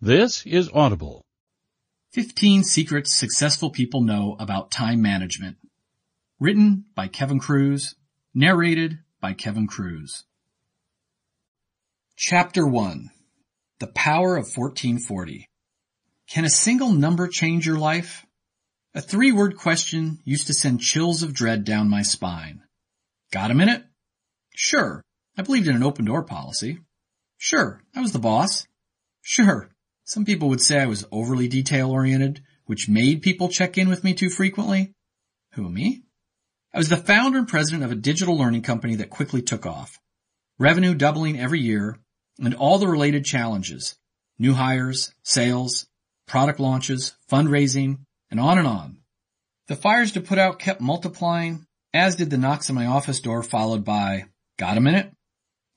This is Audible. 15 Secrets Successful People Know About Time Management. Written by Kevin Kruse. Narrated by Kevin Kruse. Chapter 1. The Power of 1440. Can a single number change your life? A three-word question used to send chills of dread down my spine. Got a minute? Sure, I believed in an open-door policy. Sure, I was the boss. Sure, some people would say I was overly detail-oriented, which made people check in with me too frequently. Who, me? I was the founder and president of a digital learning company that quickly took off, revenue doubling every year, and all the related challenges, new hires, sales, product launches, fundraising, and on and on. The fires to put out kept multiplying, as did the knocks on my office door, followed by, "Got a minute?"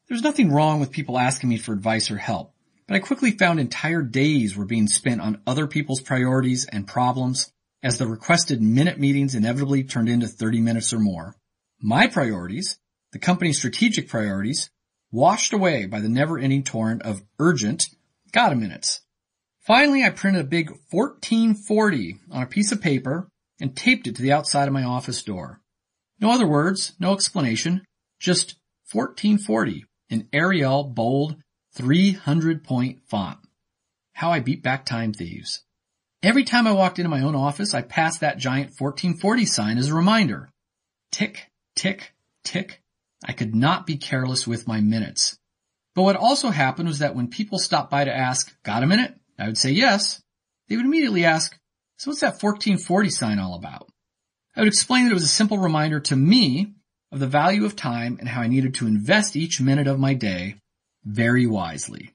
There's nothing wrong with people asking me for advice or help, but I quickly found entire days were being spent on other people's priorities and problems, as the requested minute meetings inevitably turned into 30 minutes or more. My priorities, the company's strategic priorities, washed away by the never-ending torrent of urgent, got a minutes. Finally, I printed a big 1440 on a piece of paper and taped it to the outside of my office door. No other words, no explanation, just 1440 in Arial bold 300-point font. How I beat back time thieves. Every time I walked into my own office, I passed that giant 1440 sign as a reminder. Tick, tick, tick. I could not be careless with my minutes. But what also happened was that when people stopped by to ask, "Got a minute?" I would say yes. They would immediately ask, "So what's that 1440 sign all about?" I would explain that it was a simple reminder to me of the value of time and how I needed to invest each minute of my day very wisely.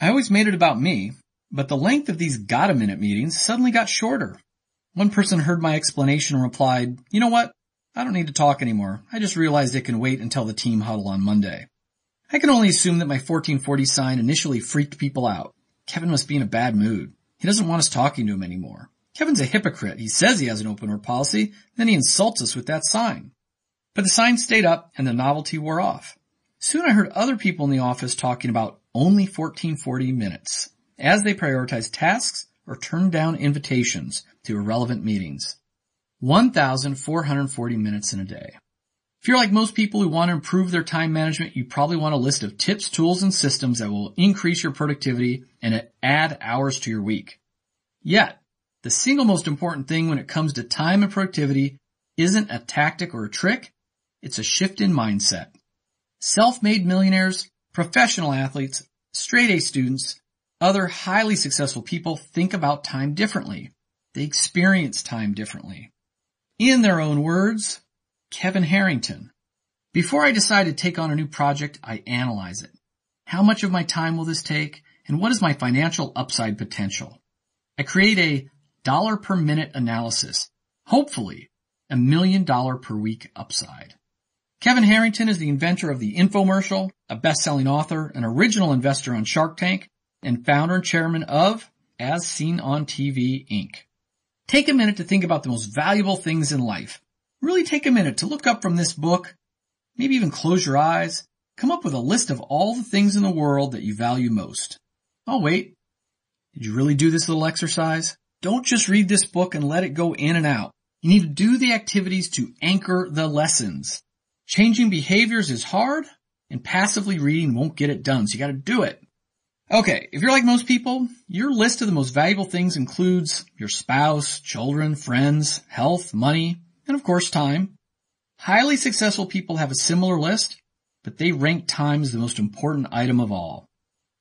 I always made it about me, but the length of these got-a-minute meetings suddenly got shorter. One person heard my explanation and replied, "You know what? I don't need to talk anymore. I just realized it can wait until the team huddle on Monday." I can only assume that my 1440 sign initially freaked people out. Kevin must be in a bad mood. He doesn't want us talking to him anymore. Kevin's a hypocrite. He says he has an open-door policy, then he insults us with that sign. But the sign stayed up, and the novelty wore off. Soon I heard other people in the office talking about only 1440 minutes, as they prioritized tasks or turned down invitations to irrelevant meetings. 1,440 minutes in a day. If you're like most people who want to improve their time management, you probably want a list of tips, tools, and systems that will increase your productivity and add hours to your week. Yet, the single most important thing when it comes to time and productivity isn't a tactic or a trick, it's a shift in mindset. Self-made millionaires, professional athletes, straight-A students, other highly successful people think about time differently. They experience time differently. In their own words, Kevin Harrington. "Before I decide to take on a new project, I analyze it. How much of my time will this take, and what is my financial upside potential? I create a dollar-per-minute analysis, hopefully a $1 million per week upside." Kevin Harrington is the inventor of the infomercial, a best-selling author, an original investor on Shark Tank, and founder and chairman of As Seen on TV, Inc. Take a minute to think about the most valuable things in life. Really take a minute to look up from this book, maybe even close your eyes, come up with a list of all the things in the world that you value most. Oh, wait, did you really do this little exercise? Don't just read this book and let it go in and out. You need to do the activities to anchor the lessons. Changing behaviors is hard, and passively reading won't get it done, so you got to do it. Okay, if you're like most people, your list of the most valuable things includes your spouse, children, friends, health, money, and of course time. Highly successful people have a similar list, but they rank time as the most important item of all.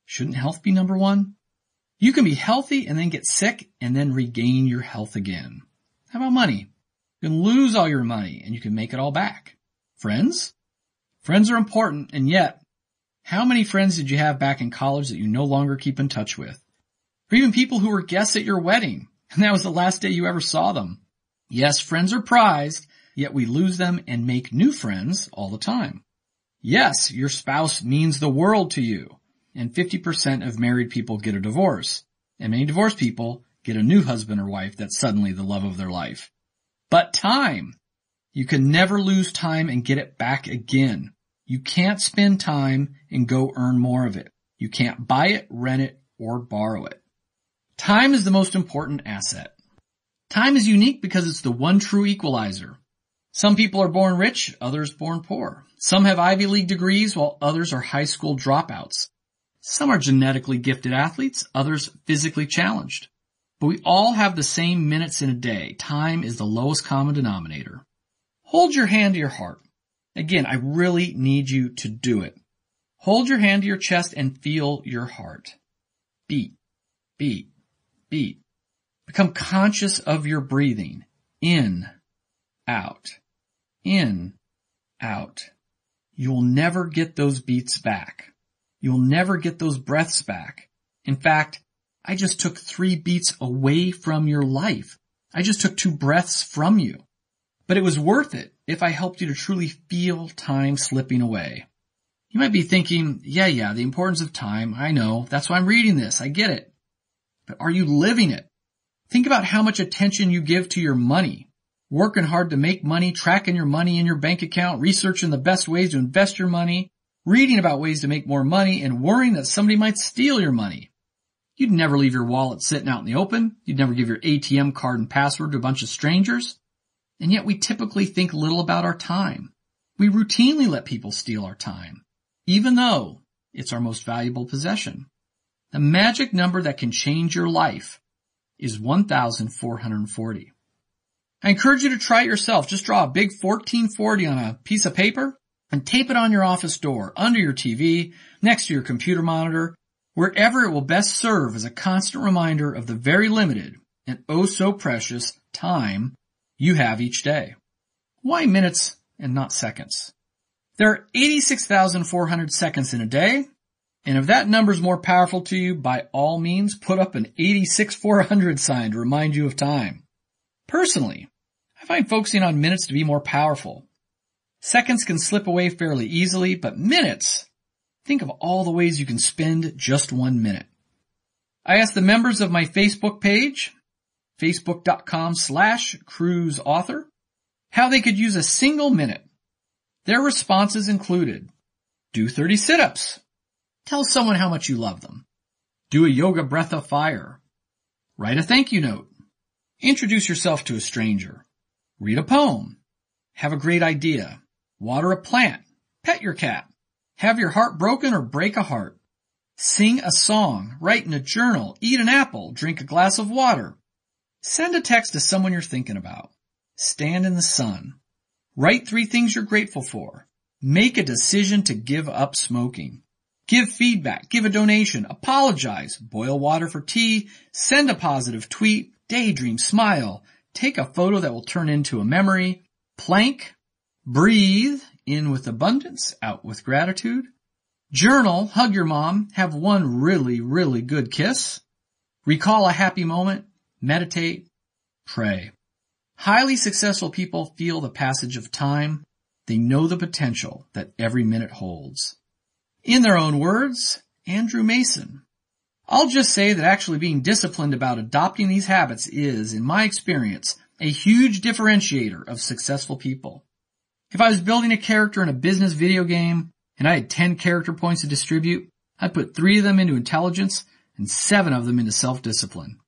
Shouldn't health be number one? You can be healthy and then get sick and then regain your health again. How about money? You can lose all your money and you can make it all back. Friends? Friends are important, and yet, how many friends did you have back in college that you no longer keep in touch with? Or even people who were guests at your wedding, and that was the last day you ever saw them. Yes, friends are prized, yet we lose them and make new friends all the time. Yes, your spouse means the world to you, and 50% of married people get a divorce, and many divorced people get a new husband or wife that's suddenly the love of their life. But time. You can never lose time and get it back again. You can't spend time and go earn more of it. You can't buy it, rent it, or borrow it. Time is the most important asset. Time is unique because it's the one true equalizer. Some people are born rich, others born poor. Some have Ivy League degrees, while others are high school dropouts. Some are genetically gifted athletes, others physically challenged. But we all have the same minutes in a day. Time is the lowest common denominator. Hold your hand to your heart. Again, I really need you to do it. Hold your hand to your chest and feel your heart. Beat, beat, beat. Become conscious of your breathing. In, out. In, out. You will never get those beats back. You will never get those breaths back. In fact, I just took 3 beats away from your life. I just took 2 breaths from you. But it was worth it if I helped you to truly feel time slipping away. You might be thinking, yeah, the importance of time. I know. That's why I'm reading this. I get it. But are you living it? Think about how much attention you give to your money. Working hard to make money, tracking your money in your bank account, researching the best ways to invest your money, reading about ways to make more money, and worrying that somebody might steal your money. You'd never leave your wallet sitting out in the open. You'd never give your ATM card and password to a bunch of strangers. And yet we typically think little about our time. We routinely let people steal our time, even though it's our most valuable possession. The magic number that can change your life is 1,440. I encourage you to try it yourself. Just draw a big 1440 on a piece of paper and tape it on your office door, under your TV, next to your computer monitor, wherever it will best serve as a constant reminder of the very limited and oh so precious time you have each day. Why minutes and not seconds? There are 86,400 seconds in a day, and if that number's more powerful to you, by all means, put up an 86,400 sign to remind you of time. Personally, I find focusing on minutes to be more powerful. Seconds can slip away fairly easily, but minutes, think of all the ways you can spend just 1 minute. I asked the members of my Facebook page, facebook.com/cruiseauthor, how they could use a single minute. Their responses included, do 30 sit-ups. Tell someone how much you love them. Do a yoga breath of fire. Write a thank you note. Introduce yourself to a stranger. Read a poem. Have a great idea. Water a plant. Pet your cat. Have your heart broken or break a heart. Sing a song. Write in a journal. Eat an apple. Drink a glass of water. Send a text to someone you're thinking about. Stand in the sun. Write 3 things you're grateful for. Make a decision to give up smoking. Give feedback. Give a donation. Apologize. Boil water for tea. Send a positive tweet. Daydream. Smile. Take a photo that will turn into a memory. Plank. Breathe. In with abundance. Out with gratitude. Journal. Hug your mom. Have one really, really good kiss. Recall a happy moment. Meditate, pray. Highly successful people feel the passage of time. They know the potential that every minute holds. In their own words, Andrew Mason, I'll just say that actually being disciplined about adopting these habits is, in my experience, a huge differentiator of successful people. If I was building a character in a business video game and I had 10 character points to distribute, I'd put 3 of them into intelligence and 7 of them into self-discipline.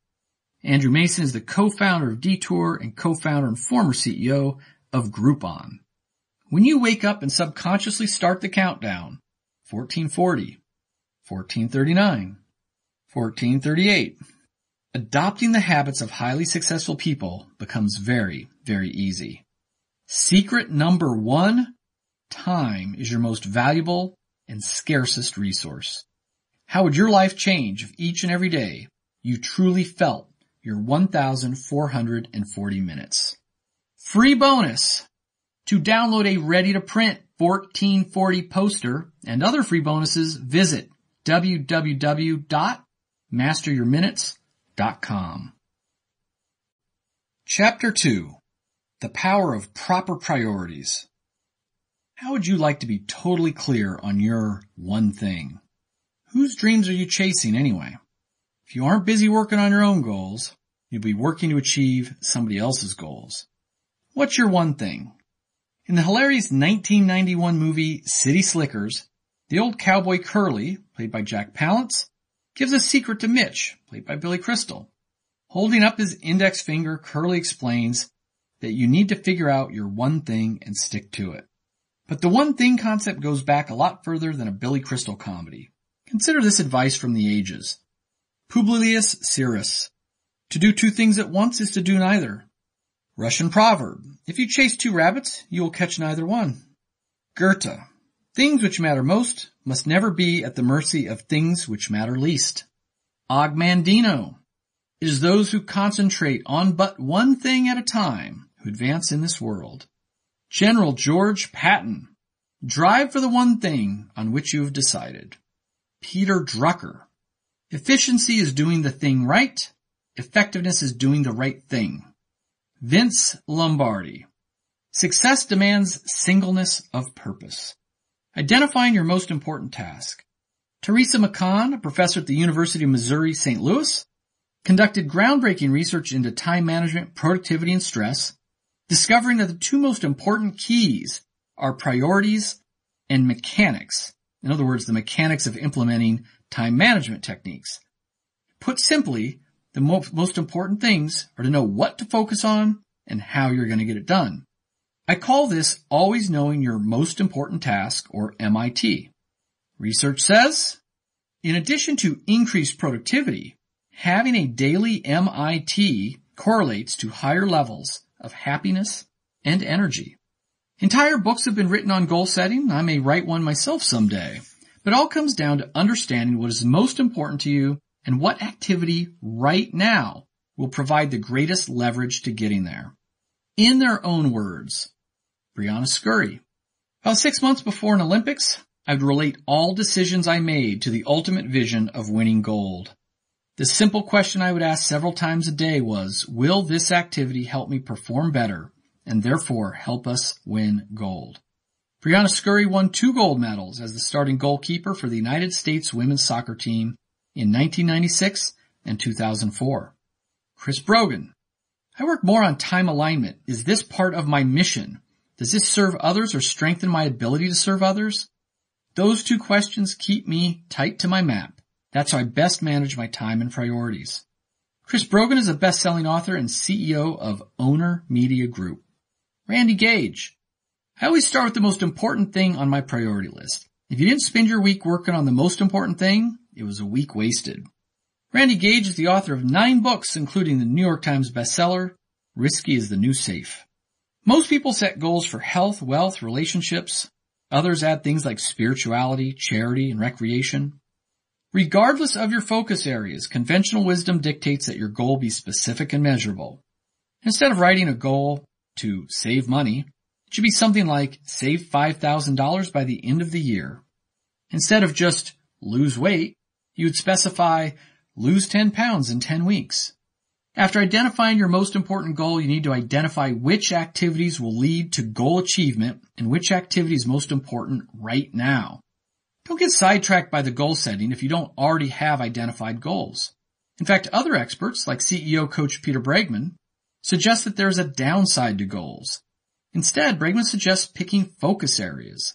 Andrew Mason is the co-founder of Detour and co-founder and former CEO of Groupon. When you wake up and subconsciously start the countdown, 1440, 1439, 1438, adopting the habits of highly successful people becomes very, very easy. Secret number 1, time is your most valuable and scarcest resource. How would your life change if each and every day you truly felt your 1,440 minutes? Free bonus! To download a ready-to-print 1440 poster and other free bonuses, visit www.masteryourminutes.com. Chapter 2. The Power of Proper Priorities. How would you like to be totally clear on your one thing? Whose dreams are you chasing anyway? If you aren't busy working on your own goals, you'll be working to achieve somebody else's goals. What's your one thing? In the hilarious 1991 movie City Slickers, the old cowboy Curly, played by Jack Palance, gives a secret to Mitch, played by Billy Crystal. Holding up his index finger, Curly explains that you need to figure out your one thing and stick to it. But the one thing concept goes back a lot further than a Billy Crystal comedy. Consider this advice from the ages. Publius Syrus. To do two things at once is to do neither. Russian proverb. If you chase two rabbits, you will catch neither one. Goethe. Things which matter most must never be at the mercy of things which matter least. Ogmandino. It is those who concentrate on but one thing at a time who advance in this world. General George Patton. Drive for the one thing on which you have decided. Peter Drucker. Efficiency is doing the thing right. Effectiveness is doing the right thing. Vince Lombardi. Success demands singleness of purpose. Identifying your most important task. Teresa McCann, a professor at the University of Missouri, St. Louis, conducted groundbreaking research into time management, productivity, and stress, discovering that the two most important keys are priorities and mechanics. In other words, the mechanics of implementing time management techniques. Put simply, the most important things are to know what to focus on and how you're going to get it done. I call this always knowing your most important task, or MIT. Research says, in addition to increased productivity, having a daily MIT correlates to higher levels of happiness and energy. Entire books have been written on goal setting. I may write one myself someday. But it all comes down to understanding what is most important to you and what activity right now will provide the greatest leverage to getting there. In their own words, Briana Scurry. About 6 months before an Olympics, I would relate all decisions I made to the ultimate vision of winning gold. The simple question I would ask several times a day was, will this activity help me perform better and therefore help us win gold? Briana Scurry won 2 gold medals as the starting goalkeeper for the United States women's soccer team in 1996 and 2004. Chris Brogan. I work more on time alignment. Is this part of my mission? Does this serve others or strengthen my ability to serve others? Those 2 questions keep me tight to my map. That's how I best manage my time and priorities. Chris Brogan is a best-selling author and CEO of Owner Media Group. Randy Gage. I always start with the most important thing on my priority list. If you didn't spend your week working on the most important thing, it was a week wasted. Randy Gage is the author of 9 books, including the New York Times bestseller, Risky is the New Safe. Most people set goals for health, wealth, relationships. Others add things like spirituality, charity, and recreation. Regardless of your focus areas, conventional wisdom dictates that your goal be specific and measurable. Instead of writing a goal to save money, it should be something like save $5,000 by the end of the year. Instead of just lose weight, you would specify lose 10 pounds in 10 weeks. After identifying your most important goal, you need to identify which activities will lead to goal achievement and which activity is most important right now. Don't get sidetracked by the goal setting if you don't already have identified goals. In fact, other experts, like CEO coach Peter Bregman, suggest that there is a downside to goals. Instead, Bregman suggests picking focus areas.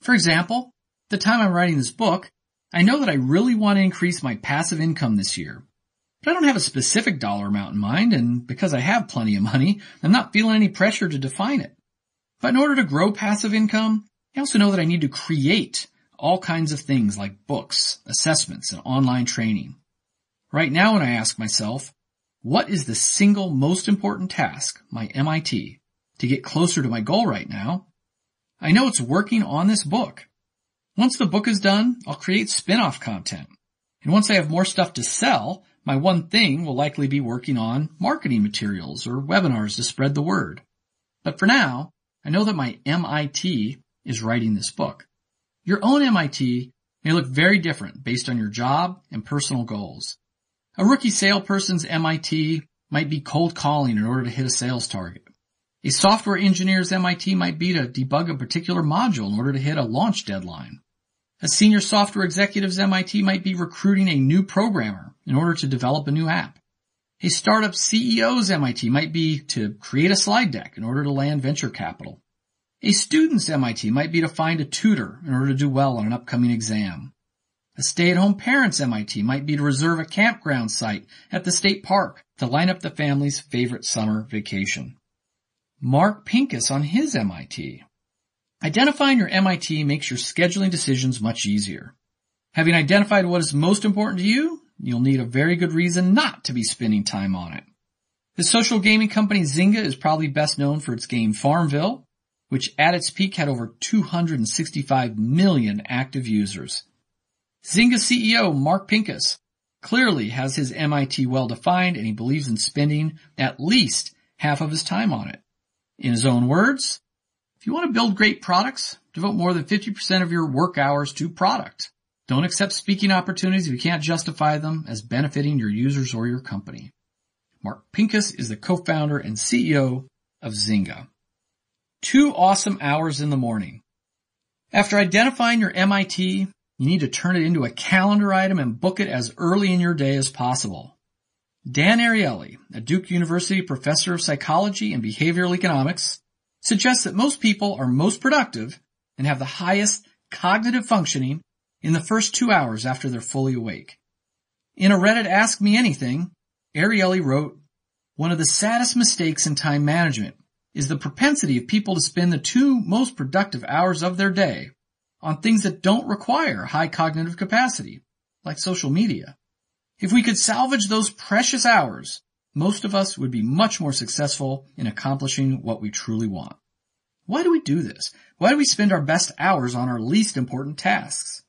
For example, at the time I'm writing this book, I know that I really want to increase my passive income this year, but I don't have a specific dollar amount in mind, and because I have plenty of money, I'm not feeling any pressure to define it. But in order to grow passive income, I also know that I need to create all kinds of things like books, assessments, and online training. Right now when I ask myself, what is the single most important task, my MIT, to get closer to my goal right now, I know it's working on this book. Once the book is done, I'll create spin-off content. And once I have more stuff to sell, my one thing will likely be working on marketing materials or webinars to spread the word. But for now, I know that my MIT is writing this book. Your own MIT may look very different based on your job and personal goals. A rookie salesperson's MIT might be cold calling in order to hit a sales target. A software engineer's MIT might be to debug a particular module in order to hit a launch deadline. A senior software executive's MIT might be recruiting a new programmer in order to develop a new app. A startup CEO's MIT might be to create a slide deck in order to land venture capital. A student's MIT might be to find a tutor in order to do well on an upcoming exam. A stay-at-home parent's MIT might be to reserve a campground site at the state park to line up the family's favorite summer vacation. Mark Pincus on his MIT. Identifying your MIT makes your scheduling decisions much easier. Having identified what is most important to you, you'll need a very good reason not to be spending time on it. The social gaming company Zynga is probably best known for its game Farmville, which at its peak had over 265 million active users. Zynga CEO Mark Pincus clearly has his MIT well-defined, and he believes in spending at least half of his time on it. In his own words, if you want to build great products, devote more than 50% of your work hours to product. Don't accept speaking opportunities if you can't justify them as benefiting your users or your company. Mark Pincus is the co-founder and CEO of Zynga. 2 awesome hours in the morning. After identifying your MIT, you need to turn it into a calendar item and book it as early in your day as possible. Dan Ariely, a Duke University professor of psychology and behavioral economics, suggests that most people are most productive and have the highest cognitive functioning in the first 2 hours after they're fully awake. In a Reddit Ask Me Anything, Ariely wrote, "One of the saddest mistakes in time management is the propensity of people to spend the 2 most productive hours of their day on things that don't require high cognitive capacity, like social media. If we could salvage those precious hours, most of us would be much more successful in accomplishing what we truly want." Why do we do this? Why do we spend our best hours on our least important tasks?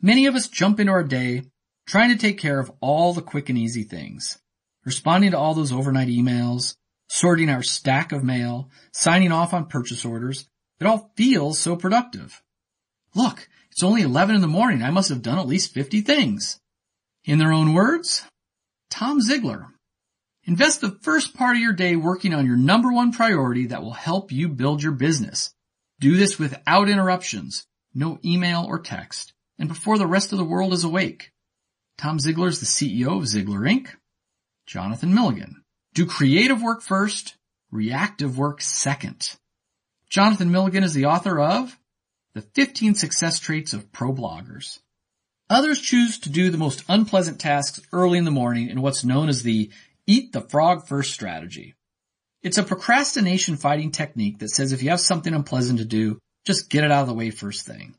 Many of us jump into our day trying to take care of all the quick and easy things, responding to all those overnight emails, sorting our stack of mail, signing off on purchase orders. It all feels so productive. Look, it's only 11 in the morning. I must have done at least 50 things. In their own words, Tom Ziglar, invest the first part of your day working on your #1 priority that will help you build your business. Do this without interruptions, no email or text, and before the rest of the world is awake. Tom Ziglar is the CEO of Ziglar Inc. Jonathan Milligan, do creative work first, reactive work second. Jonathan Milligan is the author of The 15 Success Traits of Pro Bloggers. Others choose to do the most unpleasant tasks early in the morning in what's known as the eat the frog first strategy. It's a procrastination fighting technique that says if you have something unpleasant to do, just get it out of the way first thing.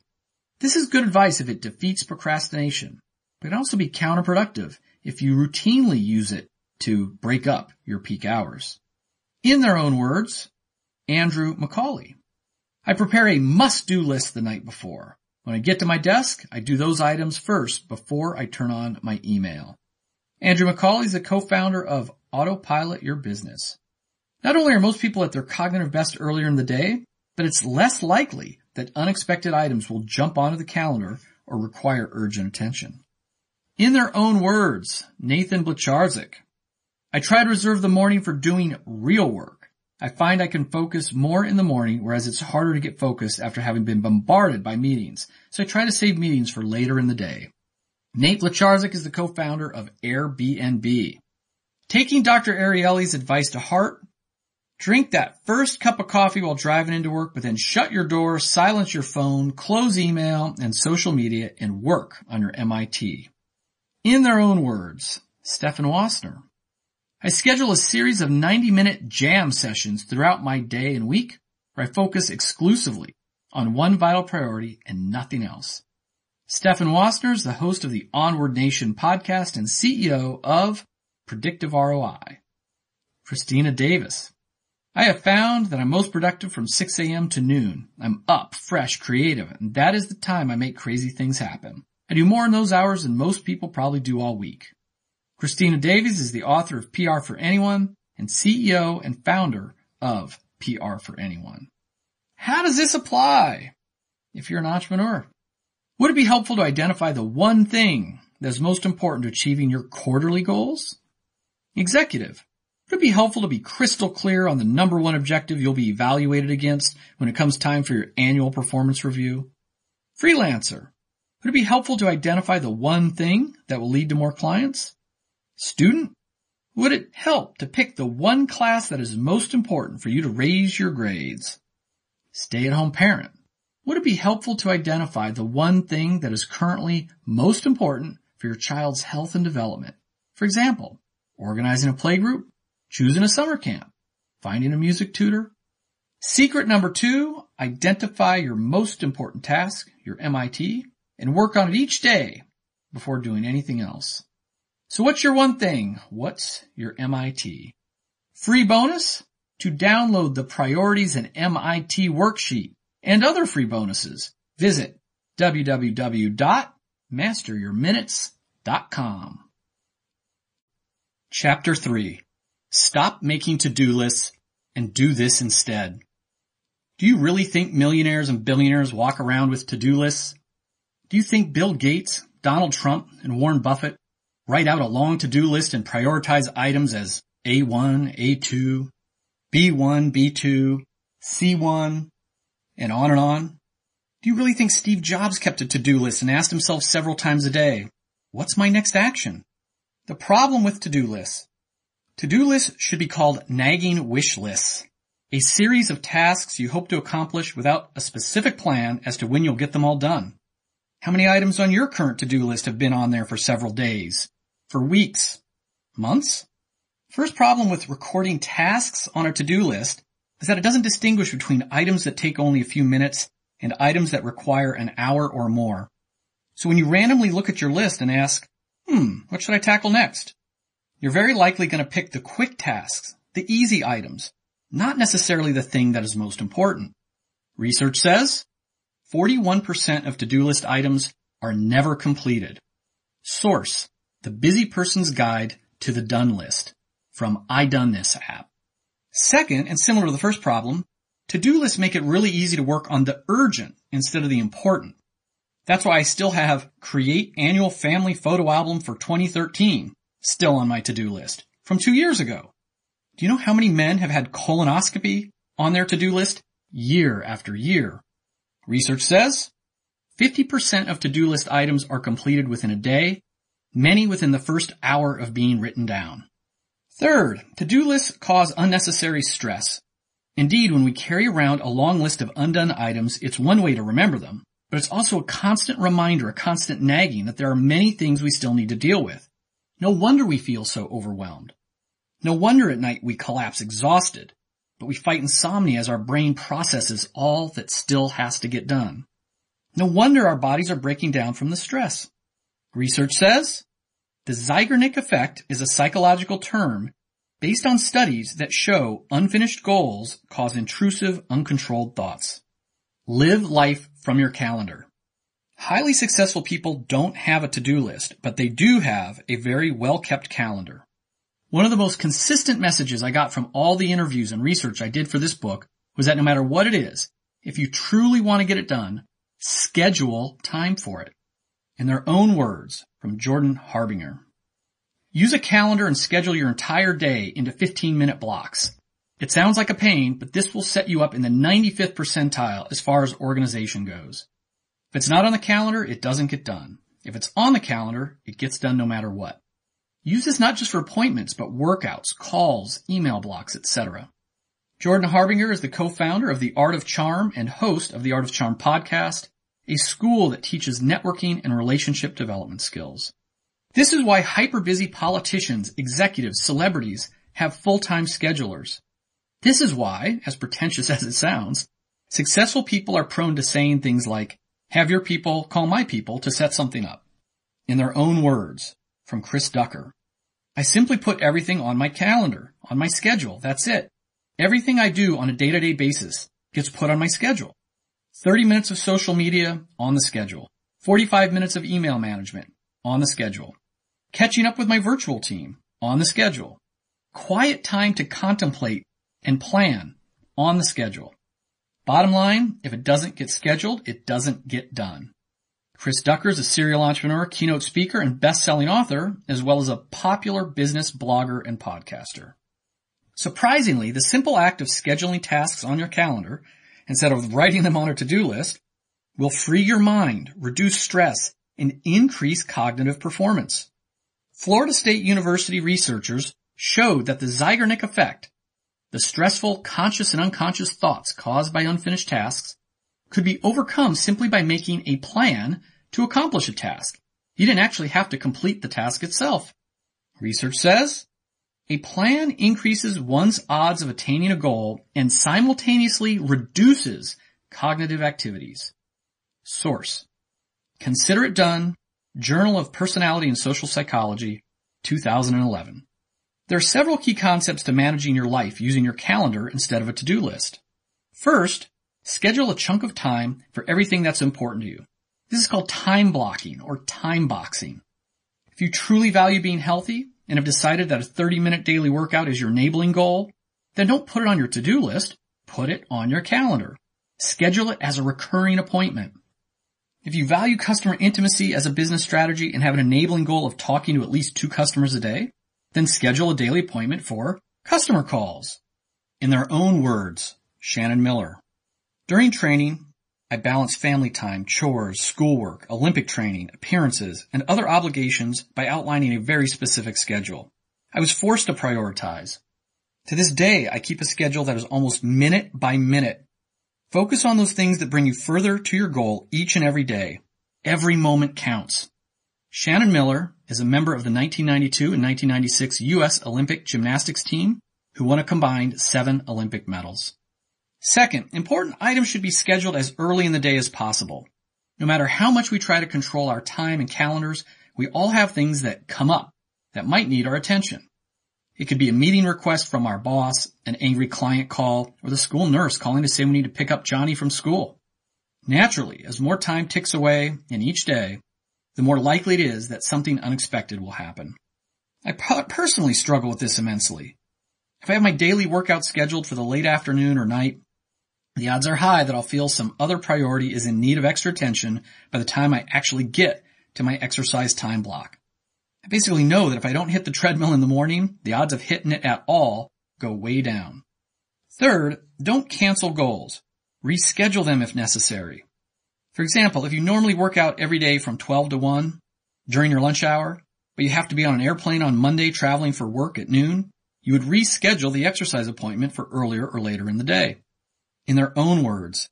This is good advice if it defeats procrastination, but it can also be counterproductive if you routinely use it to break up your peak hours. In their own words, Andrew McCauley, I prepare a must-do list the night before. When I get to my desk, I do those items first before I turn on my email. Andrew McCauley is the co-founder of Autopilot Your Business. Not only are most people at their cognitive best earlier in the day, but it's less likely that unexpected items will jump onto the calendar or require urgent attention. In their own words, Nathan Blacharczyk, I try to reserve the morning for doing real work. I find I can focus more in the morning, whereas it's harder to get focused after having been bombarded by meetings. So I try to save meetings for later in the day. Nate Blacharczyk is the co-founder of Airbnb. Taking Dr. Ariely's advice to heart, drink that first cup of coffee while driving into work, but then shut your door, silence your phone, close email and social media, and work on your MIT. In their own words, Stephen Woessner, I schedule a series of 90-minute jam sessions throughout my day and week where I focus exclusively on one vital priority and nothing else. Stephen Woessner is the host of the Onward Nation podcast and CEO of Predictive ROI. Christina Daves, I have found that I'm most productive from 6 a.m. to noon. I'm up, fresh, creative, and that is the time I make crazy things happen. I do more in those hours than most people probably do all week. Christina Daves is the author of PR for Anyone and CEO and founder of PR for Anyone. How does this apply if you're an entrepreneur? Would it be helpful to identify the one thing that's most important to achieving your quarterly goals? Executive, would it be helpful to be crystal clear on the #1 objective you'll be evaluated against when it comes time for your annual performance review? Freelancer, would it be helpful to identify the one thing that will lead to more clients? Student, would it help to pick the one class that is most important for you to raise your grades? Stay-at-home parent, would it be helpful to identify the one thing that is currently most important for your child's health and development? For example, organizing a playgroup, choosing a summer camp, finding a music tutor. Secret number 2, identify your most important task, your MIT, and work on it each day before doing anything else. So what's your one thing? What's your MIT? Free bonus, to download the Priorities and MIT worksheet and other free bonuses, visit www.masteryourminutes.com. Chapter 3. Stop making to-do lists and do this instead. Do you really think millionaires and billionaires walk around with to-do lists? Do you think Bill Gates, Donald Trump, and Warren Buffett write out a long to-do list and prioritize items as A1, A2, B1, B2, C1, and on and on? Do you really think Steve Jobs kept a to-do list and asked himself several times a day, "What's my next action?" The problem with to-do lists. To-do lists should be called nagging wish lists, a series of tasks you hope to accomplish without a specific plan as to when you'll get them all done. How many items on your current to-do list have been on there for several days, for weeks, months? First problem with recording tasks on a to-do list is that it doesn't distinguish between items that take only a few minutes and items that require an hour or more. So when you randomly look at your list and ask, what should I tackle next? You're very likely going to pick the quick tasks, the easy items, not necessarily the thing that is most important. Research says 41% of to-do list items are never completed. Source: The Busy Person's Guide to the Done List from I Done This app. Second, and similar to the first problem, to-do lists make it really easy to work on the urgent instead of the important. That's why I still have Create Annual Family Photo Album for 2013 still on my to-do list from 2 years ago. Do you know how many men have had colonoscopy on their to-do list year after year? Research says 50% of to-do list items are completed within a day, many within the first hour of being written down. Third, to-do lists cause unnecessary stress. Indeed, when we carry around a long list of undone items, it's one way to remember them, but it's also a constant reminder, a constant nagging that there are many things we still need to deal with. No wonder we feel so overwhelmed. No wonder at night we collapse exhausted, but we fight insomnia as our brain processes all that still has to get done. No wonder our bodies are breaking down from the stress. Research says the Zeigarnik effect is a psychological term based on studies that show unfinished goals cause intrusive, uncontrolled thoughts. Live life from your calendar. Highly successful people don't have a to-do list, but they do have a very well-kept calendar. One of the most consistent messages I got from all the interviews and research I did for this book was that no matter what it is, if you truly want to get it done, schedule time for it. In their own words, from Jordan Harbinger. Use a calendar and schedule your entire day into 15-minute blocks. It sounds like a pain, but this will set you up in the 95th percentile as far as organization goes. If it's not on the calendar, it doesn't get done. If it's on the calendar, it gets done no matter what. Use this not just for appointments, but workouts, calls, email blocks, etc. Jordan Harbinger is the co-founder of The Art of Charm and host of the Art of Charm podcast, a school that teaches networking and relationship development skills. This is why hyper-busy politicians, executives, celebrities have full-time schedulers. This is why, as pretentious as it sounds, successful people are prone to saying things like, "Have your people call my people to set something up." In their own words, from Chris Ducker, "I simply put everything on my calendar, on my schedule. That's it. Everything I do on a day-to-day basis gets put on my schedule. 30 minutes of social media on the schedule. 45 minutes of email management on the schedule. Catching up with my virtual team on the schedule. Quiet time to contemplate and plan on the schedule." Bottom line, if it doesn't get scheduled, it doesn't get done. Chris Ducker is a serial entrepreneur, keynote speaker, and best-selling author, as well as a popular business blogger and podcaster. Surprisingly, the simple act of scheduling tasks on your calendar, instead of writing them on a to-do list, will free your mind, reduce stress, and increase cognitive performance. Florida State University researchers showed that the Zeigarnik effect, the stressful conscious and unconscious thoughts caused by unfinished tasks, could be overcome simply by making a plan to accomplish a task. You didn't actually have to complete the task itself. Research says, a plan increases one's odds of attaining a goal and simultaneously reduces cognitive activities. Source: Consider It Done, Journal of Personality and Social Psychology, 2011. There are several key concepts to managing your life using your calendar instead of a to-do list. First, schedule a chunk of time for everything that's important to you. This is called time blocking or time boxing. If you truly value being healthy and have decided that a 30-minute daily workout is your enabling goal, then don't put it on your to-do list, put it on your calendar. Schedule it as a recurring appointment. If you value customer intimacy as a business strategy and have an enabling goal of talking to at least 2 customers a day, then schedule a daily appointment for customer calls. In their own words, Shannon Miller: during training, I balance family time, chores, schoolwork, Olympic training, appearances, and other obligations by outlining a very specific schedule. I was forced to prioritize. To this day, I keep a schedule that is almost minute by minute. Focus on those things that bring you further to your goal each and every day. Every moment counts. Shannon Miller is a member of the 1992 and 1996 U.S. Olympic gymnastics team who won a combined 7 Olympic medals. Second, important items should be scheduled as early in the day as possible. No matter how much we try to control our time and calendars, we all have things that come up that might need our attention. It could be a meeting request from our boss, an angry client call, or the school nurse calling to say we need to pick up Johnny from school. Naturally, as more time ticks away in each day, the more likely it is that something unexpected will happen. I personally struggle with this immensely. If I have my daily workout scheduled for the late afternoon or night, the odds are high that I'll feel some other priority is in need of extra attention by the time I actually get to my exercise time block. I basically know that if I don't hit the treadmill in the morning, the odds of hitting it at all go way down. Third, don't cancel goals. Reschedule them if necessary. For example, if you normally work out every day from 12 to 1 during your lunch hour, but you have to be on an airplane on Monday traveling for work at noon, you would reschedule the exercise appointment for earlier or later in the day. In their own words,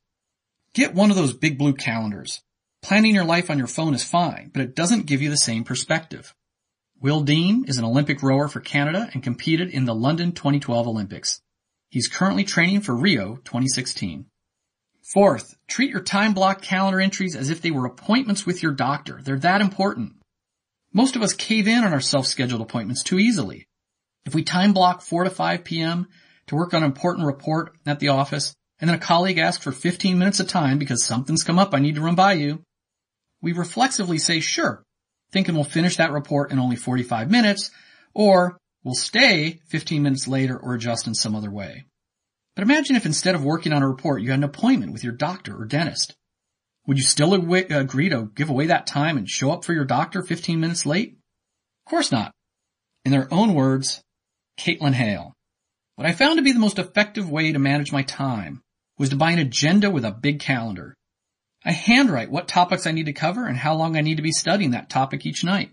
get one of those big blue calendars. Planning your life on your phone is fine, but it doesn't give you the same perspective. Will Dean is an Olympic rower for Canada and competed in the London 2012 Olympics. He's currently training for Rio 2016. Fourth, treat your time block calendar entries as if they were appointments with your doctor. They're that important. Most of us cave in on our self-scheduled appointments too easily. If we time block 4 to 5 p.m. to work on an important report at the office, and then a colleague asks for 15 minutes of time because something's come up I need to run by you, we reflexively say, sure, thinking we'll finish that report in only 45 minutes, or we'll stay 15 minutes later or adjust in some other way. But imagine if instead of working on a report, you had an appointment with your doctor or dentist. Would you still agree to give away that time and show up for your doctor 15 minutes late? Of course not. In their own words, Kaitlin Hale: what I found to be the most effective way to manage my time was to buy an agenda with a big calendar. I handwrite what topics I need to cover and how long I need to be studying that topic each night.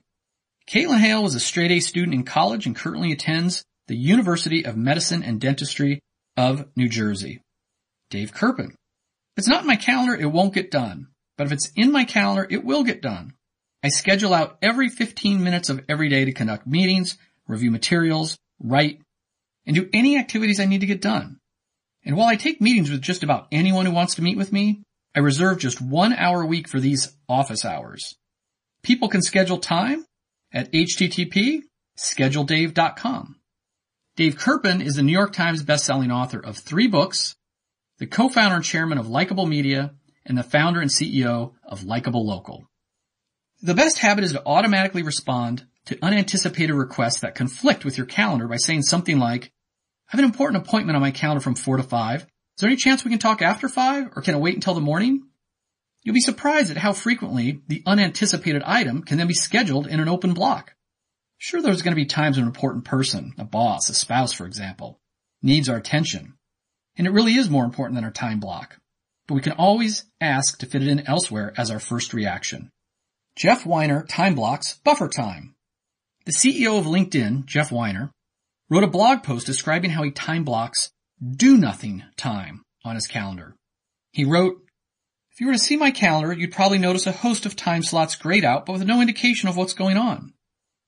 Kaitlin Hale was a straight-A student in college and currently attends the University of Medicine and Dentistry of New Jersey. Dave Kerpen: if it's not in my calendar, it won't get done. But if it's in my calendar, it will get done. I schedule out every 15 minutes of every day to conduct meetings, review materials, write, and do any activities I need to get done. And while I take meetings with just about anyone who wants to meet with me, I reserve just 1 hour a week for these office hours. People can schedule time at http://scheduledave.com. Dave Kerpen is the New York Times bestselling author of 3 books, the co-founder and chairman of Likeable Media, and the founder and CEO of Likeable Local. The best habit is to automatically respond to unanticipated requests that conflict with your calendar by saying something like, I have an important appointment on my calendar from 4 to 5. Is there any chance we can talk after 5, or can it wait until the morning? You'll be surprised at how frequently the unanticipated item can then be scheduled in an open block. Sure, there's going to be times when an important person, a boss, a spouse, for example, needs our attention. And it really is more important than our time block. But we can always ask to fit it in elsewhere as our first reaction. Jeff Weiner time blocks buffer time. The CEO of LinkedIn, Jeff Weiner, wrote a blog post describing how he time blocks do-nothing time on his calendar. He wrote, If you were to see my calendar, you'd probably notice a host of time slots grayed out, but with no indication of what's going on.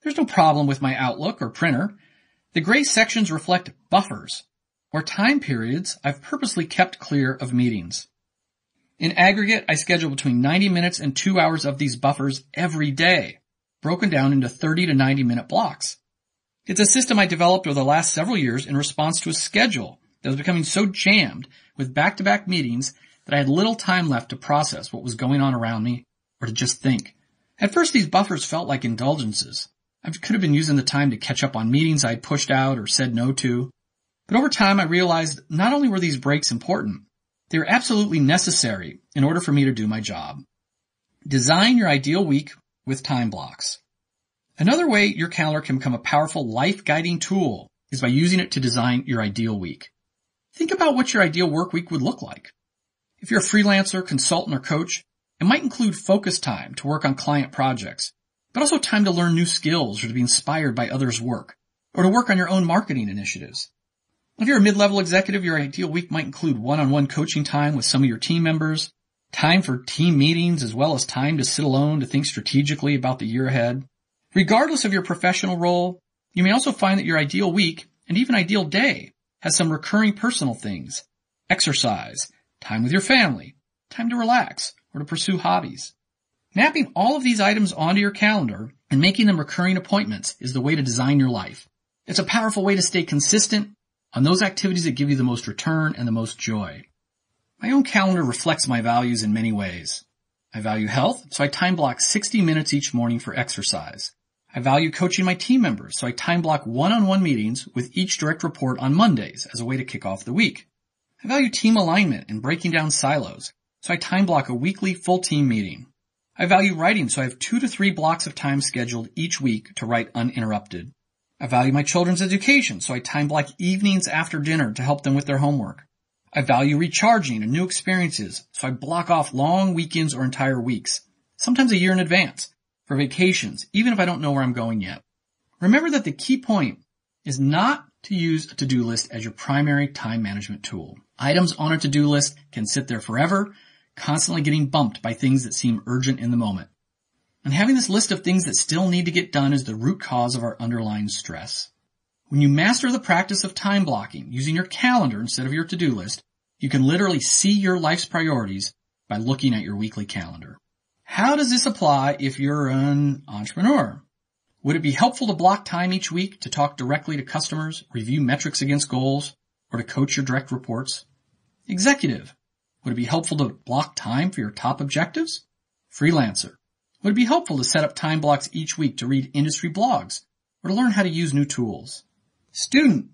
There's no problem with my Outlook or printer. The gray sections reflect buffers, or time periods I've purposely kept clear of meetings. In aggregate, I schedule between 90 minutes and 2 hours of these buffers every day, broken down into 30 to 90-minute blocks. It's a system I developed over the last several years in response to a schedule that was becoming so jammed with back-to-back meetings that I had little time left to process what was going on around me or to just think. At first, these buffers felt like indulgences. I could have been using the time to catch up on meetings I had pushed out or said no to. But over time, I realized not only were these breaks important, they are absolutely necessary in order for me to do my job. Design your ideal week with time blocks. Another way your calendar can become a powerful life-guiding tool is by using it to design your ideal week. Think about what your ideal work week would look like. If you're a freelancer, consultant, or coach, it might include focus time to work on client projects, but also time to learn new skills or to be inspired by others' work, or to work on your own marketing initiatives. If you're a mid-level executive, your ideal week might include one-on-one coaching time with some of your team members, time for team meetings, as well as time to sit alone to think strategically about the year ahead. Regardless of your professional role, you may also find that your ideal week, and even ideal day, has some recurring personal things: exercise, time with your family, time to relax, or to pursue hobbies. Mapping all of these items onto your calendar and making them recurring appointments is the way to design your life. It's a powerful way to stay consistent on those activities that give you the most return and the most joy. My own calendar reflects my values in many ways. I value health, so I time block 60 minutes each morning for exercise. I value coaching my team members, so I time block one-on-one meetings with each direct report on Mondays as a way to kick off the week. I value team alignment and breaking down silos, so I time block a weekly full team meeting. I value writing, so I have 2 to 3 blocks of time scheduled each week to write uninterrupted. I value my children's education, so I time block evenings after dinner to help them with their homework. I value recharging and new experiences, so I block off long weekends or entire weeks, sometimes a year in advance, for vacations, even if I don't know where I'm going yet. Remember that the key point is not to use a to-do list as your primary time management tool. Items on a to-do list can sit there forever, constantly getting bumped by things that seem urgent in the moment. And having this list of things that still need to get done is the root cause of our underlying stress. When you master the practice of time blocking using your calendar instead of your to-do list, you can literally see your life's priorities by looking at your weekly calendar. How does this apply if you're an entrepreneur? Would it be helpful to block time each week to talk directly to customers, review metrics against goals, or to coach your direct reports? Executive. Would it be helpful to block time for your top objectives? Freelancer. Would it be helpful to set up time blocks each week to read industry blogs or to learn how to use new tools? Student,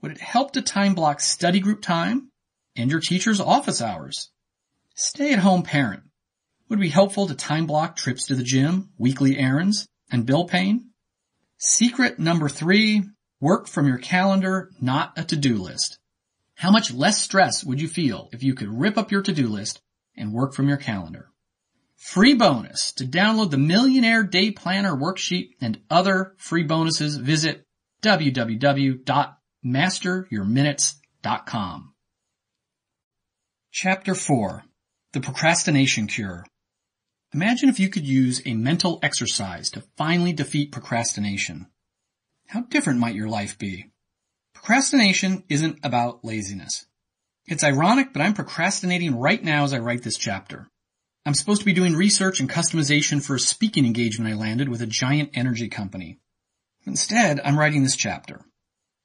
would it help to time block study group time and your teacher's office hours? Stay-at-home parent, would it be helpful to time block trips to the gym, weekly errands, and bill paying? Secret number 3, work from your calendar, not a to-do list. How much less stress would you feel if you could rip up your to-do list and work from your calendar? Free bonus. To download the Millionaire Day Planner worksheet and other free bonuses, visit www.masteryourminutes.com. Chapter 4. The Procrastination Cure. Imagine if you could use a mental exercise to finally defeat procrastination. How different might your life be? Procrastination isn't about laziness. It's ironic, but I'm procrastinating right now as I write this chapter. I'm supposed to be doing research and customization for a speaking engagement I landed with a giant energy company. Instead, I'm writing this chapter.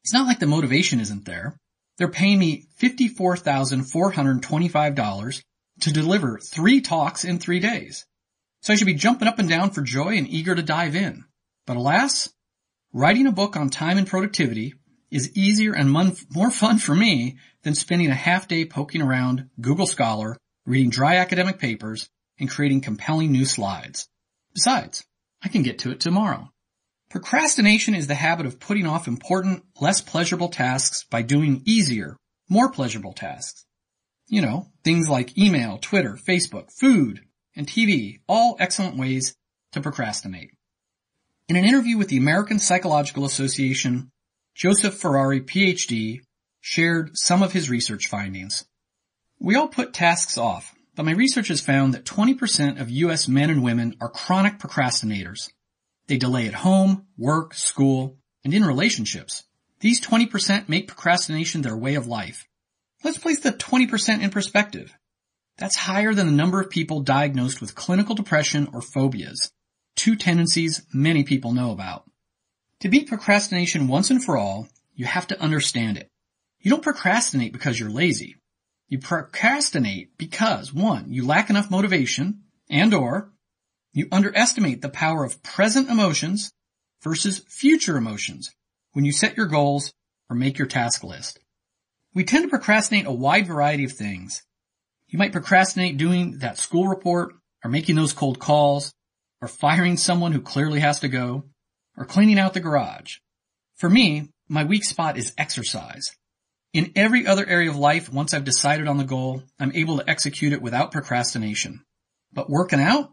It's not like the motivation isn't there. They're paying me $54,425 to deliver 3 talks in 3 days. So I should be jumping up and down for joy and eager to dive in. But alas, writing a book on time and productivity is easier and more fun for me than spending a half day poking around Google Scholar, reading dry academic papers, and creating compelling new slides. Besides, I can get to it tomorrow. Procrastination is the habit of putting off important, less pleasurable tasks by doing easier, more pleasurable tasks. You know, things like email, Twitter, Facebook, food, and TV, all excellent ways to procrastinate. In an interview with the American Psychological Association, Joseph Ferrari, PhD, shared some of his research findings. We all put tasks off, But my research has found that 20% of U.S. men and women are chronic procrastinators. They delay at home, work, school, and in relationships. These 20% make procrastination their way of life. Let's place the 20% in perspective. That's higher than the number of people diagnosed with clinical depression or phobias, two tendencies many people know about. To beat procrastination once and for all, you have to understand it. You don't procrastinate because you're lazy. You procrastinate because, one, you lack enough motivation, and or you underestimate the power of present emotions versus future emotions when you set your goals or make your task list. We tend to procrastinate a wide variety of things. You might procrastinate doing that school report, or making those cold calls, or firing someone who clearly has to go, or cleaning out the garage. For me, my weak spot is exercise. In every other area of life, once I've decided on the goal, I'm able to execute it without procrastination. But working out?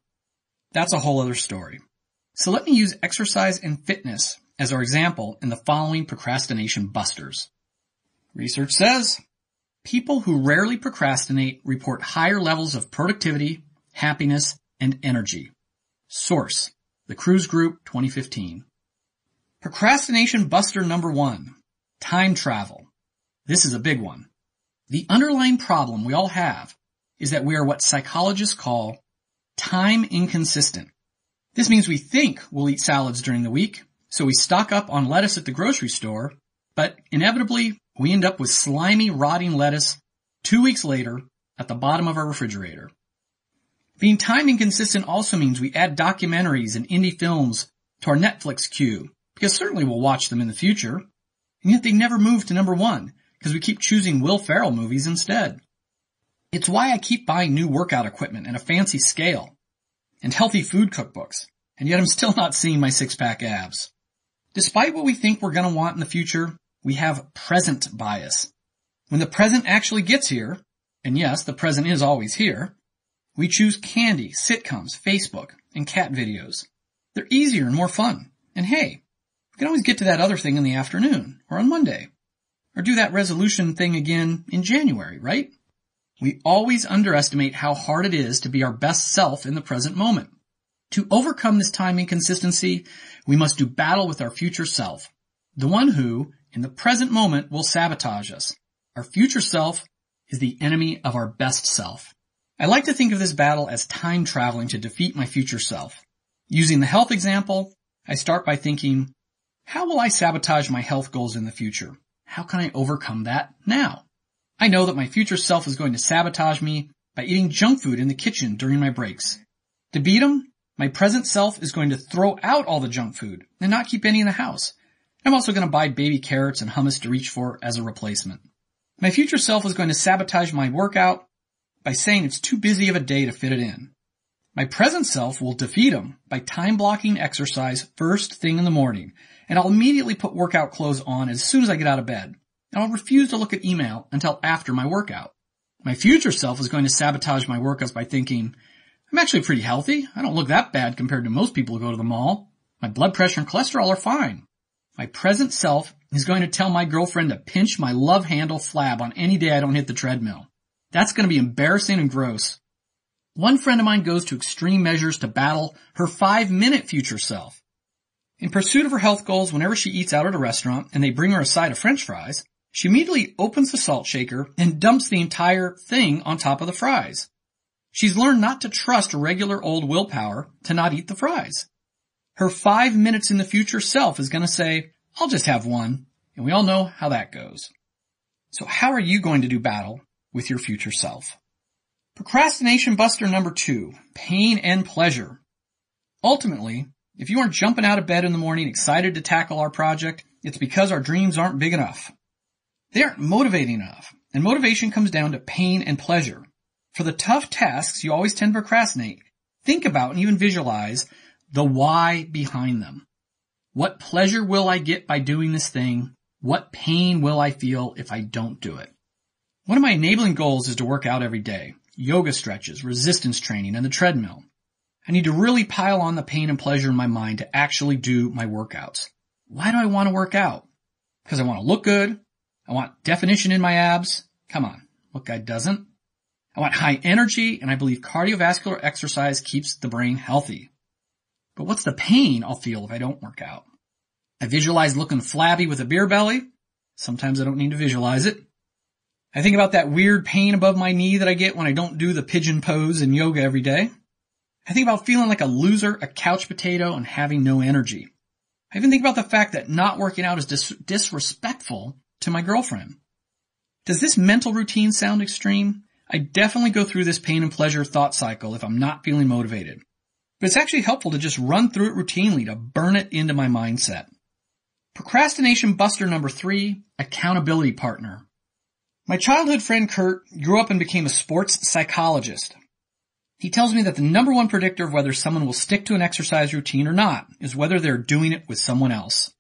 That's a whole other story. So let me use exercise and fitness as our example in the following procrastination busters. Research says people who rarely procrastinate report higher levels of productivity, happiness, and energy. Source: The Kruse Group, 2015. Procrastination buster number 1, time travel. This is a big one. The underlying problem we all have is that we are what psychologists call time inconsistent. This means we think we'll eat salads during the week, so we stock up on lettuce at the grocery store, but inevitably we end up with slimy, rotting lettuce 2 weeks later at the bottom of our refrigerator. Being time inconsistent also means we add documentaries and indie films to our Netflix queue, because certainly we'll watch them in the future, and yet they never move to number 1. Because we keep choosing Will Ferrell movies instead. It's why I keep buying new workout equipment and a fancy scale and healthy food cookbooks, and yet I'm still not seeing my six-pack abs. Despite what we think we're going to want in the future, we have present bias. When the present actually gets here, and yes, the present is always here, we choose candy, sitcoms, Facebook, and cat videos. They're easier and more fun. And hey, we can always get to that other thing in the afternoon or on Monday. Or do that resolution thing again in January, right? We always underestimate how hard it is to be our best self in the present moment. To overcome this time inconsistency, we must do battle with our future self, the one who, in the present moment, will sabotage us. Our future self is the enemy of our best self. I like to think of this battle as time traveling to defeat my future self. Using the health example, I start by thinking, how will I sabotage my health goals in the future? How can I overcome that now? I know that my future self is going to sabotage me by eating junk food in the kitchen during my breaks. To beat him, my present self is going to throw out all the junk food and not keep any in the house. I'm also going to buy baby carrots and hummus to reach for as a replacement. My future self is going to sabotage my workout by saying it's too busy of a day to fit it in. My present self will defeat him by time-blocking exercise first thing in the morning, and I'll immediately put workout clothes on as soon as I get out of bed, and I'll refuse to look at email until after my workout. My future self is going to sabotage my workouts by thinking, I'm actually pretty healthy. I don't look that bad compared to most people who go to the mall. My blood pressure and cholesterol are fine. My present self is going to tell my girlfriend to pinch my love handle flab on any day I don't hit the treadmill. That's going to be embarrassing and gross. One friend of mine goes to extreme measures to battle her 5-minute future self. In pursuit of her health goals, whenever she eats out at a restaurant and they bring her a side of french fries, she immediately opens the salt shaker and dumps the entire thing on top of the fries. She's learned not to trust regular old willpower to not eat the fries. Her 5 minutes in the future self is going to say, I'll just have one, and we all know how that goes. So how are you going to do battle with your future self? Procrastination buster number 2, pain and pleasure. Ultimately, if you aren't jumping out of bed in the morning excited to tackle our project, it's because our dreams aren't big enough. They aren't motivating enough, and motivation comes down to pain and pleasure. For the tough tasks you always tend to procrastinate, think about and even visualize the why behind them. What pleasure will I get by doing this thing? What pain will I feel if I don't do it? One of my enabling goals is to work out every day, yoga stretches, resistance training, and the treadmill. I need to really pile on the pain and pleasure in my mind to actually do my workouts. Why do I want to work out? Because I want to look good. I want definition in my abs. Come on, what guy doesn't? I I want high energy, and I believe cardiovascular exercise keeps the brain healthy. But what's the pain I'll feel if I don't work out? I visualize looking flabby with a beer belly. Sometimes I don't need to visualize it. I think about that weird pain above my knee that I get when I don't do the pigeon pose in yoga every day. I think about feeling like a loser, a couch potato, and having no energy. I even think about the fact that not working out is disrespectful to my girlfriend. Does this mental routine sound extreme? I definitely go through this pain and pleasure thought cycle if I'm not feeling motivated. But it's actually helpful to just run through it routinely to burn it into my mindset. Procrastination buster number 3, accountability partner. My childhood friend Kurt grew up and became a sports psychologist. He tells me that the number one predictor of whether someone will stick to an exercise routine or not is whether they're doing it with someone else.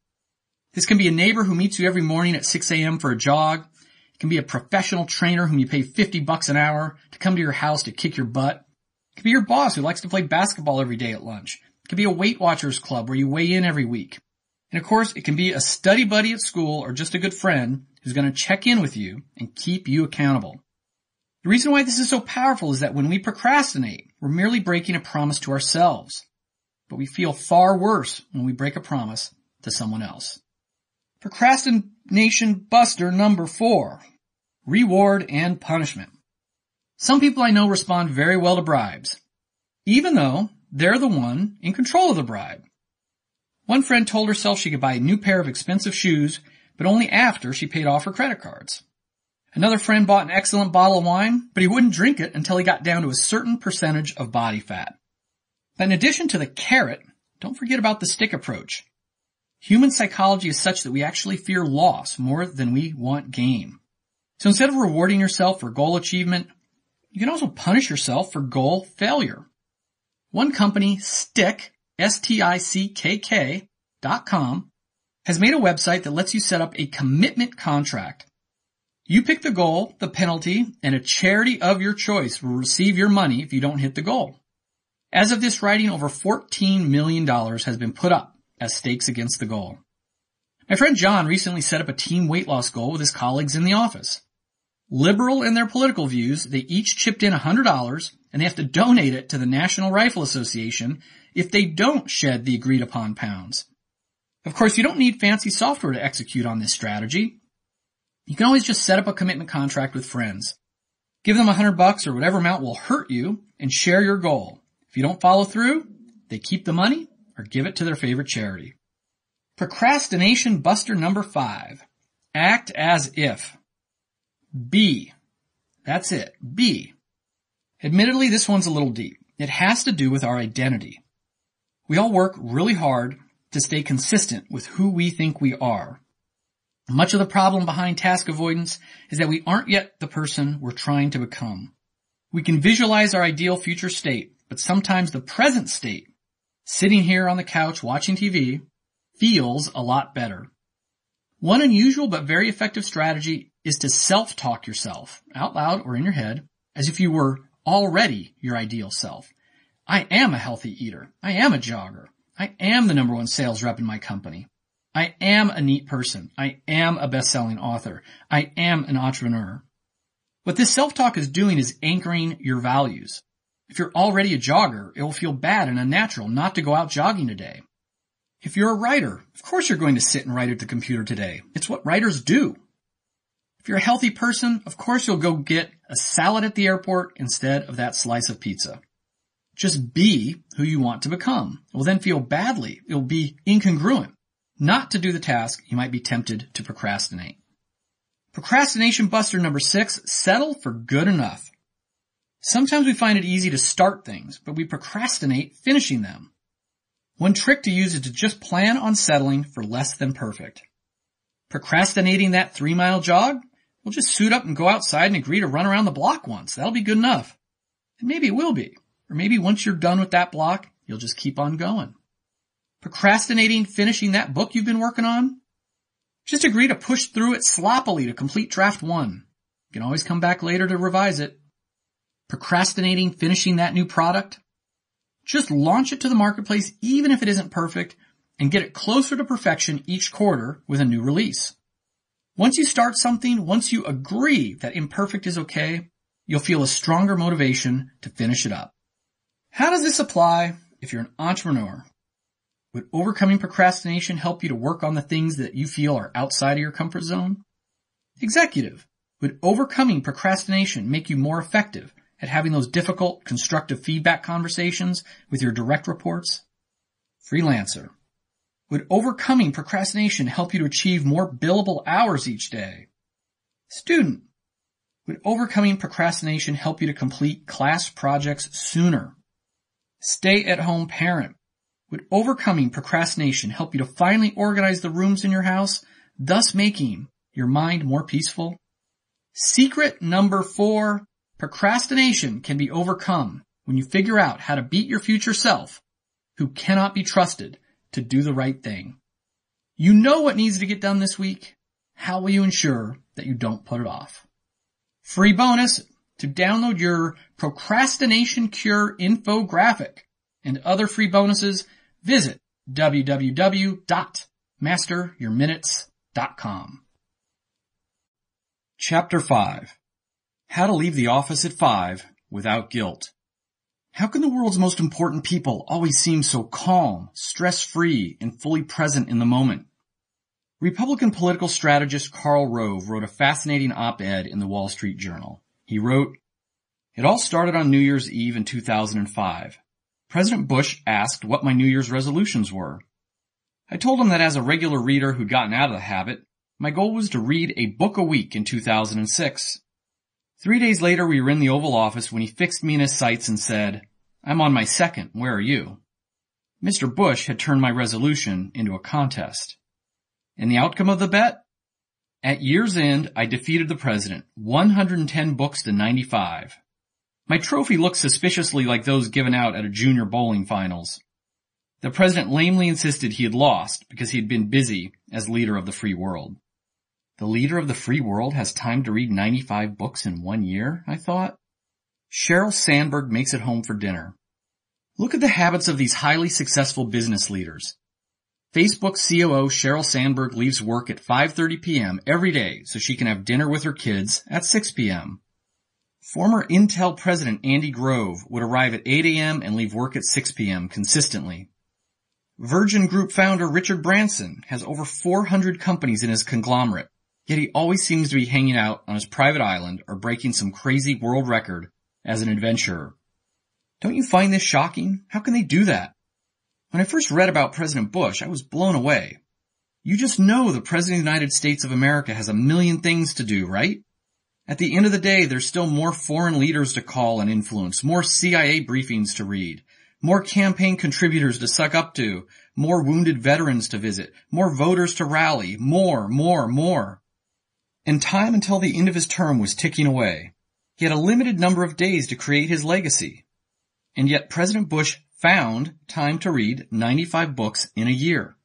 This can be a neighbor who meets you every morning at 6 a.m. for a jog. It can be a professional trainer whom you pay $50 an hour to come to your house to kick your butt. It can be your boss who likes to play basketball every day at lunch. It can be a Weight Watchers club where you weigh in every week. And of course, it can be a study buddy at school or just a good friend who's going to check in with you and keep you accountable. The reason why this is so powerful is that when we procrastinate, we're merely breaking a promise to ourselves. But we feel far worse when we break a promise to someone else. Procrastination buster number 4, reward and punishment. Some people I know respond very well to bribes, even though they're the one in control of the bribe. One friend told herself she could buy a new pair of expensive shoes, but only after she paid off her credit cards. Another friend bought an excellent bottle of wine, but he wouldn't drink it until he got down to a certain percentage of body fat. But in addition to the carrot, don't forget about the stick approach. Human psychology is such that we actually fear loss more than we want gain. So instead of rewarding yourself for goal achievement, you can also punish yourself for goal failure. One company, Stick, STICKK.com has made a website that lets you set up a commitment contract. You pick the goal, the penalty, and a charity of your choice will receive your money if you don't hit the goal. As of this writing, over $14 million has been put up as stakes against the goal. My friend John recently set up a team weight loss goal with his colleagues in the office. Liberal in their political views, they each chipped in $100 and they have to donate it to the National Rifle Association if they don't shed the agreed upon pounds. Of course, you don't need fancy software to execute on this strategy. You can always just set up a commitment contract with friends. Give them $100 or whatever amount will hurt you and share your goal. If you don't follow through, they keep the money or give it to their favorite charity. Procrastination buster number 5, act as if. B. That's it. B. Admittedly, this one's a little deep. It has to do with our identity. We all work really hard to stay consistent with who we think we are. Much of the problem behind task avoidance is that we aren't yet the person we're trying to become. We can visualize our ideal future state, but sometimes the present state, sitting here on the couch watching TV, feels a lot better. One unusual but very effective strategy is to self-talk yourself, out loud or in your head, as if you were already your ideal self. I am a healthy eater. I am a jogger. I am the number one sales rep in my company. I am a neat person. I am a best-selling author. I am an entrepreneur. What this self-talk is doing is anchoring your values. If you're already a jogger, it will feel bad and unnatural not to go out jogging today. If you're a writer, of course you're going to sit and write at the computer today. It's what writers do. If you're a healthy person, of course you'll go get a salad at the airport instead of that slice of pizza. Just be who you want to become. It will then feel badly. It will be incongruent. Not to do the task, you might be tempted to procrastinate. Procrastination buster number 6, settle for good enough. Sometimes we find it easy to start things, but we procrastinate finishing them. One trick to use is to just plan on settling for less than perfect. Procrastinating that 3-mile jog? We'll just suit up and go outside and agree to run around the block once. That'll be good enough. And maybe it will be. Or maybe once you're done with that block, you'll just keep on going. Procrastinating finishing that book you've been working on? Just agree to push through it sloppily to complete draft 1. You can always come back later to revise it. Procrastinating finishing that new product? Just launch it to the marketplace even if it isn't perfect and get it closer to perfection each quarter with a new release. Once you start something, once you agree that imperfect is okay, you'll feel a stronger motivation to finish it up. How does this apply if you're an entrepreneur? Would overcoming procrastination help you to work on the things that you feel are outside of your comfort zone? Executive, would overcoming procrastination make you more effective at having those difficult, constructive feedback conversations with your direct reports? Freelancer, would overcoming procrastination help you to achieve more billable hours each day? Student, would overcoming procrastination help you to complete class projects sooner? Stay-at-home parent, would overcoming procrastination help you to finally organize the rooms in your house, thus making your mind more peaceful? Secret number 4, procrastination can be overcome when you figure out how to beat your future self, who cannot be trusted to do the right thing. You know what needs to get done this week. How will you ensure that you don't put it off? Free bonus to download your procrastination cure infographic and other free bonuses, visit www.masteryourminutes.com. Chapter 5. How to leave the office at 5 without guilt. How can the world's most important people always seem so calm, stress-free, and fully present in the moment? Republican political strategist Karl Rove wrote a fascinating op-ed in the Wall Street Journal. He wrote, "It all started on New Year's Eve in 2005. President Bush asked what my New Year's resolutions were. I told him that as a regular reader who'd gotten out of the habit, my goal was to read a book a week in 2006. 3 days later, we were in the Oval Office when he fixed me in his sights and said, 'I'm on my second. Where are you?' Mr. Bush had turned my resolution into a contest. And the outcome of the bet? At year's end, I defeated the president, 110 books to 95. My trophy looked suspiciously like those given out at a junior bowling finals. The president lamely insisted he had lost because he had been busy as leader of the free world." The leader of the free world has time to read 95 books in 1 year, I thought. Sheryl Sandberg makes it home for dinner. Look at the habits of these highly successful business leaders. Facebook COO Sheryl Sandberg leaves work at 5:30 p.m. every day so she can have dinner with her kids at 6 p.m. Former Intel president Andy Grove would arrive at 8 a.m. and leave work at 6 p.m. consistently. Virgin Group founder Richard Branson has over 400 companies in his conglomerate, yet he always seems to be hanging out on his private island or breaking some crazy world record as an adventurer. Don't you find this shocking? How can they do that? When I first read about President Bush, I was blown away. You just know the President of the United States of America has a million things to do, right? At the end of the day, there's still more foreign leaders to call and influence, more CIA briefings to read, more campaign contributors to suck up to, more wounded veterans to visit, more voters to rally, more. And time until the end of his term was ticking away. He had a limited number of days to create his legacy. And yet President Bush found time to read 95 books in a year.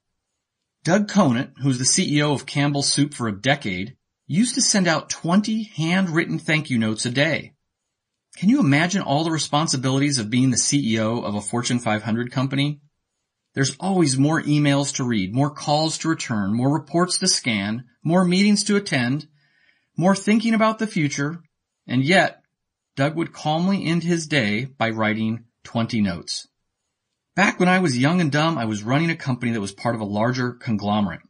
Doug Conant, who's the CEO of Campbell's Soup for a decade, used to send out 20 handwritten thank you notes a day. Can you imagine all the responsibilities of being the CEO of a Fortune 500 company? There's always more emails to read, more calls to return, more reports to scan, more meetings to attend, more thinking about the future, and yet Doug would calmly end his day by writing 20 notes. Back when I was young and dumb, I was running a company that was part of a larger conglomerate.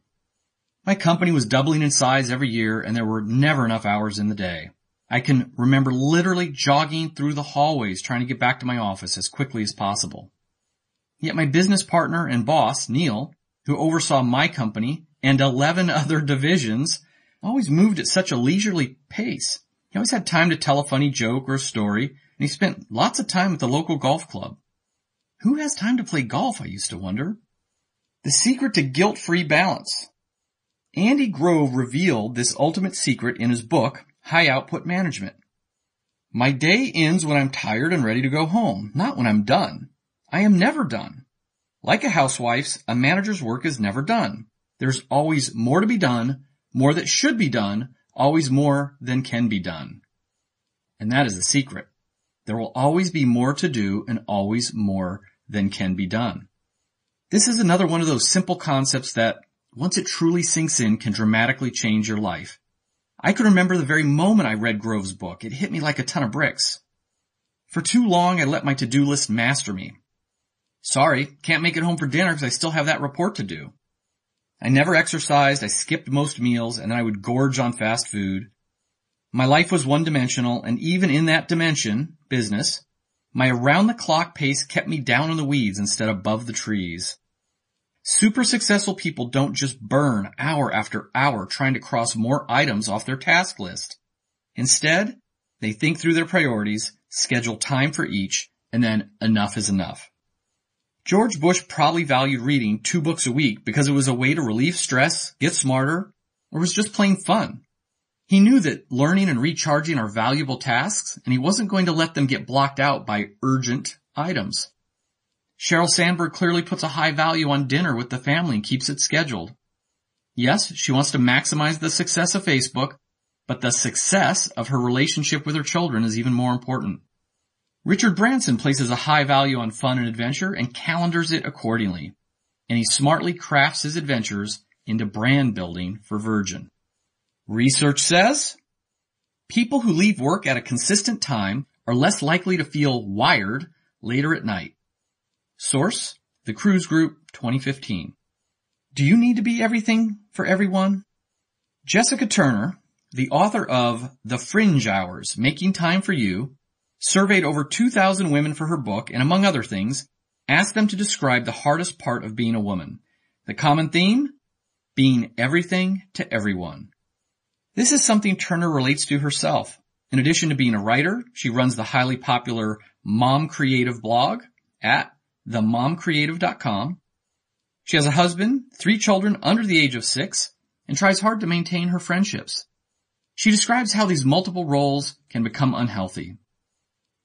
My company was doubling in size every year, and there were never enough hours in the day. I can remember literally jogging through the hallways trying to get back to my office as quickly as possible. Yet my business partner and boss, Neil, who oversaw my company and 11 other divisions, always moved at such a leisurely pace. He always had time to tell a funny joke or a story, and he spent lots of time at the local golf club. Who has time to play golf, I used to wonder? The secret to guilt-free balance. Andy Grove revealed this ultimate secret in his book, High Output Management. My day ends when I'm tired and ready to go home, not when I'm done. I am never done. Like a housewife's, a manager's work is never done. There's always more to be done, more that should be done, always more than can be done. And that is the secret. There will always be more to do and always more than can be done. This is another one of those simple concepts that, once it truly sinks in, can dramatically change your life. I can remember the very moment I read Grove's book. It hit me like a ton of bricks. For too long, I let my to-do list master me. Sorry, can't make it home for dinner because I still have that report to do. I never exercised, I skipped most meals, and I would gorge on fast food. My life was one-dimensional, and even in that dimension, business, my around-the-clock pace kept me down in the weeds instead of above the trees. Super successful people don't just burn hour after hour trying to cross more items off their task list. Instead, they think through their priorities, schedule time for each, and then enough is enough. George Bush probably valued reading 2 books a week because it was a way to relieve stress, get smarter, or was just plain fun. He knew that learning and recharging are valuable tasks, and he wasn't going to let them get blocked out by urgent items. Sheryl Sandberg clearly puts a high value on dinner with the family and keeps it scheduled. Yes, she wants to maximize the success of Facebook, but the success of her relationship with her children is even more important. Richard Branson places a high value on fun and adventure and calendars it accordingly, and he smartly crafts his adventures into brand building for Virgin. Research says people who leave work at a consistent time are less likely to feel wired later at night. Source, The Kruse Group, 2015. Do you need to be everything for everyone? Jessica Turner, the author of The Fringe Hours, Making Time for You, surveyed over 2,000 women for her book and, among other things, asked them to describe the hardest part of being a woman. The common theme? Being everything to everyone. This is something Turner relates to herself. In addition to being a writer, she runs the highly popular Mom Creative blog at themomcreative.com. She has a husband, 3 children under the age of 6, and tries hard to maintain her friendships. She describes how these multiple roles can become unhealthy.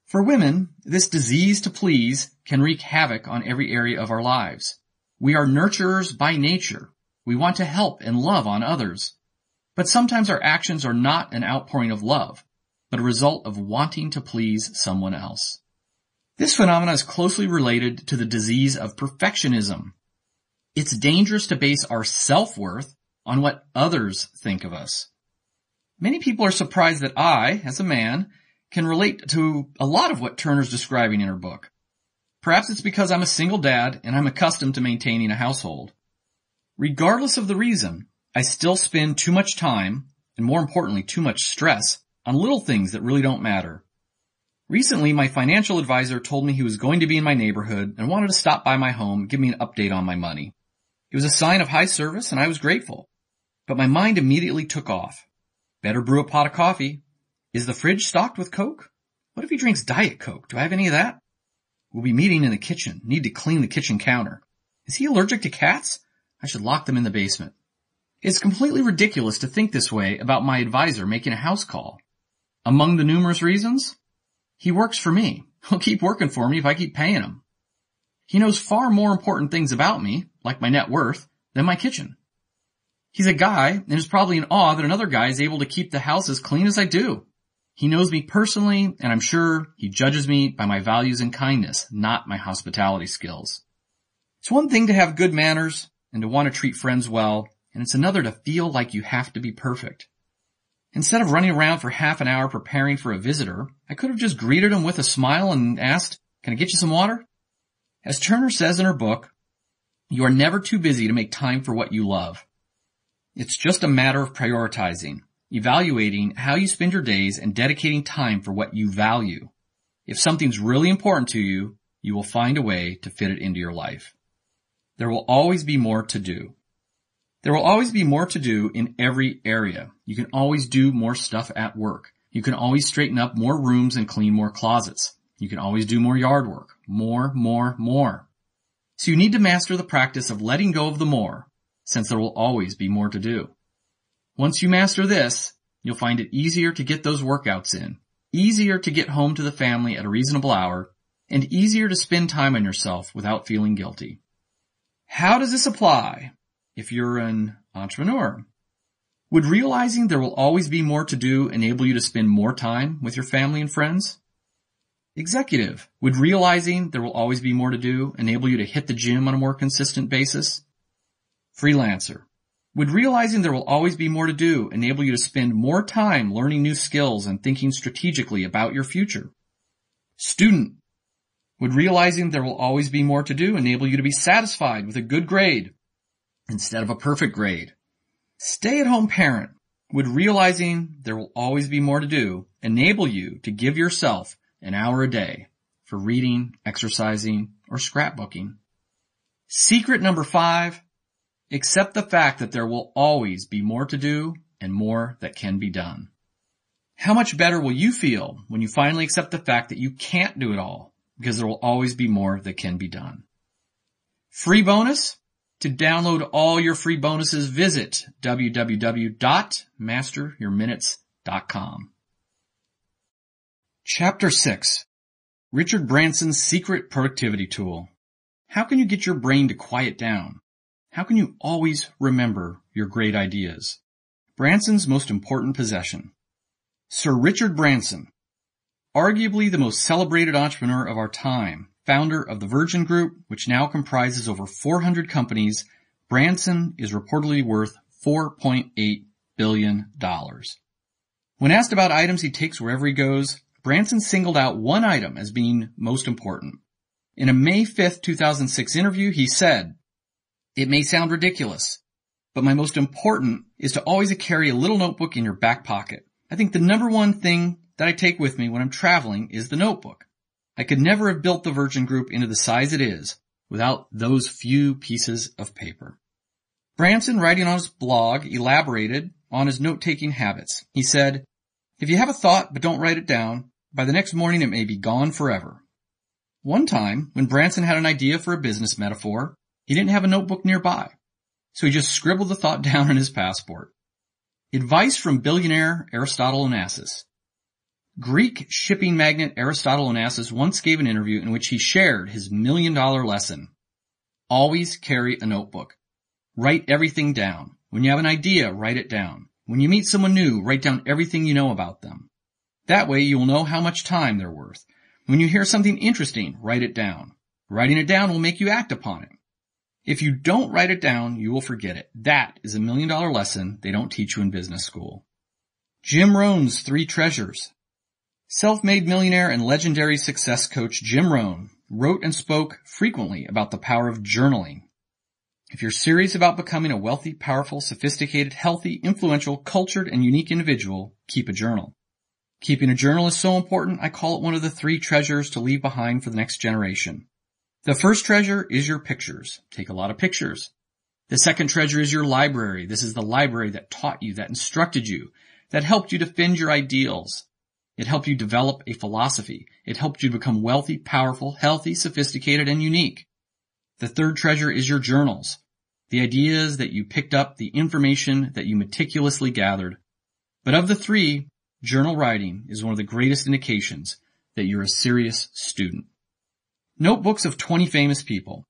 For women, this disease to please can wreak havoc on every area of our lives. We are nurturers by nature. We want to help and love on others. But sometimes our actions are not an outpouring of love, but a result of wanting to please someone else. This phenomenon is closely related to the disease of perfectionism. It's dangerous to base our self-worth on what others think of us. Many people are surprised that I, as a man, can relate to a lot of what Turner's describing in her book. Perhaps it's because I'm a single dad and I'm accustomed to maintaining a household. Regardless of the reason, I still spend too much time, and more importantly, too much stress, on little things that really don't matter. Recently, my financial advisor told me he was going to be in my neighborhood and wanted to stop by my home and give me an update on my money. It was a sign of high service, and I was grateful. But my mind immediately took off. Better brew a pot of coffee. Is the fridge stocked with Coke? What if he drinks Diet Coke? Do I have any of that? We'll be meeting in the kitchen. Need to clean the kitchen counter. Is he allergic to cats? I should lock them in the basement. It's completely ridiculous to think this way about my advisor making a house call. Among the numerous reasons, he works for me. He'll keep working for me if I keep paying him. He knows far more important things about me, like my net worth, than my kitchen. He's a guy and is probably in awe that another guy is able to keep the house as clean as I do. He knows me personally, and I'm sure he judges me by my values and kindness, not my hospitality skills. It's one thing to have good manners and to want to treat friends well, and it's another to feel like you have to be perfect. Instead of running around for half an hour preparing for a visitor, I could have just greeted him with a smile and asked, "Can I get you some water?" As Turner says in her book, you are never too busy to make time for what you love. It's just a matter of prioritizing, evaluating how you spend your days, and dedicating time for what you value. If something's really important to you, you will find a way to fit it into your life. There will always be more to do. There will always be more to do in every area. You can always do more stuff at work. You can always straighten up more rooms and clean more closets. You can always do more yard work. More. So you need to master the practice of letting go of the more, since there will always be more to do. Once you master this, you'll find it easier to get those workouts in, easier to get home to the family at a reasonable hour, and easier to spend time on yourself without feeling guilty. How does this apply if you're an entrepreneur? Would realizing there will always be more to do enable you to spend more time with your family and friends? Executive, would realizing there will always be more to do enable you to hit the gym on a more consistent basis? Freelancer, Would realizing there will always be more to do enable you to spend more time learning new skills and thinking strategically about your future? Student. Would realizing there will always be more to do enable you to be satisfied with a good grade instead of a perfect grade? Stay-at-home parent. Would realizing there will always be more to do enable you to give yourself an hour a day for reading, exercising, or scrapbooking? Secret number 5. Accept the fact that there will always be more to do and more that can be done. How much better will you feel when you finally accept the fact that you can't do it all, because there will always be more that can be done? Free bonus? To download all your free bonuses, visit www.masteryourminutes.com. Chapter 6. Richard Branson's Secret Productivity Tool. How can you get your brain to quiet down? How can you always remember your great ideas? Branson's most important possession. Sir Richard Branson, arguably the most celebrated entrepreneur of our time, founder of the Virgin Group, which now comprises over 400 companies, Branson is reportedly worth $4.8 billion. When asked about items he takes wherever he goes, Branson singled out one item as being most important. In a May 5, 2006 interview, he said, "It may sound ridiculous, but my most important is to always carry a little notebook in your back pocket. I think the number one thing that I take with me when I'm traveling is the notebook. I could never have built the Virgin Group into the size it is without those few pieces of paper." Branson, writing on his blog, elaborated on his note-taking habits. He said, "If you have a thought but don't write it down, by the next morning it may be gone forever." One time, when Branson had an idea for a business metaphor, he didn't have a notebook nearby, so he just scribbled the thought down in his passport. Advice from billionaire Aristotle Onassis. Greek shipping magnate Aristotle Onassis once gave an interview in which he shared his $1 million lesson. Always carry a notebook. Write everything down. When you have an idea, write it down. When you meet someone new, write down everything you know about them. That way you will know how much time they're worth. When you hear something interesting, write it down. Writing it down will make you act upon it. If you don't write it down, you will forget it. That is a $1 million lesson they don't teach you in business school. Jim Rohn's 3 treasures. Self-made millionaire and legendary success coach Jim Rohn wrote and spoke frequently about the power of journaling. If you're serious about becoming a wealthy, powerful, sophisticated, healthy, influential, cultured, and unique individual, keep a journal. Keeping a journal is so important, I call it one of the 3 treasures to leave behind for the next generation. The first treasure is your pictures. Take a lot of pictures. The second treasure is your library. This is the library that taught you, that instructed you, that helped you defend your ideals. It helped you develop a philosophy. It helped you become wealthy, powerful, healthy, sophisticated, and unique. The third treasure is your journals. The ideas that you picked up, the information that you meticulously gathered. But of the 3, journal writing is one of the greatest indications that you're a serious student. Notebooks of 20 famous people.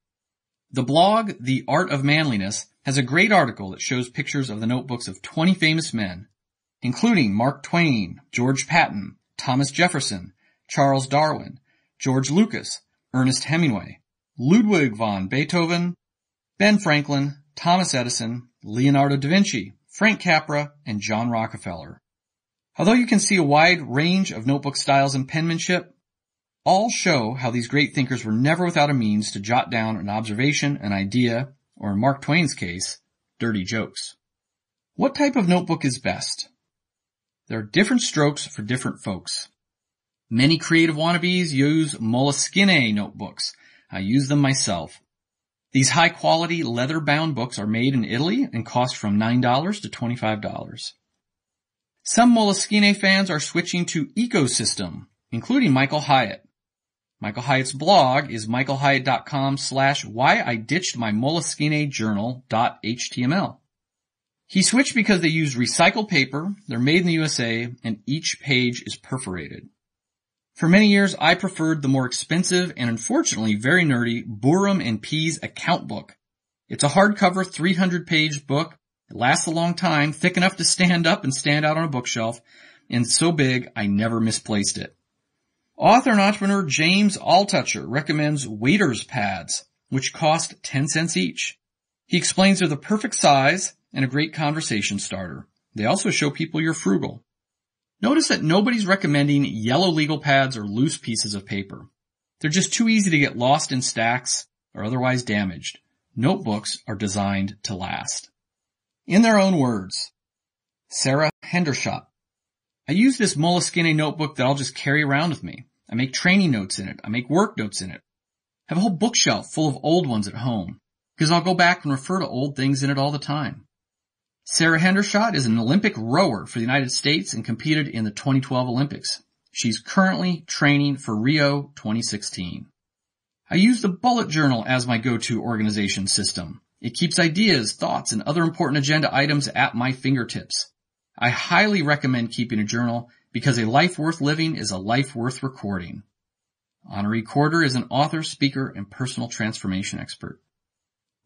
The blog, The Art of Manliness, has a great article that shows pictures of the notebooks of 20 famous men, including Mark Twain, George Patton, Thomas Jefferson, Charles Darwin, George Lucas, Ernest Hemingway, Ludwig von Beethoven, Ben Franklin, Thomas Edison, Leonardo da Vinci, Frank Capra, and John Rockefeller. Although you can see a wide range of notebook styles and penmanship, all show how these great thinkers were never without a means to jot down an observation, an idea, or in Mark Twain's case, dirty jokes. What type of notebook is best? There are different strokes for different folks. Many creative wannabes use Moleskine notebooks. I use them myself. These high-quality, leather-bound books are made in Italy and cost from $9 to $25. Some Moleskine fans are switching to Ecosystem, including Michael Hyatt. Michael Hyatt's blog is michaelhyatt.com/whyiDitchedMyMoleskine.journal.html. He switched because they use recycled paper, they're made in the USA, and each page is perforated. For many years, I preferred the more expensive and unfortunately very nerdy Borum & Pease account book. It's a hardcover 300-page book. It lasts a long time, thick enough to stand up and stand out on a bookshelf, and so big I never misplaced it. Author and entrepreneur James Altucher recommends waiter's pads, which cost 10 cents each. He explains they're the perfect size and a great conversation starter. They also show people you're frugal. Notice that nobody's recommending yellow legal pads or loose pieces of paper. They're just too easy to get lost in stacks or otherwise damaged. Notebooks are designed to last. In their own words, Sarah Hendershot: I use this moleskine notebook that I'll just carry around with me. I make training notes in it. I make work notes in it. I have a whole bookshelf full of old ones at home because I'll go back and refer to old things in it all the time. Sarah Hendershot is an Olympic rower for the United States and competed in the 2012 Olympics. She's currently training for Rio 2016. I use the bullet journal as my go-to organization system. It keeps ideas, thoughts, and other important agenda items at my fingertips. I highly recommend keeping a journal because a life worth living is a life worth recording. Honoree Corder is an author, speaker, and personal transformation expert.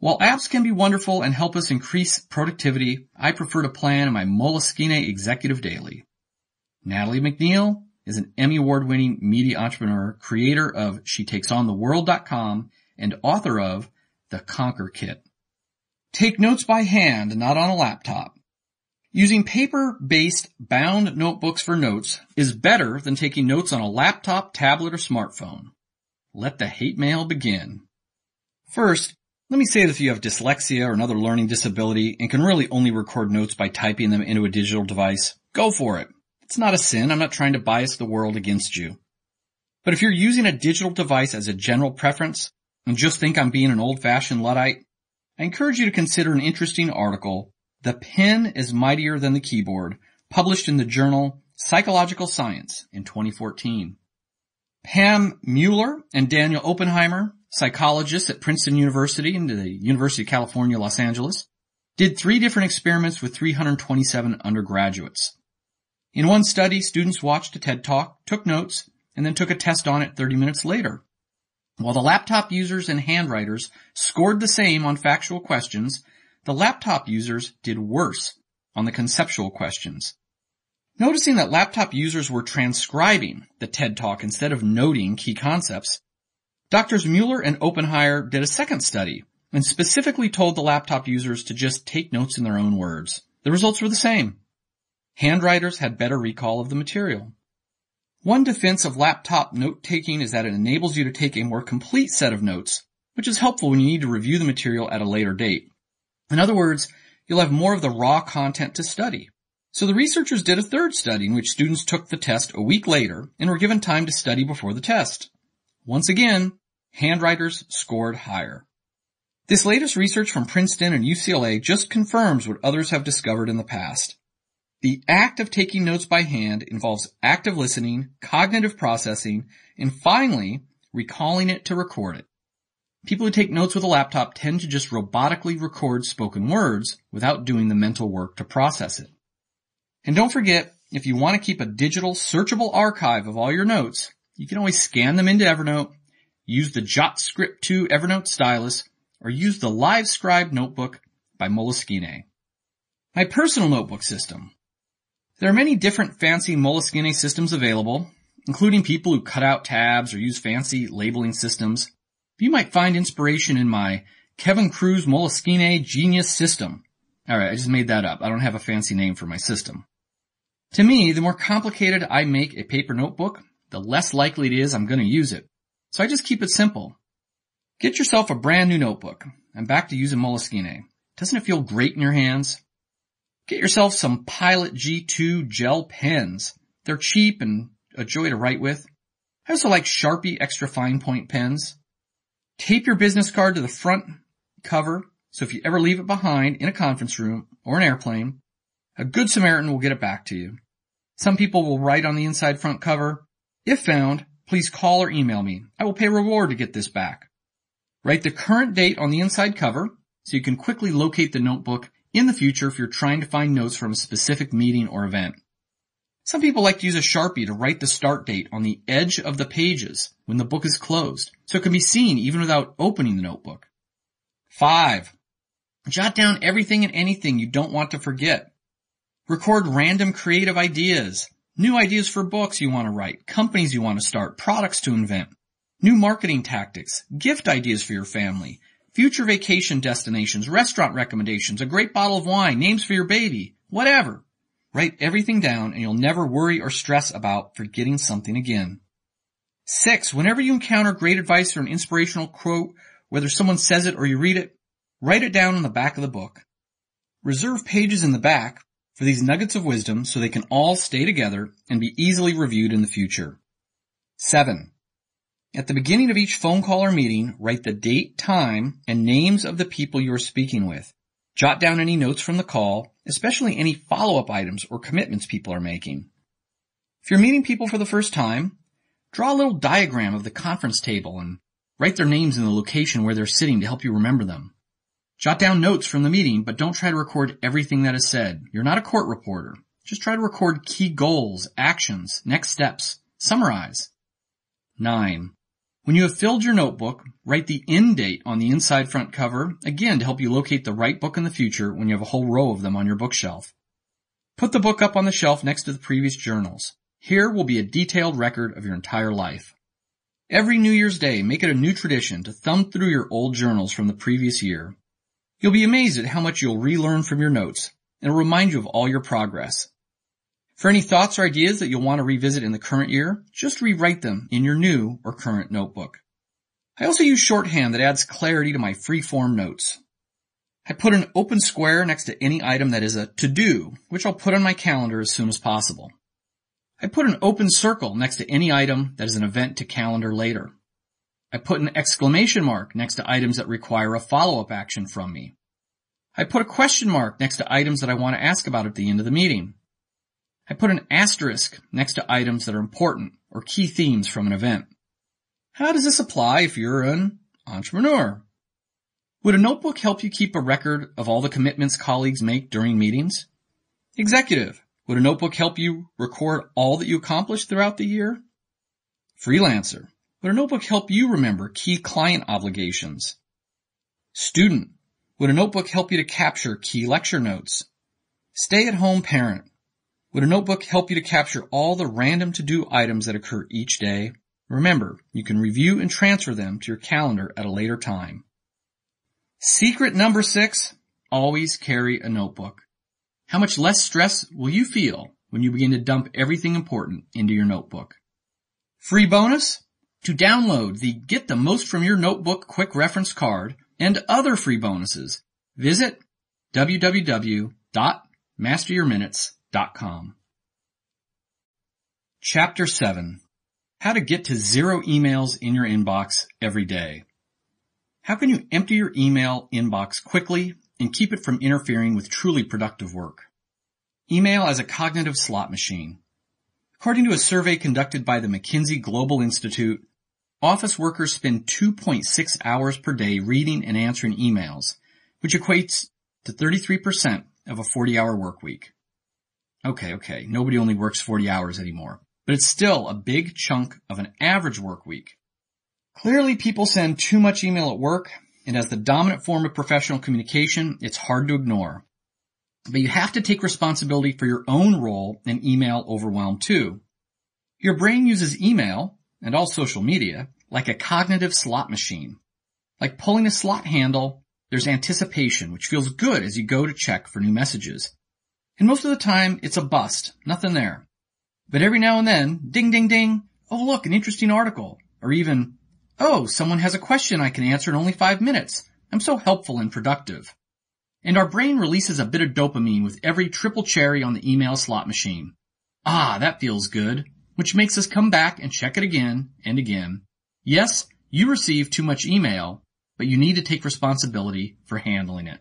While apps can be wonderful and help us increase productivity, I prefer to plan my Moleskine Executive Daily. Natalie McNeil is an Emmy Award-winning media entrepreneur, creator of SheTakesOnTheWorld.com and author of The Conquer Kit. Take notes by hand, not on a laptop. Using paper-based bound notebooks for notes is better than taking notes on a laptop, tablet, or smartphone. Let the hate mail begin. First, let me say that if you have dyslexia or another learning disability and can really only record notes by typing them into a digital device, go for it. It's not a sin. I'm not trying to bias the world against you. But if you're using a digital device as a general preference and just think I'm being an old-fashioned Luddite, I encourage you to consider an interesting article, "The Pen is Mightier Than the Keyboard," published in the journal Psychological Science in 2014. Pam Mueller and Daniel Oppenheimer, psychologists at Princeton University and the University of California, Los Angeles, did 3 different experiments with 327 undergraduates. In one study, students watched a TED Talk, took notes, and then took a test on it 30 minutes later. While the laptop users and handwriters scored the same on factual questions, the laptop users did worse on the conceptual questions. Noticing that laptop users were transcribing the TED Talk instead of noting key concepts, Drs. Mueller and Oppenheimer did a second study and specifically told the laptop users to just take notes in their own words. The results were the same. Handwriters had better recall of the material. One defense of laptop note-taking is that it enables you to take a more complete set of notes, which is helpful when you need to review the material at a later date. In other words, you'll have more of the raw content to study. So the researchers did a third study in which students took the test a week later and were given time to study before the test. Once again, handwriters scored higher. This latest research from Princeton and UCLA just confirms what others have discovered in the past. The act of taking notes by hand involves active listening, cognitive processing, and finally, recalling it to record it. People who take notes with a laptop tend to just robotically record spoken words without doing the mental work to process it. And don't forget, if you want to keep a digital, searchable archive of all your notes, you can always scan them into Evernote, use the JotScript 2 Evernote stylus, or use the LiveScribe notebook by Moleskine. My personal notebook system. There are many different fancy Moleskine systems available, including people who cut out tabs or use fancy labeling systems. You might find inspiration in my Kevin Kruse Moleskine Genius System. Alright, I just made that up. I don't have a fancy name for my system. To me, the more complicated I make a paper notebook, the less likely it is I'm going to use it. So I just keep it simple. Get yourself a brand new notebook. I'm back to using Moleskine. Doesn't it feel great in your hands? Get yourself some Pilot G2 gel pens. They're cheap and a joy to write with. I also like Sharpie extra fine point pens. Tape your business card to the front cover, so if you ever leave it behind in a conference room or an airplane, a good Samaritan will get it back to you. Some people will write on the inside front cover, "If found, please call or email me. I will pay reward to get this back." Write the current date on the inside cover so you can quickly locate the notebook in the future if you're trying to find notes from a specific meeting or event. Some people like to use a Sharpie to write the start date on the edge of the pages when the book is closed, so it can be seen even without opening the notebook. 5. Jot down everything and anything you don't want to forget. Record random creative ideas, new ideas for books you want to write, companies you want to start, products to invent, new marketing tactics, gift ideas for your family, future vacation destinations, restaurant recommendations, a great bottle of wine, names for your baby, whatever. Write everything down and you'll never worry or stress about forgetting something again. 6. Whenever you encounter great advice or an inspirational quote, whether someone says it or you read it, write it down on the back of the book. Reserve pages in the back for these nuggets of wisdom so they can all stay together and be easily reviewed in the future. 7. At the beginning of each phone call or meeting, write the date, time, and names of the people you are speaking with. Jot down any notes from the call, especially any follow-up items or commitments people are making. If you're meeting people for the first time, draw a little diagram of the conference table and write their names and the location where they're sitting to help you remember them. Jot down notes from the meeting, but don't try to record everything that is said. You're not a court reporter. Just try to record key goals, actions, next steps. Summarize. 9. When you have filled your notebook, write the end date on the inside front cover, again to help you locate the right book in the future when you have a whole row of them on your bookshelf. Put the book up on the shelf next to the previous journals. Here will be a detailed record of your entire life. Every New Year's Day, make it a new tradition to thumb through your old journals from the previous year. You'll be amazed at how much you'll relearn from your notes, and it'll remind you of all your progress. For any thoughts or ideas that you'll want to revisit in the current year, just rewrite them in your new or current notebook. I also use shorthand that adds clarity to my free-form notes. I put an open square next to any item that is a to-do, which I'll put on my calendar as soon as possible. I put an open circle next to any item that is an event to calendar later. I put an exclamation mark next to items that require a follow-up action from me. I put a question mark next to items that I want to ask about at the end of the meeting. I put an asterisk next to items that are important or key themes from an event. How does this apply if you're an entrepreneur? Would a notebook help you keep a record of all the commitments colleagues make during meetings? Executive, would a notebook help you record all that you accomplished throughout the year? Freelancer, would a notebook help you remember key client obligations? Student, would a notebook help you to capture key lecture notes? Stay-at-home parent, would a notebook help you to capture all the random to-do items that occur each day? Remember, you can review and transfer them to your calendar at a later time. Secret number 6, always carry a notebook. How much less stress will you feel when you begin to dump everything important into your notebook? Free bonus, to download the Get the Most From Your Notebook Quick Reference Card and other free bonuses, visit www.masteryourminutes.com. Chapter 7. How to get to 0 emails in your inbox every day. How can you empty your email inbox quickly and keep it from interfering with truly productive work? Email as a cognitive slot machine. According to a survey conducted by the McKinsey Global Institute, office workers spend 2.6 hours per day reading and answering emails, which equates to 33% of a 40-hour work week. Okay, nobody only works 40 hours anymore, but it's still a big chunk of an average work week. Clearly, people send too much email at work, and as the dominant form of professional communication, it's hard to ignore. But you have to take responsibility for your own role in email overwhelm too. Your brain uses email, and all social media, like a cognitive slot machine. Like pulling a slot handle, there's anticipation, which feels good as you go to check for new messages. And most of the time, it's a bust, nothing there. But every now and then, ding, ding, ding, oh look, an interesting article. Or even, oh, someone has a question I can answer in only 5 minutes. I'm so helpful and productive. And our brain releases a bit of dopamine with every triple cherry on the email slot machine. Ah, that feels good, which makes us come back and check it again and again. Yes, you receive too much email, but you need to take responsibility for handling it.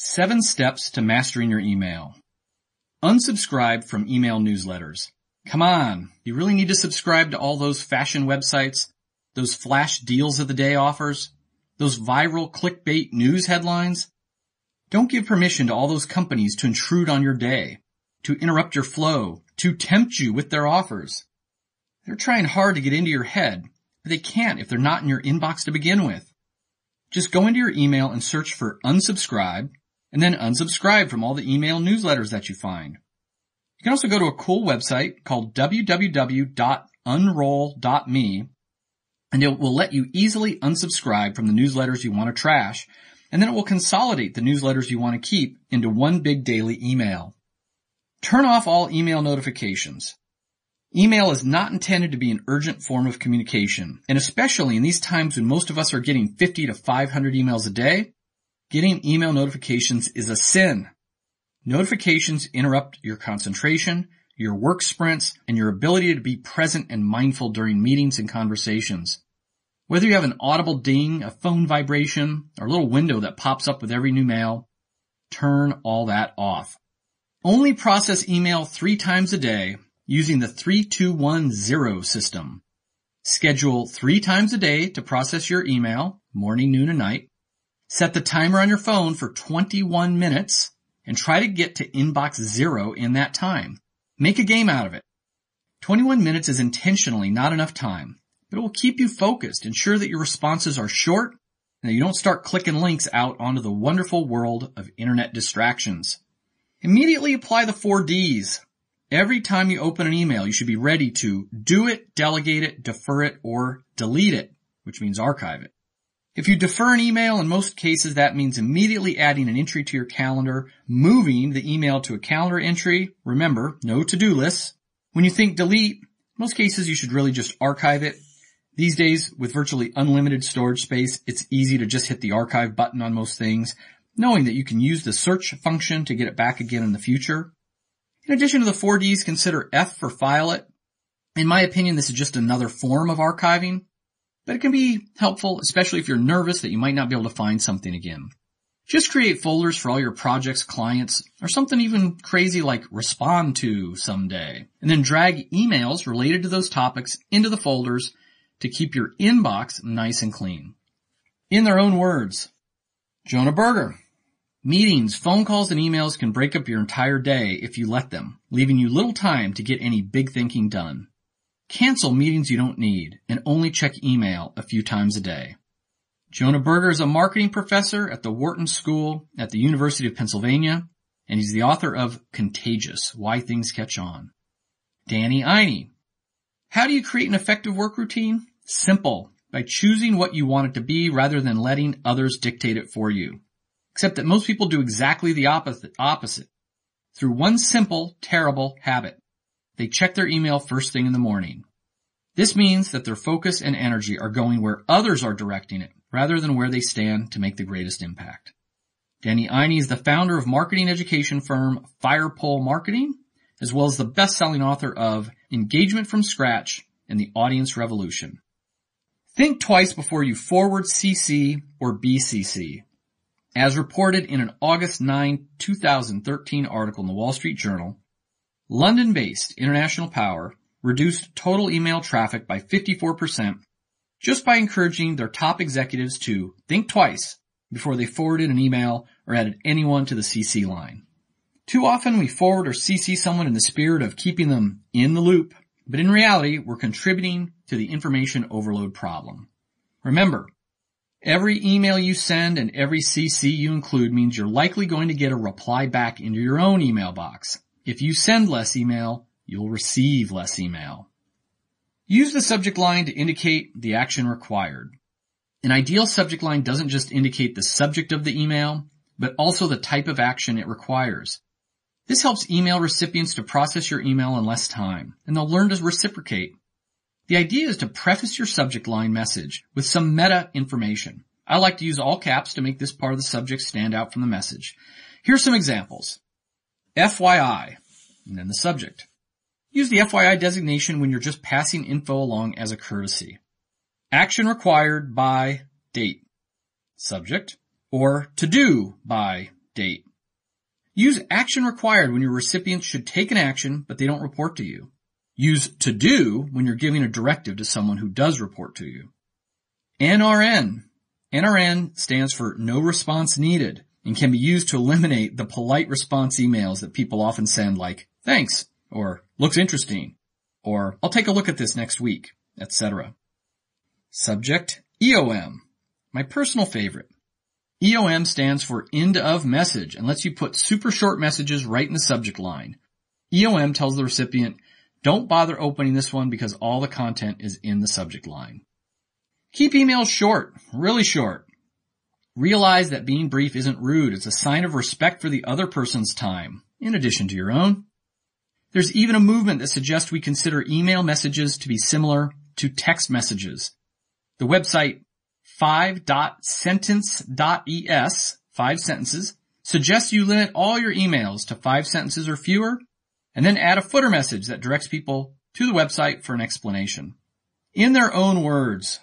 7 steps to mastering your email. Unsubscribe from email newsletters. Come on, you really need to subscribe to all those fashion websites, those flash deals of the day offers, those viral clickbait news headlines. Don't give permission to all those companies to intrude on your day, to interrupt your flow, to tempt you with their offers. They're trying hard to get into your head, but they can't if they're not in your inbox to begin with. Just go into your email and search for unsubscribe, and then unsubscribe from all the email newsletters that you find. You can also go to a cool website called www.unroll.me and it will let you easily unsubscribe from the newsletters you want to trash, and then it will consolidate the newsletters you want to keep into one big daily email. Turn off all email notifications. Email is not intended to be an urgent form of communication, and especially in these times when most of us are getting 50 to 500 emails a day, getting email notifications is a sin. Notifications interrupt your concentration, your work sprints, and your ability to be present and mindful during meetings and conversations. Whether you have an audible ding, a phone vibration, or a little window that pops up with every new mail, turn all that off. Only process email 3 times a day using the 3-2-1-0 system. Schedule 3 times a day to process your email, morning, noon, and night. Set the timer on your phone for 21 minutes and try to get to inbox 0 in that time. Make a game out of it. 21 minutes is intentionally not enough time, but it will keep you focused, ensure that your responses are short, and that you don't start clicking links out onto the wonderful world of internet distractions. Immediately apply the 4 Ds. Every time you open an email, you should be ready to do it, delegate it, defer it, or delete it, which means archive it. If you defer an email, in most cases that means immediately adding an entry to your calendar, moving the email to a calendar entry. Remember, no to-do lists. When you think delete, in most cases you should really just archive it. These days, with virtually unlimited storage space, it's easy to just hit the archive button on most things, knowing that you can use the search function to get it back again in the future. In addition to the 4 Ds, consider F for file it. In my opinion, this is just another form of archiving, but it can be helpful, especially if you're nervous that you might not be able to find something again. Just create folders for all your projects, clients, or something even crazy like respond to someday, and then drag emails related to those topics into the folders to keep your inbox nice and clean. In their own words, Jonah Berger, meetings, phone calls, and emails can break up your entire day if you let them, leaving you little time to get any big thinking done. Cancel meetings you don't need and only check email a few times a day. Jonah Berger is a marketing professor at the Wharton School at the University of Pennsylvania, and he's the author of Contagious, Why Things Catch On. Danny Einey, how do you create an effective work routine? Simple, by choosing what you want it to be rather than letting others dictate it for you. Except that most people do exactly the opposite. Through one simple, terrible habit. They check their email first thing in the morning. This means that their focus and energy are going where others are directing it, rather than where they stand to make the greatest impact. Danny Einey is the founder of marketing education firm Firepole Marketing, as well as the best-selling author of Engagement from Scratch and the Audience Revolution. Think twice before you forward CC or BCC. As reported in an August 9, 2013 article in the Wall Street Journal, London-based International Power reduced total email traffic by 54% just by encouraging their top executives to think twice before they forwarded an email or added anyone to the CC line. Too often we forward or CC someone in the spirit of keeping them in the loop, but in reality, we're contributing to the information overload problem. Remember, every email you send and every CC you include means you're likely going to get a reply back into your own email box. If you send less email, you'll receive less email. Use the subject line to indicate the action required. An ideal subject line doesn't just indicate the subject of the email, but also the type of action it requires. This helps email recipients to process your email in less time, and they'll learn to reciprocate. The idea is to preface your subject line message with some meta information. I like to use all caps to make this part of the subject stand out from the message. Here's some examples. FYI, and then the subject. Use the FYI designation when you're just passing info along as a courtesy. Action required by date, subject, or to do by date. Use action required when your recipients should take an action, but they don't report to you. Use to do when you're giving a directive to someone who does report to you. NRN. NRN stands for no response needed and can be used to eliminate the polite response emails that people often send like, thanks, or looks interesting, or I'll take a look at this next week, etc. Subject, EOM. My personal favorite. EOM stands for end of message and lets you put super short messages right in the subject line. EOM tells the recipient, don't bother opening this one because all the content is in the subject line. Keep emails short, really short. Realize that being brief isn't rude. It's a sign of respect for the other person's time, in addition to your own. There's even a movement that suggests we consider email messages to be similar to text messages. The website 5.sentence.es, 5 sentences, suggests you limit all your emails to 5 sentences or fewer, and then add a footer message that directs people to the website for an explanation. In their own words,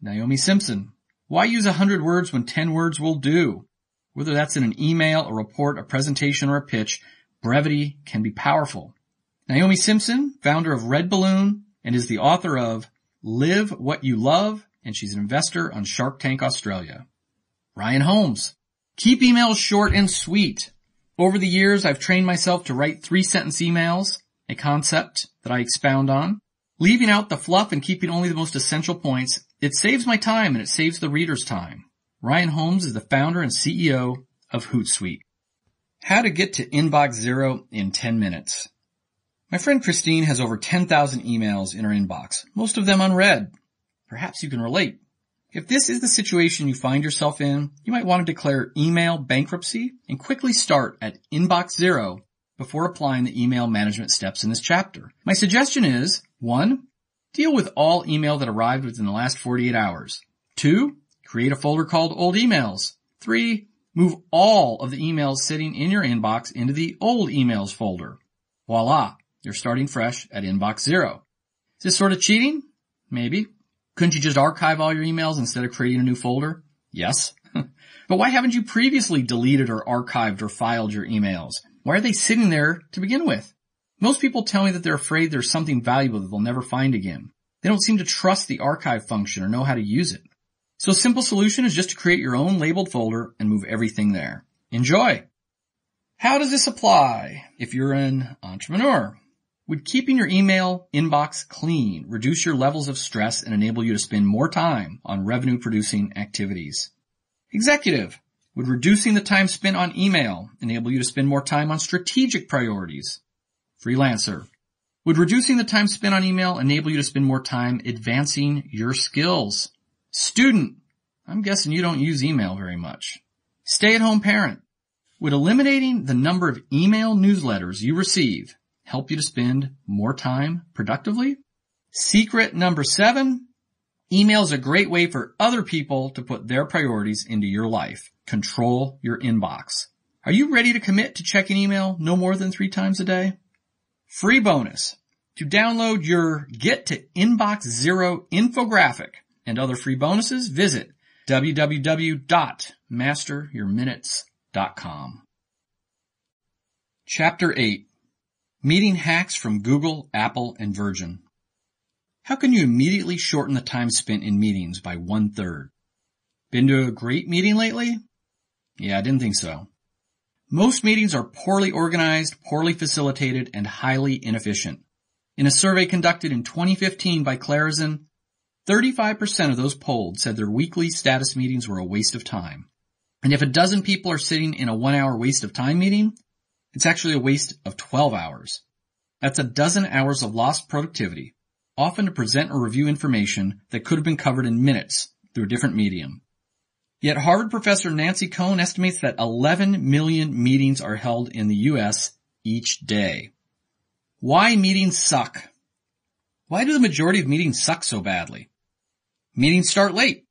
Naomi Simpson, why use 100 words when 10 words will do? Whether that's in an email, a report, a presentation, or a pitch, brevity can be powerful. Naomi Simpson, founder of Red Balloon, and is the author of Live What You Love, and she's an investor on Shark Tank Australia. Ryan Holmes, keep emails short and sweet. Over the years, I've trained myself to write 3-sentence emails, a concept that I expound on. Leaving out the fluff and keeping only the most essential points, it saves my time and it saves the reader's time. Ryan Holmes is the founder and CEO of Hootsuite. How to get to inbox zero in 10 minutes. My friend Christine has over 10,000 emails in her inbox, most of them unread. Perhaps you can relate. If this is the situation you find yourself in, you might want to declare email bankruptcy and quickly start at inbox zero before applying the email management steps in this chapter. My suggestion is, 1. Deal with all email that arrived within the last 48 hours. 2. Create a folder called Old Emails. 3. Move all of the emails sitting in your inbox into the Old Emails folder. Voila! You're starting fresh at inbox zero. Is this sort of cheating? Maybe. Couldn't you just archive all your emails instead of creating a new folder? Yes. But why haven't you previously deleted or archived or filed your emails? Why are they sitting there to begin with? Most people tell me that they're afraid there's something valuable that they'll never find again. They don't seem to trust the archive function or know how to use it. So a simple solution is just to create your own labeled folder and move everything there. Enjoy! How does this apply if you're an entrepreneur? Would keeping your email inbox clean reduce your levels of stress and enable you to spend more time on revenue-producing activities? Executive, would reducing the time spent on email enable you to spend more time on strategic priorities? Freelancer, would reducing the time spent on email enable you to spend more time advancing your skills? Student, I'm guessing you don't use email very much. Stay-at-home parent, would eliminating the number of email newsletters you receive help you to spend more time productively? Secret number 7, email is a great way for other people to put their priorities into your life. Control your inbox. Are you ready to commit to checking email no more than 3 times a day? Free bonus. To download your Get to Inbox Zero infographic and other free bonuses, visit www.masteryourminutes.com. Chapter 8. Meeting hacks from Google, Apple, and Virgin. How can you immediately shorten the time spent in meetings by 1/3? Been to a great meeting lately? Yeah, I didn't think so. Most meetings are poorly organized, poorly facilitated, and highly inefficient. In a survey conducted in 2015 by Clarizen, 35% of those polled said their weekly status meetings were a waste of time. And if a dozen people are sitting in a 1-hour waste of time meeting, it's actually a waste of 12 hours. That's a dozen hours of lost productivity, often to present or review information that could have been covered in minutes through a different medium. Yet Harvard professor Nancy Cohn estimates that 11 million meetings are held in the U.S. each day. Why meetings suck? Why do the majority of meetings suck so badly? Meetings start late.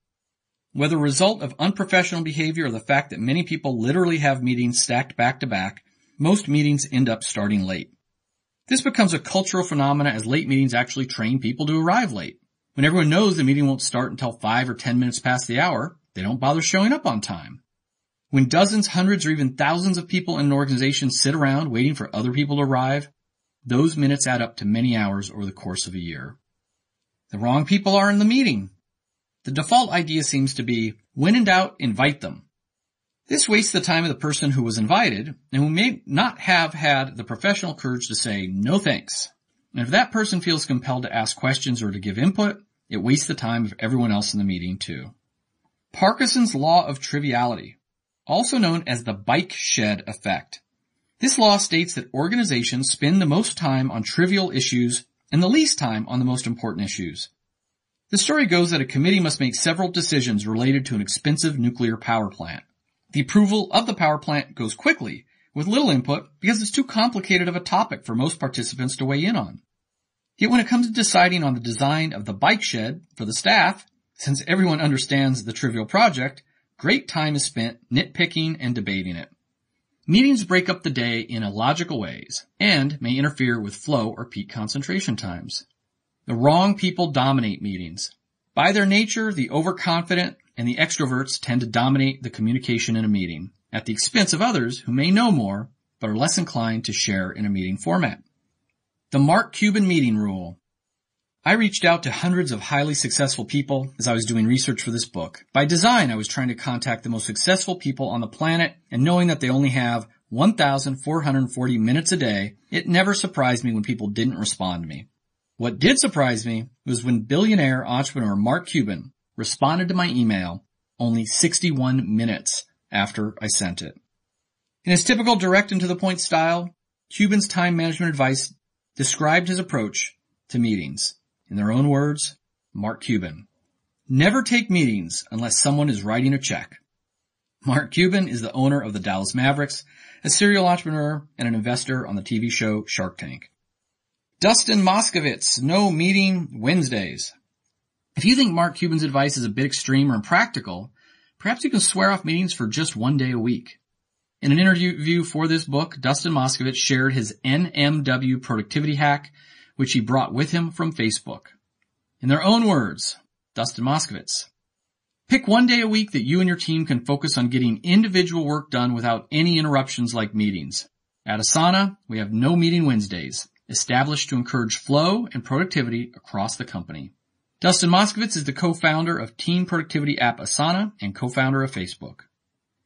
Whether a result of unprofessional behavior or the fact that many people literally have meetings stacked back to back, most meetings end up starting late. This becomes a cultural phenomenon as late meetings actually train people to arrive late. When everyone knows the meeting won't start until 5 or 10 minutes past the hour, they don't bother showing up on time. When dozens, hundreds, or even thousands of people in an organization sit around waiting for other people to arrive, those minutes add up to many hours over the course of a year. The wrong people are in the meeting. The default idea seems to be, when in doubt, invite them. This wastes the time of the person who was invited and who may not have had the professional courage to say no thanks. And if that person feels compelled to ask questions or to give input, it wastes the time of everyone else in the meeting too. Parkinson's law of triviality, also known as the bike shed effect. This law states that organizations spend the most time on trivial issues and the least time on the most important issues. The story goes that a committee must make several decisions related to an expensive nuclear power plant. The approval of the power plant goes quickly, with little input, because it's too complicated of a topic for most participants to weigh in on. Yet when it comes to deciding on the design of the bike shed for the staff, since everyone understands the trivial project, great time is spent nitpicking and debating it. Meetings break up the day in illogical ways and may interfere with flow or peak concentration times. The wrong people dominate meetings. By their nature, the overconfident and the extroverts tend to dominate the communication in a meeting at the expense of others who may know more but are less inclined to share in a meeting format. The Mark Cuban meeting rule. I reached out to hundreds of highly successful people as I was doing research for this book. By design, I was trying to contact the most successful people on the planet, and knowing that they only have 1,440 minutes a day, it never surprised me when people didn't respond to me. What did surprise me was when billionaire entrepreneur Mark Cuban responded to my email only 61 minutes after I sent it. In his typical direct and to-the-point style, Cuban's time management advice described his approach to meetings. In their own words, Mark Cuban. Never take meetings unless someone is writing a check. Mark Cuban is the owner of the Dallas Mavericks, a serial entrepreneur, and an investor on the TV show Shark Tank. Dustin Moskovitz, no meeting Wednesdays. If you think Mark Cuban's advice is a bit extreme or impractical, perhaps you can swear off meetings for just one day a week. In an interview for this book, Dustin Moskovitz shared his NMW productivity hack, which he brought with him from Facebook. In their own words, Dustin Moskovitz, pick one day a week that you and your team can focus on getting individual work done without any interruptions like meetings. At Asana, we have no meeting Wednesdays, established to encourage flow and productivity across the company. Dustin Moskovitz is the co-founder of team productivity app Asana and co-founder of Facebook.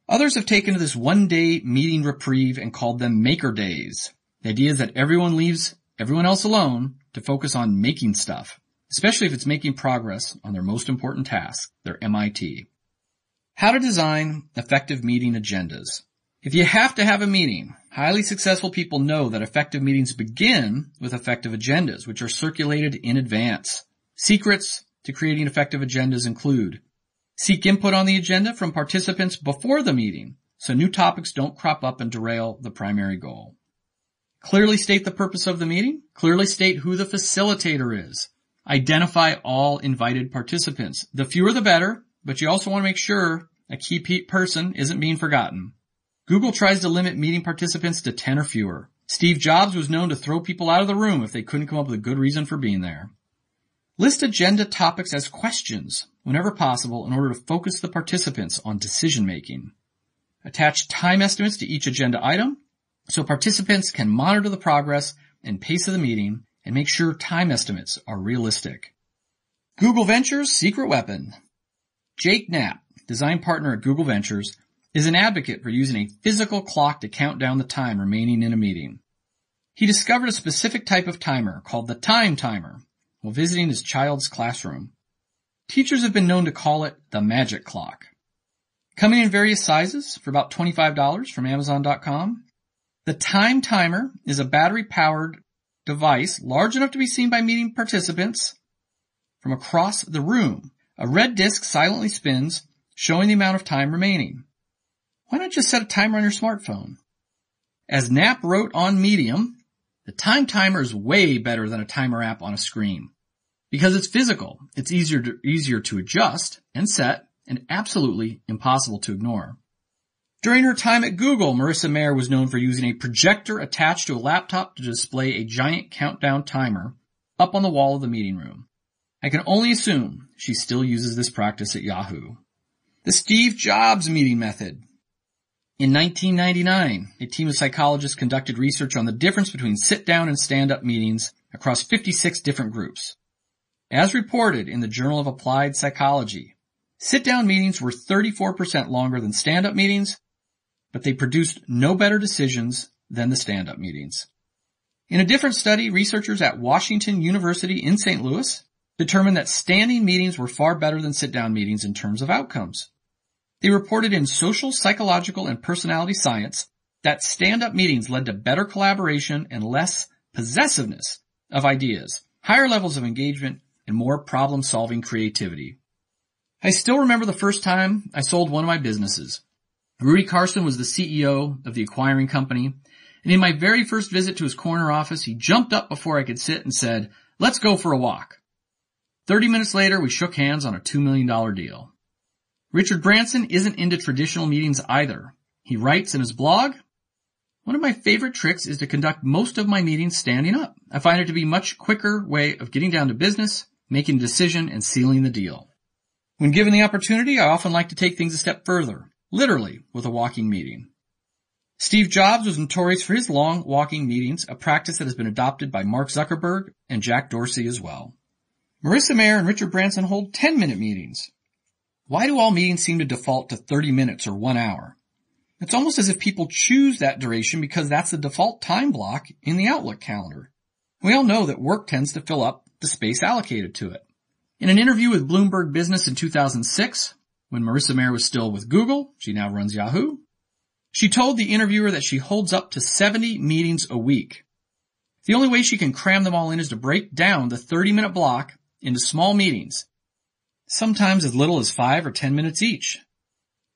Others have taken to this one-day meeting reprieve and called them maker days. The idea is that everyone leaves everyone else alone to focus on making stuff, especially if it's making progress on their most important task, their MIT. How to design effective meeting agendas. If you have to have a meeting, highly successful people know that effective meetings begin with effective agendas, which are circulated in advance. Secrets to creating effective agendas include: seek input on the agenda from participants before the meeting, so new topics don't crop up and derail the primary goal. Clearly state the purpose of the meeting. Clearly state who the facilitator is. Identify all invited participants. The fewer the better, but you also want to make sure a key person isn't being forgotten. Google tries to limit meeting participants to 10 or fewer. Steve Jobs was known to throw people out of the room if they couldn't come up with a good reason for being there. List agenda topics as questions whenever possible in order to focus the participants on decision-making. Attach time estimates to each agenda item, so participants can monitor the progress and pace of the meeting and make sure time estimates are realistic. Google Ventures' secret weapon. Jake Knapp, design partner at Google Ventures, is an advocate for using a physical clock to count down the time remaining in a meeting. He discovered a specific type of timer called the time timer while visiting his child's classroom. Teachers have been known to call it the magic clock. Coming in various sizes for about $25 from Amazon.com, the time timer is a battery-powered device large enough to be seen by meeting participants from across the room. A red disc silently spins, showing the amount of time remaining. Why not just set a timer on your smartphone? As Knapp wrote on Medium, the time timer is way better than a timer app on a screen. Because it's physical, it's easier to adjust and set, and absolutely impossible to ignore. During her time at Google, Marissa Mayer was known for using a projector attached to a laptop to display a giant countdown timer up on the wall of the meeting room. I can only assume she still uses this practice at Yahoo. The Steve Jobs meeting method. In 1999, a team of psychologists conducted research on the difference between sit-down and stand-up meetings across 56 different groups. As reported in the Journal of Applied Psychology, sit-down meetings were 34% longer than stand-up meetings, but they produced no better decisions than the stand-up meetings. In a different study, researchers at Washington University in St. Louis determined that standing meetings were far better than sit-down meetings in terms of outcomes. They reported in Social, Psychological, and Personality Science that stand-up meetings led to better collaboration and less possessiveness of ideas, higher levels of engagement, and more problem-solving creativity. I still remember the first time I sold one of my businesses. Rudy Carson was the CEO of the acquiring company, and in my very first visit to his corner office, he jumped up before I could sit and said, "Let's go for a walk." 30 minutes later, we shook hands on a $2 million deal. Richard Branson isn't into traditional meetings either. He writes in his blog, "One of my favorite tricks is to conduct most of my meetings standing up. I find it to be a much quicker way of getting down to business, making a decision, and sealing the deal." When given the opportunity, I often like to take things a step further, literally with a walking meeting. Steve Jobs was notorious for his long walking meetings, a practice that has been adopted by Mark Zuckerberg and Jack Dorsey as well. Marissa Mayer and Richard Branson hold 10-minute meetings. Why do all meetings seem to default to 30 minutes or 1 hour? It's almost as if people choose that duration because that's the default time block in the Outlook calendar. We all know that work tends to fill up the space allocated to it. In an interview with Bloomberg Business in 2006, when Marissa Mayer was still with Google, she now runs Yahoo, she told the interviewer that she holds up to 70 meetings a week. The only way she can cram them all in is to break down the 30-minute block into small meetings, sometimes as little as 5 or 10 minutes each.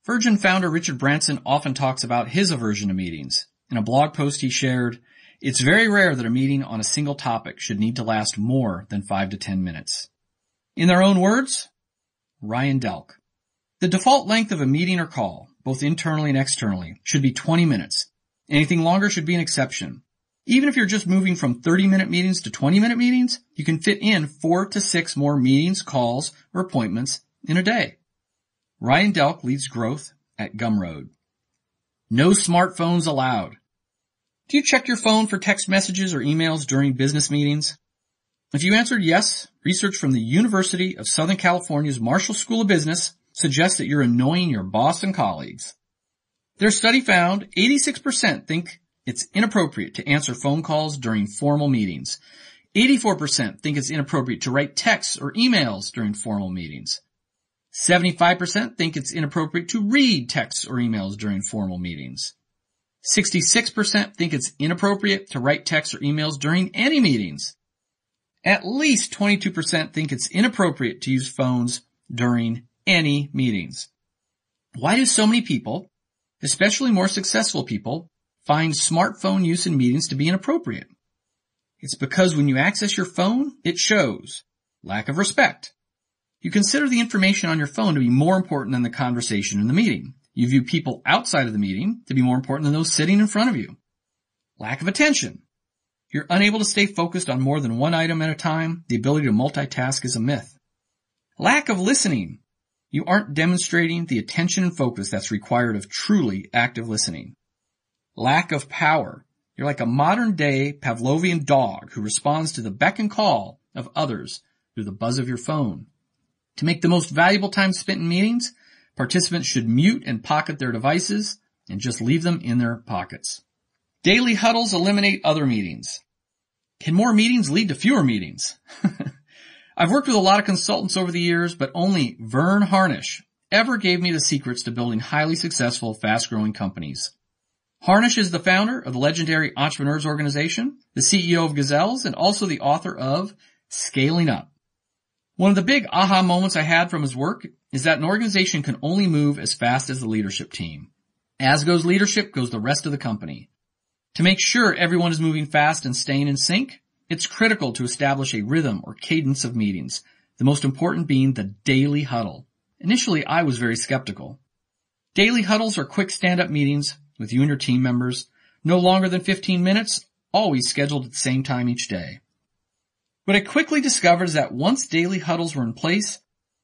Virgin founder Richard Branson often talks about his aversion to meetings. In a blog post he shared, "It's very rare that a meeting on a single topic should need to last more than 5 to 10 minutes. In their own words, Ryan Delk, "The default length of a meeting or call, both internally and externally, should be 20 minutes. Anything longer should be an exception. Even if you're just moving from 30-minute meetings to 20-minute meetings, you can fit in 4 to 6 more meetings, calls, or appointments in a day." Ryan Delk leads growth at Gumroad. No smartphones allowed. Do you check your phone for text messages or emails during business meetings? If you answered yes, research from the University of Southern California's Marshall School of Business suggests that you're annoying your boss and colleagues. Their study found 86% think it's inappropriate to answer phone calls during formal meetings. 84% think it's inappropriate to write texts or emails during formal meetings. 75% think it's inappropriate to read texts or emails during formal meetings. 66% think it's inappropriate to write texts or emails during any meetings. At least 22% think it's inappropriate to use phones during any meetings. Why do so many people, especially more successful people, find smartphone use in meetings to be inappropriate? It's because when you access your phone, it shows lack of respect. You consider the information on your phone to be more important than the conversation in the meeting. You view people outside of the meeting to be more important than those sitting in front of you. Lack of attention. You're unable to stay focused on more than one item at a time. The ability to multitask is a myth. Lack of listening. You aren't demonstrating the attention and focus that's required of truly active listening. Lack of power. You're like a modern-day Pavlovian dog who responds to the beck and call of others through the buzz of your phone. To make the most valuable time spent in meetings, participants should mute and pocket their devices and just leave them in their pockets. Daily huddles eliminate other meetings. Can more meetings lead to fewer meetings? I've worked with a lot of consultants over the years, but only Vern Harnish ever gave me the secrets to building highly successful, fast-growing companies. Harnish is the founder of the legendary Entrepreneurs Organization, the CEO of Gazelles, and also the author of Scaling Up. One of the big aha moments I had from his work is that an organization can only move as fast as the leadership team. As goes leadership, goes the rest of the company. To make sure everyone is moving fast and staying in sync, it's critical to establish a rhythm or cadence of meetings, the most important being the daily huddle. Initially, I was very skeptical. Daily huddles are quick stand-up meetings with you and your team members, no longer than 15 minutes, always scheduled at the same time each day. What I quickly discovered is that once daily huddles were in place,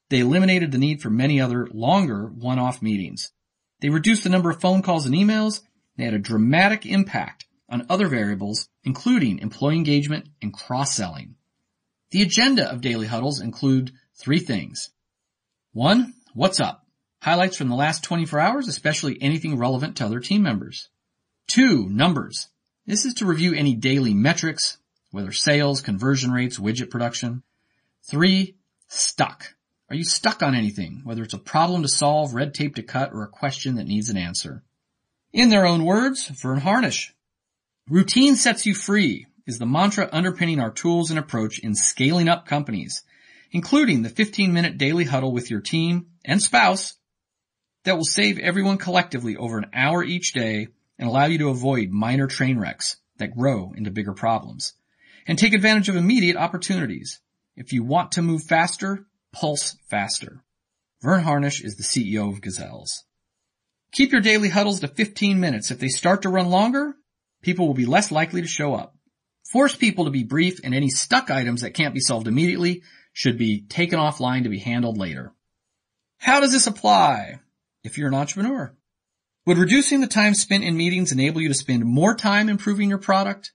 they eliminated the need for many other longer one-off meetings. They reduced the number of phone calls and emails, and they had a dramatic impact on other variables, including employee engagement and cross-selling. The agenda of daily huddles include 3 things. 1, what's up? Highlights from the last 24 hours, especially anything relevant to other team members. 2, numbers. This is to review any daily metrics, whether sales, conversion rates, widget production. 3, stuck. Are you stuck on anything, whether it's a problem to solve, red tape to cut, or a question that needs an answer? In their own words, Vern Harnish, "Routine sets you free" is the mantra underpinning our tools and approach in scaling up companies. including the 15-minute daily huddle with your team and spouse that will save everyone collectively over an hour each day and allow you to avoid minor train wrecks that grow into bigger problems. And take advantage of immediate opportunities. If you want to move faster, pulse faster. Vern Harnish is the CEO of Gazelles. Keep your daily huddles to 15 minutes. If they start to run longer, people will be less likely to show up. Force people to be brief, and any stuck items that can't be solved immediately should be taken offline to be handled later. How does this apply if you're an entrepreneur? Would reducing the time spent in meetings enable you to spend more time improving your product?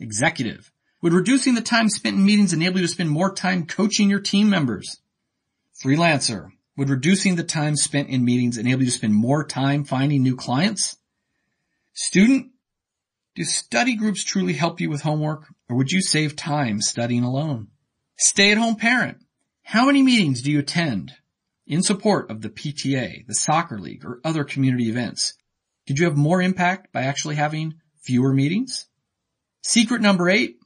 Executive. Would reducing the time spent in meetings enable you to spend more time coaching your team members? Freelancer. Would reducing the time spent in meetings enable you to spend more time finding new clients? Student. Do study groups truly help you with homework, or would you save time studying alone? Stay-at-home parent. How many meetings do you attend in support of the PTA, the soccer league, or other community events? Did you have more impact by actually having fewer meetings? Secret number 8.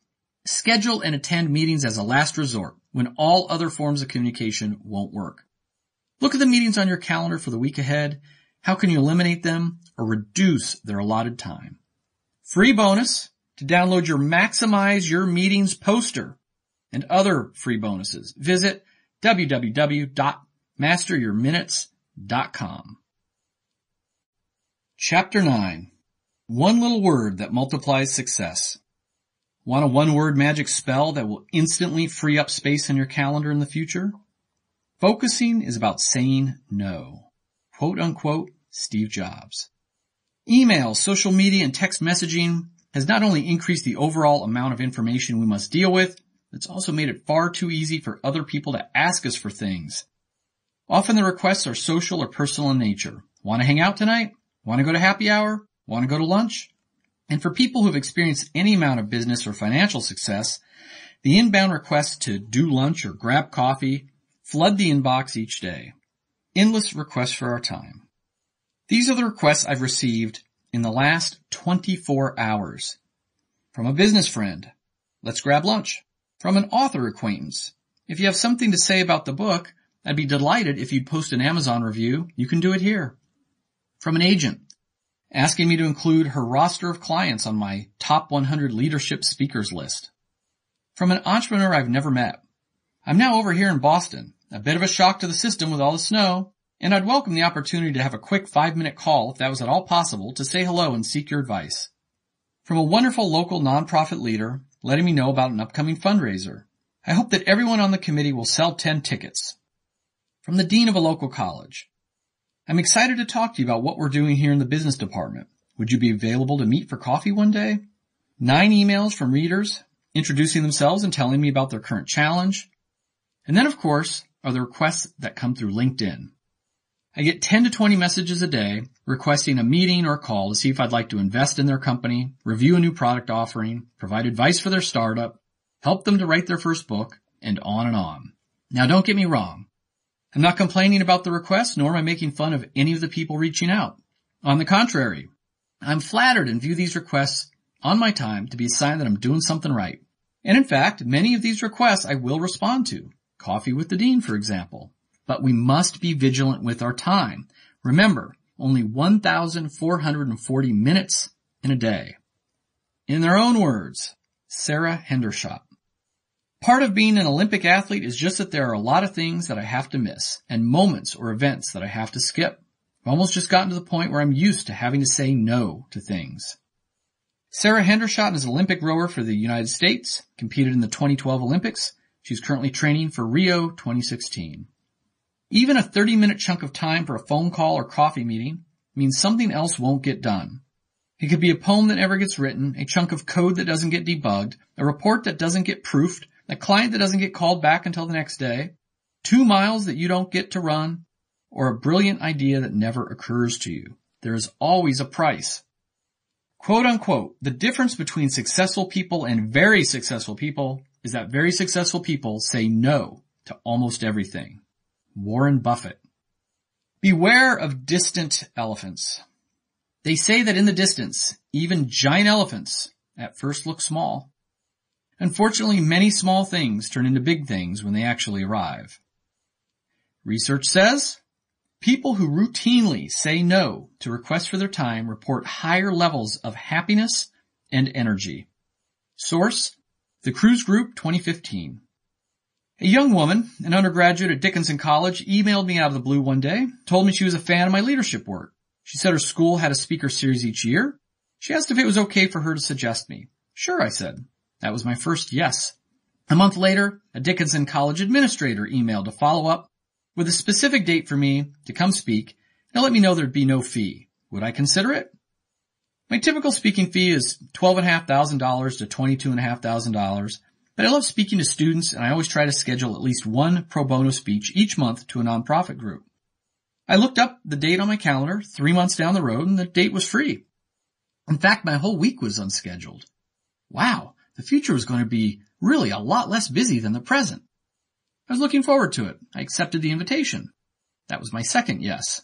Schedule and attend meetings as a last resort when all other forms of communication won't work. Look at the meetings on your calendar for the week ahead. How can you eliminate them or reduce their allotted time? Free bonus to download your Maximize Your Meetings poster and other free bonuses. Visit www.masteryourminutes.com. Chapter 9. One little word that multiplies success. Want a one-word magic spell that will instantly free up space in your calendar in the future? Focusing is about saying no. Quote unquote, Steve Jobs. Email, social media, and text messaging has not only increased the overall amount of information we must deal with, it's also made it far too easy for other people to ask us for things. Often the requests are social or personal in nature. Want to hang out tonight? Want to go to happy hour? Want to go to lunch? And for people who've experienced any amount of business or financial success, the inbound requests to do lunch or grab coffee flood the inbox each day. Endless requests for our time. These are the requests I've received in the last 24 hours. From a business friend, let's grab lunch. From an author acquaintance, if you have something to say about the book, I'd be delighted if you'd post an Amazon review. You can do it here. From an agent, asking me to include her roster of clients on my top 100 leadership speakers list. From an entrepreneur I've never met. I'm now over here in Boston, a bit of a shock to the system with all the snow, and I'd welcome the opportunity to have a quick 5-minute call, if that was at all possible, to say hello and seek your advice. From a wonderful local nonprofit leader letting me know about an upcoming fundraiser. I hope that everyone on the committee will sell 10 tickets. From the dean of a local college. I'm excited to talk to you about what we're doing here in the business department. Would you be available to meet for coffee one day? 9 emails from readers introducing themselves and telling me about their current challenge. And then, of course, are the requests that come through LinkedIn. I get 10 to 20 messages a day requesting a meeting or a call to see if I'd like to invest in their company, review a new product offering, provide advice for their startup, help them to write their first book, and on and on. Now, don't get me wrong. I'm not complaining about the request, nor am I making fun of any of the people reaching out. On the contrary, I'm flattered and view these requests on my time to be a sign that I'm doing something right. And in fact, many of these requests I will respond to. Coffee with the dean, for example. But we must be vigilant with our time. Remember, only 1,440 minutes in a day. In their own words, Sarah Hendershot. Part of being an Olympic athlete is just that there are a lot of things that I have to miss and moments or events that I have to skip. I've almost just gotten to the point where I'm used to having to say no to things. Sarah Hendershot is an Olympic rower for the United States, competed in the 2012 Olympics. She's currently training for Rio 2016. Even a 30-minute chunk of time for a phone call or coffee meeting means something else won't get done. It could be a poem that never gets written, a chunk of code that doesn't get debugged, a report that doesn't get proofed, a client that doesn't get called back until the next day, 2 miles that you don't get to run, or a brilliant idea that never occurs to you. There is always a price. Quote unquote, the difference between successful people and very successful people is that very successful people say no to almost everything. Warren Buffett. Beware of distant elephants. They say that in the distance, even giant elephants at first look small. Unfortunately, many small things turn into big things when they actually arrive. Research says people who routinely say no to requests for their time report higher levels of happiness and energy. Source, The Kruse Group, 2015. A young woman, an undergraduate at Dickinson College, emailed me out of the blue one day, told me she was a fan of my leadership work. She said her school had a speaker series each year. She asked if it was okay for her to suggest me. Sure, I said. That was my first yes. A month later, a Dickinson College administrator emailed to follow up with a specific date for me to come speak and let me know there'd be no fee. Would I consider it? My typical speaking fee is $12,500 to $22,500, but I love speaking to students and I always try to schedule at least one pro bono speech each month to a nonprofit group. I looked up the date on my calendar 3 months down the road and the date was free. In fact, my whole week was unscheduled. Wow, the future was going to be really a lot less busy than the present. I was looking forward to it. I accepted the invitation. That was my second yes.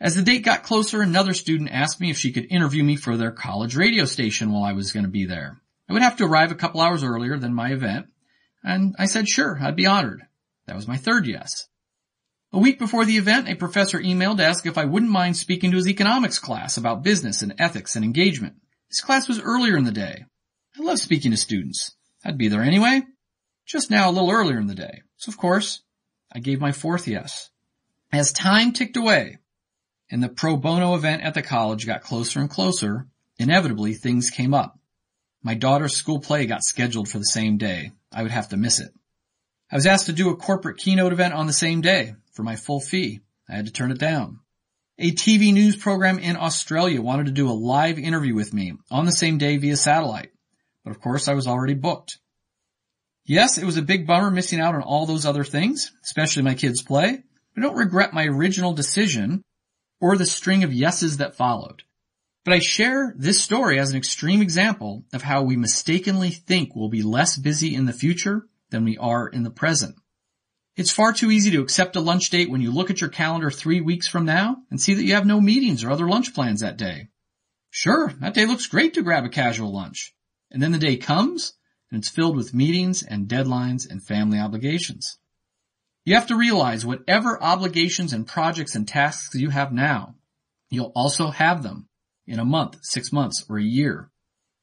As the date got closer, another student asked me if she could interview me for their college radio station while I was going to be there. I would have to arrive a couple hours earlier than my event, and I said sure, I'd be honored. That was my third yes. A week before the event, a professor emailed to ask if I wouldn't mind speaking to his economics class about business and ethics and engagement. His class was earlier in the day. I love speaking to students. I'd be there anyway. Just now a little earlier in the day. So, of course, I gave my fourth yes. As time ticked away and the pro bono event at the college got closer and closer, inevitably things came up. My daughter's school play got scheduled for the same day. I would have to miss it. I was asked to do a corporate keynote event on the same day for my full fee. I had to turn it down. A TV news program in Australia wanted to do a live interview with me on the same day via satellite. But, of course, I was already booked. Yes, it was a big bummer missing out on all those other things, especially my kids' play. I don't regret my original decision or the string of yeses that followed. But I share this story as an extreme example of how we mistakenly think we'll be less busy in the future than we are in the present. It's far too easy to accept a lunch date when you look at your calendar 3 weeks from now and see that you have no meetings or other lunch plans that day. Sure, that day looks great to grab a casual lunch. And then the day comes, and it's filled with meetings and deadlines and family obligations. You have to realize whatever obligations and projects and tasks you have now, you'll also have them in a month, 6 months, or a year.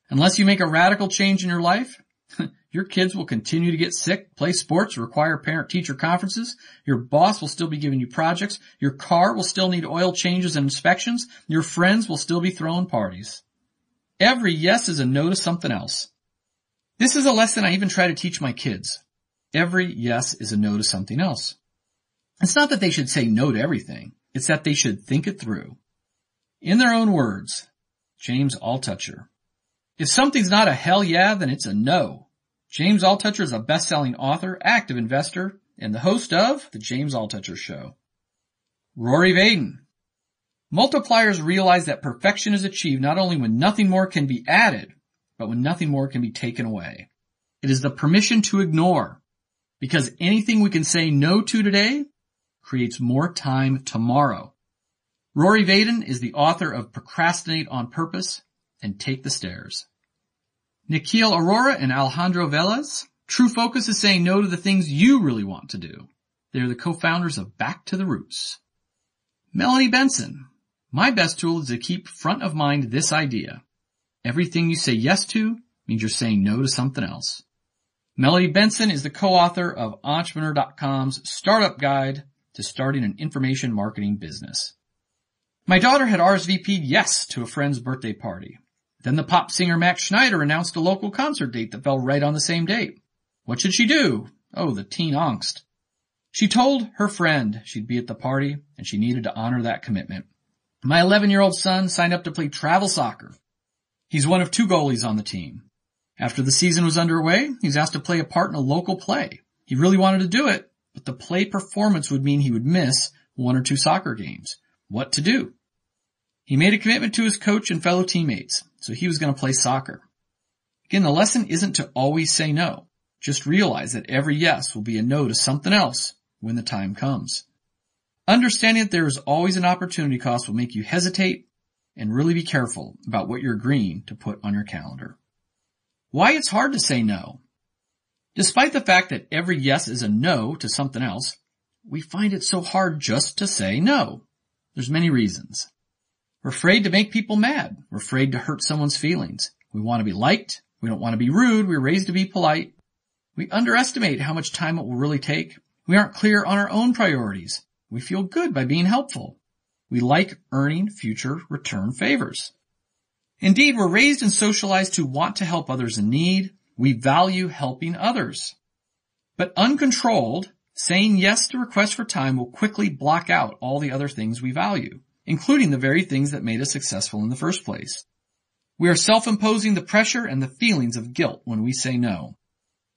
Unless you make a radical change in your life, your kids will continue to get sick, play sports, require parent-teacher conferences, your boss will still be giving you projects, your car will still need oil changes and inspections, your friends will still be throwing parties. Every yes is a no to something else. This is a lesson I even try to teach my kids. Every yes is a no to something else. It's not that they should say no to everything. It's that they should think it through. In their own words, James Altucher. If something's not a hell yeah, then it's a no. James Altucher is a best-selling author, active investor, and the host of The James Altucher Show. Rory Vaden. Multipliers realize that perfection is achieved not only when nothing more can be added, but when nothing more can be taken away. It is the permission to ignore, because anything we can say no to today creates more time tomorrow. Rory Vaden is the author of Procrastinate on Purpose and Take the Stairs. Nikhil Arora and Alejandro Velez, true focus is saying no to the things you really want to do. They are the co-founders of Back to the Roots. Melanie Benson, my best tool is to keep front of mind this idea. Everything you say yes to means you're saying no to something else. Melody Benson is the co-author of Entrepreneur.com's Startup Guide to Starting an Information Marketing Business. My daughter had RSVP'd yes to a friend's birthday party. Then the pop singer Max Schneider announced a local concert date that fell right on the same date. What should she do? Oh, the teen angst. She told her friend she'd be at the party and she needed to honor that commitment. My 11-year-old son signed up to play travel soccer. He's one of two goalies on the team. After the season was underway, he was asked to play a part in a local play. He really wanted to do it, but the play performance would mean he would miss 1 or 2 soccer games. What to do? He made a commitment to his coach and fellow teammates, so he was going to play soccer. Again, the lesson isn't to always say no. Just realize that every yes will be a no to something else when the time comes. Understanding that there is always an opportunity cost will make you hesitate, and really be careful about what you're agreeing to put on your calendar. Why it's hard to say no. Despite the fact that every yes is a no to something else, we find it so hard just to say no. There's many reasons. We're afraid to make people mad. We're afraid to hurt someone's feelings. We want to be liked. We don't want to be rude. We're raised to be polite. We underestimate how much time it will really take. We aren't clear on our own priorities. We feel good by being helpful. We like earning future return favors. Indeed, we're raised and socialized to want to help others in need. We value helping others. But uncontrolled, saying yes to requests for time will quickly block out all the other things we value, including the very things that made us successful in the first place. We are self-imposing the pressure and the feelings of guilt when we say no.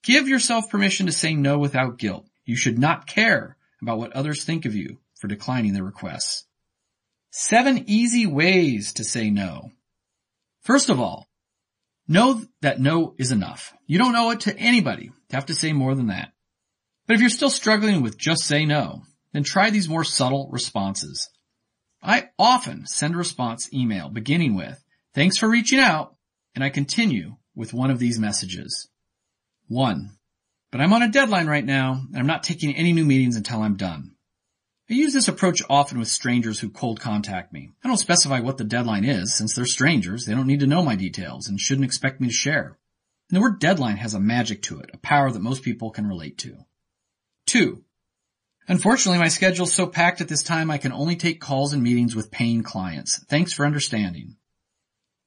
Give yourself permission to say no without guilt. You should not care about what others think of you for declining their requests. 7 easy ways to say no. First of all, know that no is enough. You don't owe it to anybody to have to say more than that. But if you're still struggling with just say no, then try these more subtle responses. I often send a response email beginning with, "Thanks for reaching out," and I continue with one of these messages. 1. But I'm on a deadline right now, and I'm not taking any new meetings until I'm done. I use this approach often with strangers who cold contact me. I don't specify what the deadline is, since they're strangers. They don't need to know my details and shouldn't expect me to share. And the word deadline has a magic to it, a power that most people can relate to. 2. Unfortunately, my schedule's so packed at this time I can only take calls and meetings with paying clients. Thanks for understanding.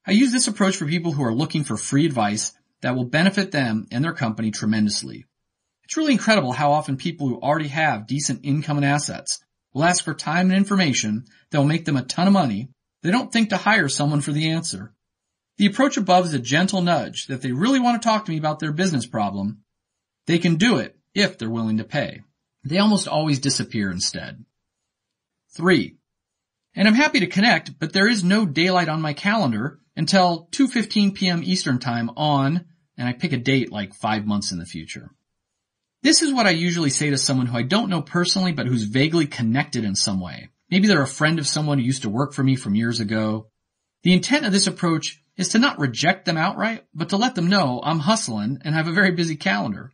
I use this approach for people who are looking for free advice that will benefit them and their company tremendously. It's really incredible how often people who already have decent income and assets will ask for time and information that will make them a ton of money. They don't think to hire someone for the answer. The approach above is a gentle nudge that if they really want to talk to me about their business problem, they can do it if they're willing to pay. They almost always disappear instead. 3. And I'm happy to connect, but there is no daylight on my calendar until 2:15 p.m. Eastern time on, and I pick a date like 5 months in the future. This is what I usually say to someone who I don't know personally, but who's vaguely connected in some way. Maybe they're a friend of someone who used to work for me from years ago. The intent of this approach is to not reject them outright, but to let them know I'm hustling and have a very busy calendar.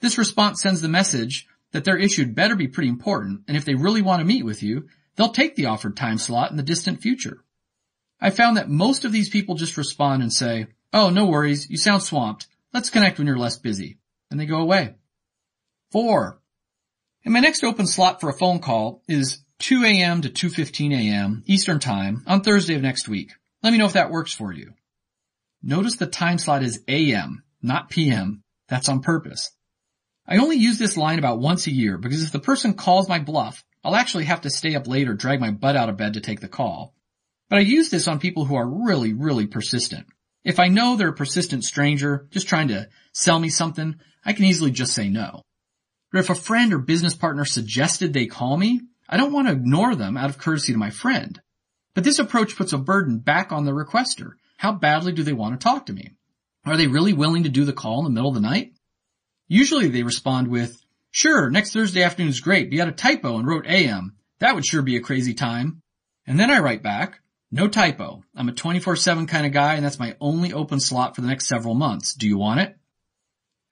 This response sends the message that their issue better be pretty important, and if they really want to meet with you, they'll take the offered time slot in the distant future. I found that most of these people just respond and say, "Oh, no worries, you sound swamped. Let's connect when you're less busy," and they go away. 4. And my next open slot for a phone call is 2 a.m. to 2:15 a.m. Eastern Time on Thursday of next week. Let me know if that works for you. Notice the time slot is a.m., not p.m. That's on purpose. I only use this line about once a year because if the person calls my bluff, I'll actually have to stay up late or drag my butt out of bed to take the call. But I use this on people who are really, really persistent. If I know they're a persistent stranger just trying to sell me something, I can easily just say no. But if a friend or business partner suggested they call me, I don't want to ignore them out of courtesy to my friend. But this approach puts a burden back on the requester. How badly do they want to talk to me? Are they really willing to do the call in the middle of the night? Usually they respond with, "Sure, next Thursday afternoon is great, but you had a typo and wrote AM. That would sure be a crazy time." And then I write back, "No typo. I'm a 24/7 kind of guy, and that's my only open slot for the next several months. Do you want it?"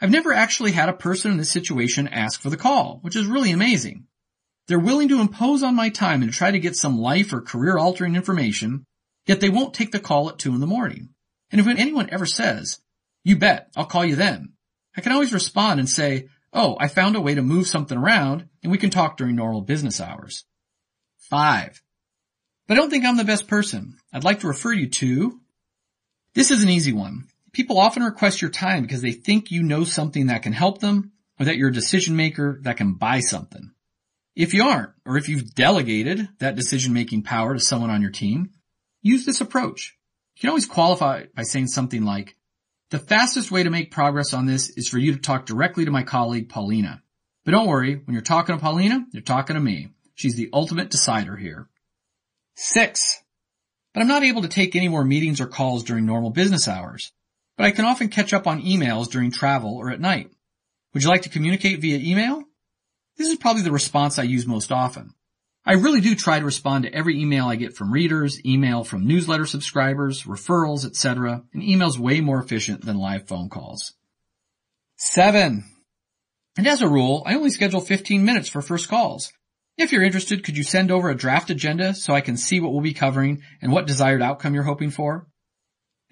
I've never actually had a person in this situation ask for the call, which is really amazing. They're willing to impose on my time and try to get some life or career-altering information, yet they won't take the call at 2 in the morning. And if anyone ever says, "You bet, I'll call you then," I can always respond and say, "Oh, I found a way to move something around, and we can talk during normal business hours." 5. But I don't think I'm the best person. I'd like to refer you to... This is an easy one. People often request your time because they think you know something that can help them, or that you're a decision maker that can buy something. If you aren't, or if you've delegated that decision-making power to someone on your team, use this approach. You can always qualify it by saying something like, "The fastest way to make progress on this is for you to talk directly to my colleague, Paulina. But don't worry, when you're talking to Paulina, you're talking to me. She's the ultimate decider here." 6. But I'm not able to take any more meetings or calls during normal business hours. But I can often catch up on emails during travel or at night. Would you like to communicate via email? This is probably the response I use most often. I really do try to respond to every email I get from readers, email from newsletter subscribers, referrals, etc., and email's way more efficient than live phone calls. 7. And as a rule, I only schedule 15 minutes for first calls. If you're interested, could you send over a draft agenda so I can see what we'll be covering and what desired outcome you're hoping for?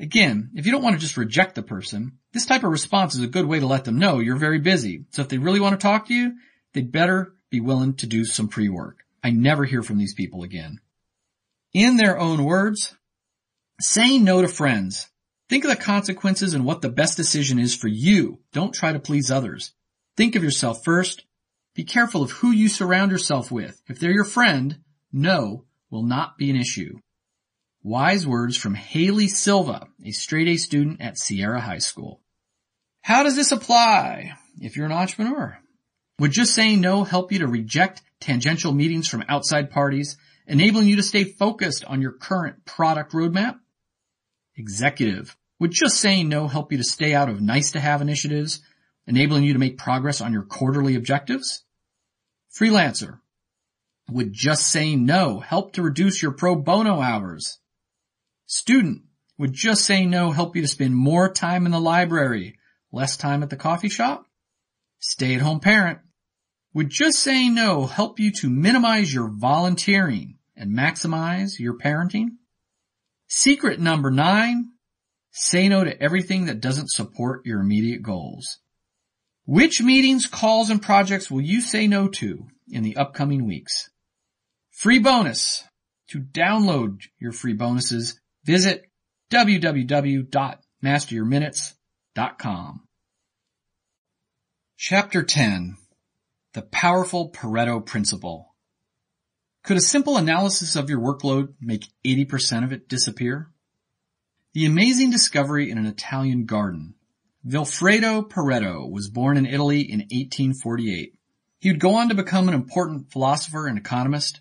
Again, if you don't want to just reject the person, this type of response is a good way to let them know you're very busy. So if they really want to talk to you, they'd better be willing to do some pre-work. I never hear from these people again. In their own words, saying no to friends. Think of the consequences and what the best decision is for you. Don't try to please others. Think of yourself first. Be careful of who you surround yourself with. If they're your friend, no will not be an issue. Wise words from Haley Silva, a straight-A student at Sierra High School. How does this apply if you're an entrepreneur? Would just saying no help you to reject tangential meetings from outside parties, enabling you to stay focused on your current product roadmap? Executive. Would just saying no help you to stay out of nice-to-have initiatives, enabling you to make progress on your quarterly objectives? Freelancer. Would just saying no help to reduce your pro bono hours? Student. Would just saying no help you to spend more time in the library, less time at the coffee shop? Stay-at-home parent. Would just saying no help you to minimize your volunteering and maximize your parenting? Secret number 9, say no to everything that doesn't support your immediate goals. Which meetings, calls, and projects will you say no to in the upcoming weeks? Free bonus. To download your free bonuses, visit www.masteryourminutes.com. Chapter 10. The Powerful Pareto Principle. Could a simple analysis of your workload make 80% of it disappear? The amazing discovery in an Italian garden. Vilfredo Pareto was born in Italy in 1848. He would go on to become an important philosopher and economist.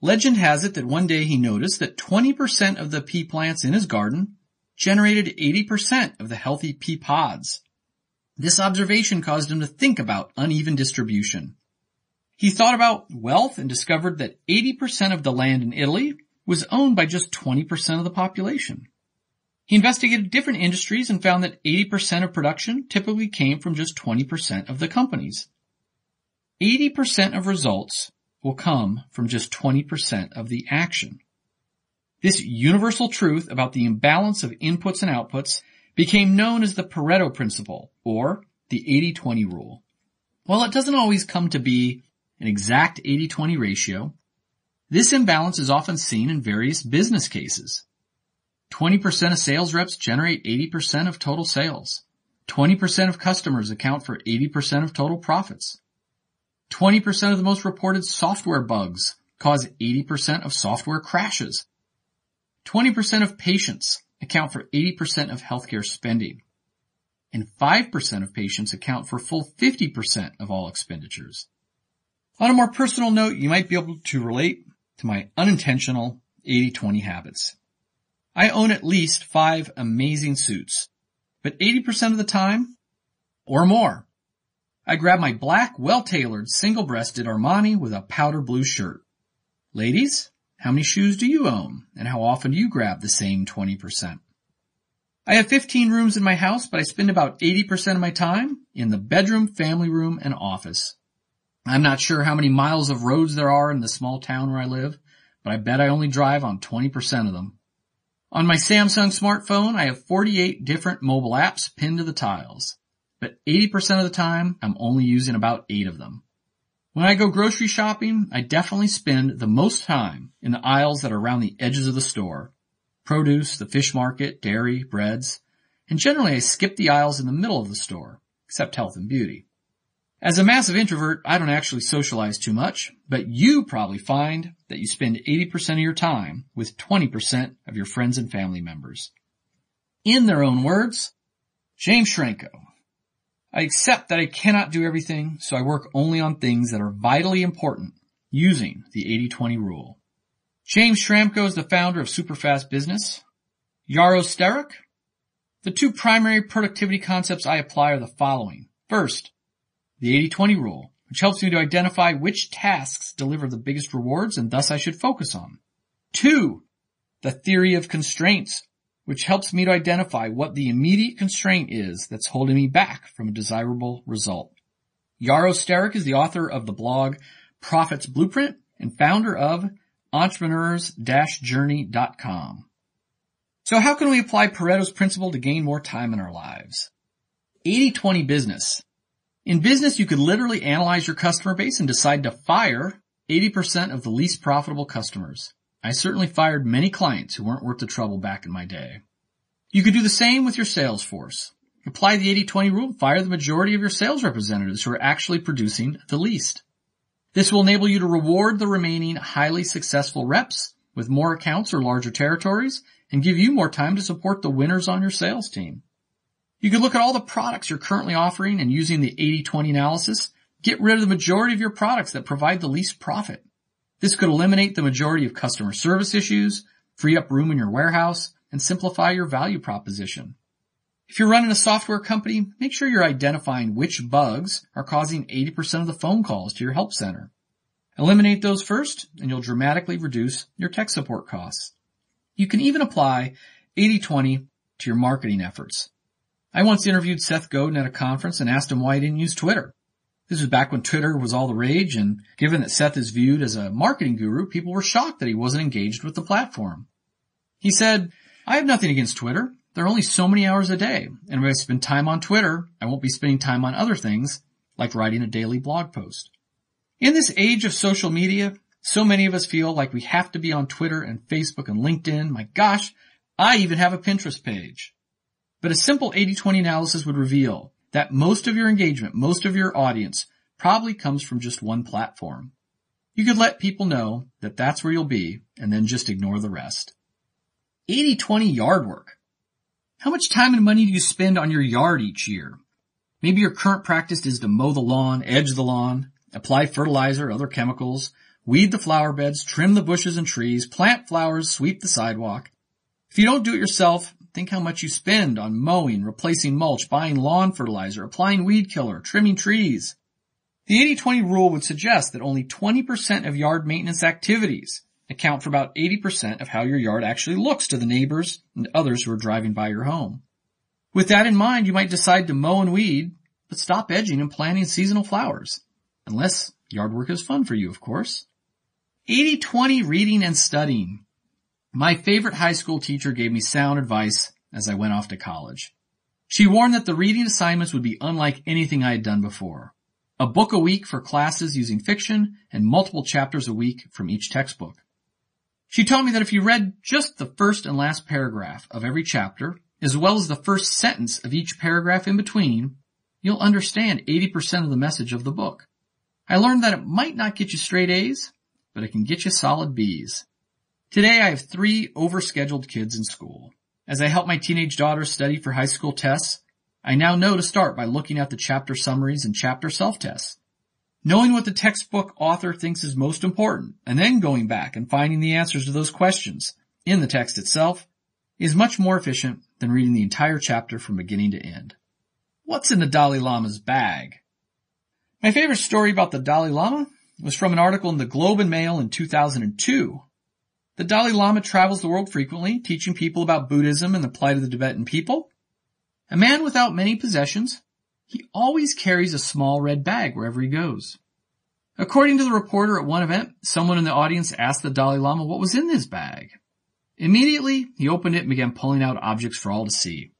Legend has it that one day he noticed that 20% of the pea plants in his garden generated 80% of the healthy pea pods. This observation caused him to think about uneven distribution. He thought about wealth and discovered that 80% of the land in Italy was owned by just 20% of the population. He investigated different industries and found that 80% of production typically came from just 20% of the companies. 80% of results will come from just 20% of the action. This universal truth about the imbalance of inputs and outputs became known as the Pareto Principle, or the 80-20 rule. While it doesn't always come to be an exact 80-20 ratio, this imbalance is often seen in various business cases. 20% of sales reps generate 80% of total sales. 20% of customers account for 80% of total profits. 20% of the most reported software bugs cause 80% of software crashes. 20% of patients account for 80% of healthcare spending. And 5% of patients account for full 50% of all expenditures. On a more personal note, you might be able to relate to my unintentional 80-20 habits. I own at least 5 amazing suits, but 80% of the time, or more, I grab my black, well-tailored, single-breasted Armani with a powder blue shirt. Ladies, how many shoes do you own, and how often do you grab the same 20%? I have 15 rooms in my house, but I spend about 80% of my time in the bedroom, family room, and office. I'm not sure how many miles of roads there are in the small town where I live, but I bet I only drive on 20% of them. On my Samsung smartphone, I have 48 different mobile apps pinned to the tiles, but 80% of the time, I'm only using about 8 of them. When I go grocery shopping, I definitely spend the most time in the aisles that are around the edges of the store, produce, the fish market, dairy, breads, and generally I skip the aisles in the middle of the store, except health and beauty. As a massive introvert, I don't actually socialize too much, but you probably find that you spend 80% of your time with 20% of your friends and family members. In their own words, James Shrenko, I accept that I cannot do everything, so I work only on things that are vitally important using the 80-20 rule. James Shramko is the founder of Superfast Business. Yaro Sterek, the 2 primary productivity concepts I apply are the following. First, the 80-20 rule, which helps me to identify which tasks deliver the biggest rewards and thus I should focus on. 2, the theory of constraints, which helps me to identify what the immediate constraint is that's holding me back from a desirable result. Yaro Sterik is the author of the blog Profits Blueprint and founder of entrepreneurs-journey.com. So how can we apply Pareto's principle to gain more time in our lives? 80-20 business. In business, you could literally analyze your customer base and decide to fire 80% of the least profitable customers. I certainly fired many clients who weren't worth the trouble back in my day. You could do the same with your sales force. Apply the 80-20 rule and fire the majority of your sales representatives who are actually producing the least. This will enable you to reward the remaining highly successful reps with more accounts or larger territories and give you more time to support the winners on your sales team. You could look at all the products you're currently offering and using the 80-20 analysis, get rid of the majority of your products that provide the least profit. This could eliminate the majority of customer service issues, free up room in your warehouse, and simplify your value proposition. If you're running a software company, make sure you're identifying which bugs are causing 80% of the phone calls to your help center. Eliminate those first, and you'll dramatically reduce your tech support costs. You can even apply 80-20 to your marketing efforts. I once interviewed Seth Godin at a conference and asked him why he didn't use Twitter. This was back when Twitter was all the rage, and given that Seth is viewed as a marketing guru, people were shocked that he wasn't engaged with the platform. He said, "I have nothing against Twitter. There are only so many hours a day, and if I spend time on Twitter, I won't be spending time on other things, like writing a daily blog post." In this age of social media, so many of us feel like we have to be on Twitter and Facebook and LinkedIn. My gosh, I even have a Pinterest page. But a simple 80-20 analysis would reveal that most of your engagement, most of your audience, probably comes from just one platform. You could let people know that that's where you'll be and then just ignore the rest. 80-20 yard work. How much time and money do you spend on your yard each year? Maybe your current practice is to mow the lawn, edge the lawn, apply fertilizer, other chemicals, weed the flower beds, trim the bushes and trees, plant flowers, sweep the sidewalk. If you don't do it yourself, think how much you spend on mowing, replacing mulch, buying lawn fertilizer, applying weed killer, trimming trees. The 80-20 rule would suggest that only 20% of yard maintenance activities account for about 80% of how your yard actually looks to the neighbors and others who are driving by your home. With that in mind, you might decide to mow and weed, but stop edging and planting seasonal flowers. Unless yard work is fun for you, of course. 80-20 reading and studying. My favorite high school teacher gave me sound advice as I went off to college. She warned that the reading assignments would be unlike anything I had done before. A book a week for classes using fiction and multiple chapters a week from each textbook. She taught me that if you read just the first and last paragraph of every chapter, as well as the first sentence of each paragraph in between, you'll understand 80% of the message of the book. I learned that it might not get you straight A's, but it can get you solid B's. Today, I have 3 overscheduled kids in school. As I help my teenage daughters study for high school tests, I now know to start by looking at the chapter summaries and chapter self-tests, knowing what the textbook author thinks is most important, and then going back and finding the answers to those questions in the text itself is much more efficient than reading the entire chapter from beginning to end. What's in the Dalai Lama's bag? My favorite story about the Dalai Lama was from an article in the Globe and Mail in 2002. The Dalai Lama travels the world frequently, teaching people about Buddhism and the plight of the Tibetan people. A man without many possessions, he always carries a small red bag wherever he goes. According to the reporter at one event, someone in the audience asked the Dalai Lama what was in this bag. Immediately, he opened it and began pulling out objects for all to see.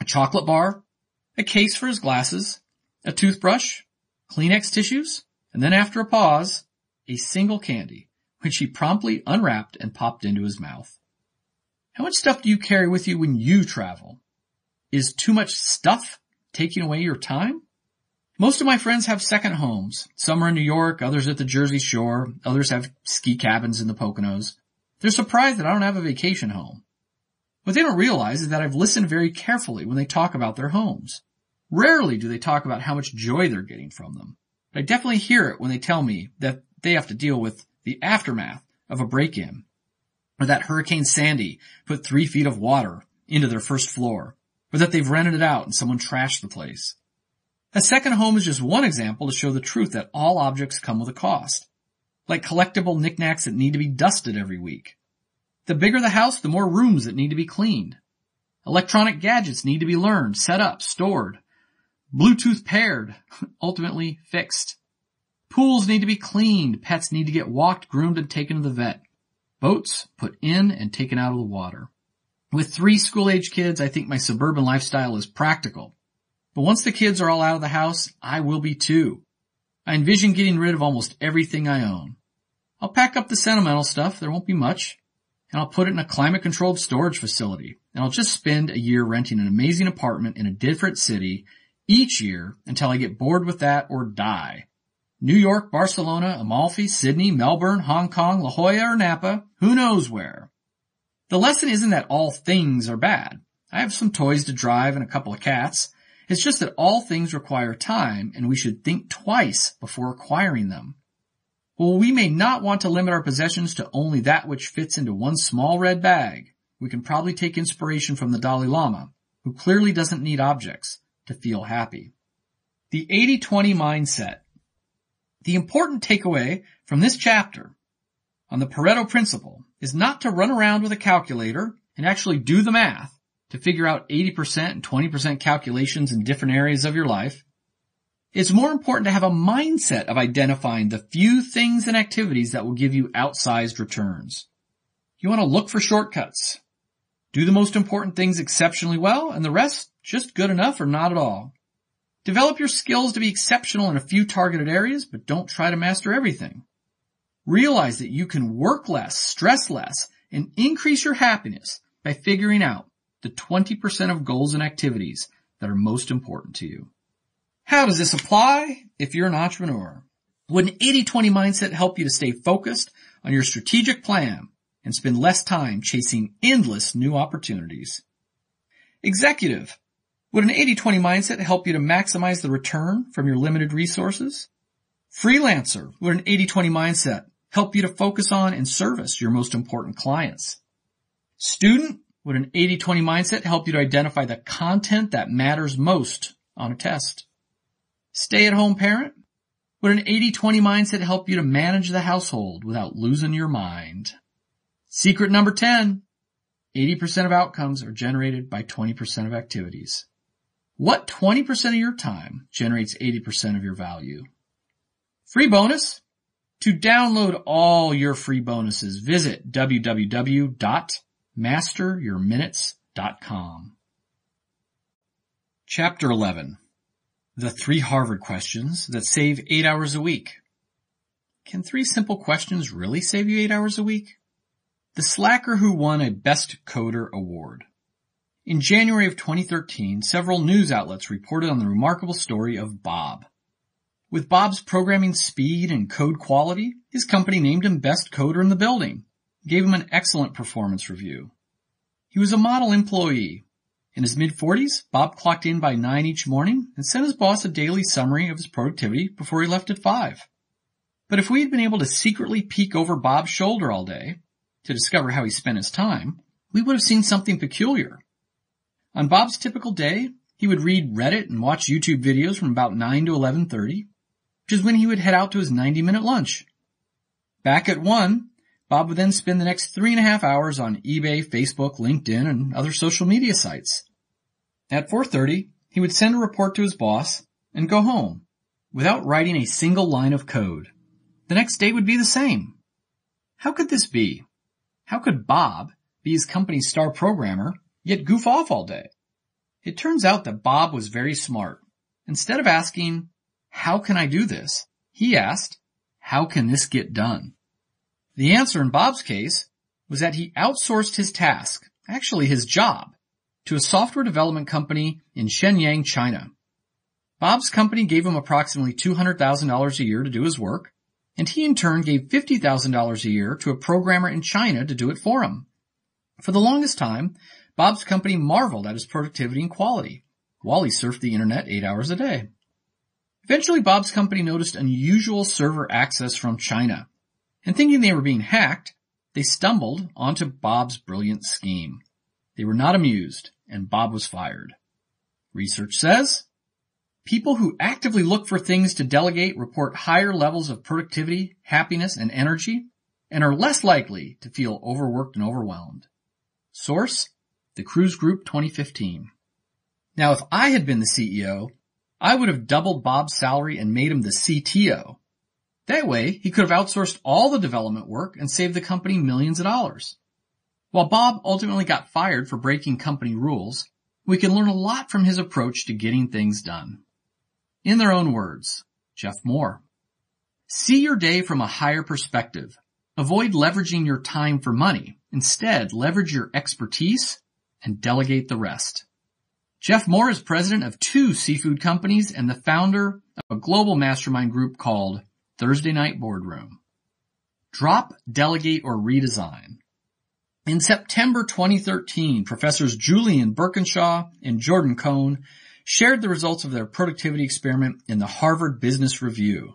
A chocolate bar, a case for his glasses, a toothbrush, Kleenex tissues, and then after a pause, a single candy, which he promptly unwrapped and popped into his mouth. How much stuff do you carry with you when you travel? Is too much stuff taking away your time? Most of my friends have second homes. Some are in New York, others at the Jersey Shore, others have ski cabins in the Poconos. They're surprised that I don't have a vacation home. What they don't realize is that I've listened very carefully when they talk about their homes. Rarely do they talk about how much joy they're getting from them. But I definitely hear it when they tell me that they have to deal with the aftermath of a break-in, or that Hurricane Sandy put 3 feet of water into their first floor, or that they've rented it out and someone trashed the place. A second home is just one example to show the truth that all objects come with a cost, like collectible knickknacks that need to be dusted every week. The bigger the house, the more rooms that need to be cleaned. Electronic gadgets need to be learned, set up, stored, Bluetooth paired, ultimately fixed. Pools need to be cleaned, pets need to get walked, groomed, and taken to the vet. Boats put in and taken out of the water. With 3 school-age kids, I think my suburban lifestyle is practical. But once the kids are all out of the house, I will be too. I envision getting rid of almost everything I own. I'll pack up the sentimental stuff, there won't be much, and I'll put it in a climate-controlled storage facility, and I'll just spend a year renting an amazing apartment in a different city each year until I get bored with that or die. New York, Barcelona, Amalfi, Sydney, Melbourne, Hong Kong, La Jolla, or Napa, who knows where. The lesson isn't that all things are bad. I have some toys to drive and a couple of cats. It's just that all things require time, and we should think twice before acquiring them. Well, we may not want to limit our possessions to only that which fits into one small red bag. We can probably take inspiration from the Dalai Lama, who clearly doesn't need objects to feel happy. The 80-20 mindset. The important takeaway from this chapter on the Pareto principle is not to run around with a calculator and actually do the math to figure out 80% and 20% calculations in different areas of your life. It's more important to have a mindset of identifying the few things and activities that will give you outsized returns. You want to look for shortcuts. Do the most important things exceptionally well, and the rest just good enough or not at all. Develop your skills to be exceptional in a few targeted areas, but don't try to master everything. Realize that you can work less, stress less, and increase your happiness by figuring out the 20% of goals and activities that are most important to you. How does this apply if you're an entrepreneur? Would an 80-20 mindset help you to stay focused on your strategic plan and spend less time chasing endless new opportunities? Executive. Would an 80-20 mindset help you to maximize the return from your limited resources? Freelancer, would an 80-20 mindset help you to focus on and service your most important clients? Student, would an 80-20 mindset help you to identify the content that matters most on a test? Stay-at-home parent, would an 80-20 mindset help you to manage the household without losing your mind? Secret number 10, 80% of outcomes are generated by 20% of activities. What 20% of your time generates 80% of your value? Free bonus. To download all your free bonuses, visit www.masteryourminutes.com. Chapter 11. The 3 Harvard questions that save 8 hours a week. Can 3 simple questions really save you 8 hours a week? The slacker who won a Best Coder award. In January of 2013, several news outlets reported on the remarkable story of Bob. With Bob's programming speed and code quality, his company named him Best Coder in the Building, gave him an excellent performance review. He was a model employee. In his mid-40s, Bob clocked in by 9 each morning and sent his boss a daily summary of his productivity before he left at 5. But if we had been able to secretly peek over Bob's shoulder all day to discover how he spent his time, we would have seen something peculiar. On Bob's typical day, he would read Reddit and watch YouTube videos from about 9 to 11:30. Which is when he would head out to his 90-minute lunch. Back at 1, Bob would then spend the next 3.5 hours on eBay, Facebook, LinkedIn, and other social media sites. At 4:30, he would send a report to his boss and go home without writing a single line of code. The next day would be the same. How could this be? How could Bob be his company's star programmer, yet goof off all day? It turns out that Bob was very smart. Instead of asking, "How can I do this?" he asked, "How can this get done?" The answer in Bob's case was that he outsourced his task, actually his job, to a software development company in Shenyang, China. Bob's company gave him approximately $200,000 a year to do his work, and he in turn gave $50,000 a year to a programmer in China to do it for him. For the longest time, Bob's company marveled at his productivity and quality while he surfed the internet 8 hours a day. Eventually, Bob's company noticed unusual server access from China, and thinking they were being hacked, they stumbled onto Bob's brilliant scheme. They were not amused, and Bob was fired. Research says People who actively look for things to delegate report higher levels of productivity, happiness, and energy, and are less likely to feel overworked and overwhelmed. Source: The Kruse Group 2015. Now, if I had been the CEO, I would have doubled Bob's salary and made him the CTO. That way, he could have outsourced all the development work and saved the company millions of dollars. While Bob ultimately got fired for breaking company rules, we can learn a lot from his approach to getting things done. In their own words, Jeff Moore. See your day from a higher perspective. Avoid leveraging your time for money. Instead, leverage your expertise and delegate the rest. Jeff Moore is president of 2 seafood companies and the founder of a global mastermind group called Thursday Night Boardroom. Drop, delegate, or redesign. In September 2013, Professors Julian Birkinshaw and Jordan Cohn shared the results of their productivity experiment in the Harvard Business Review.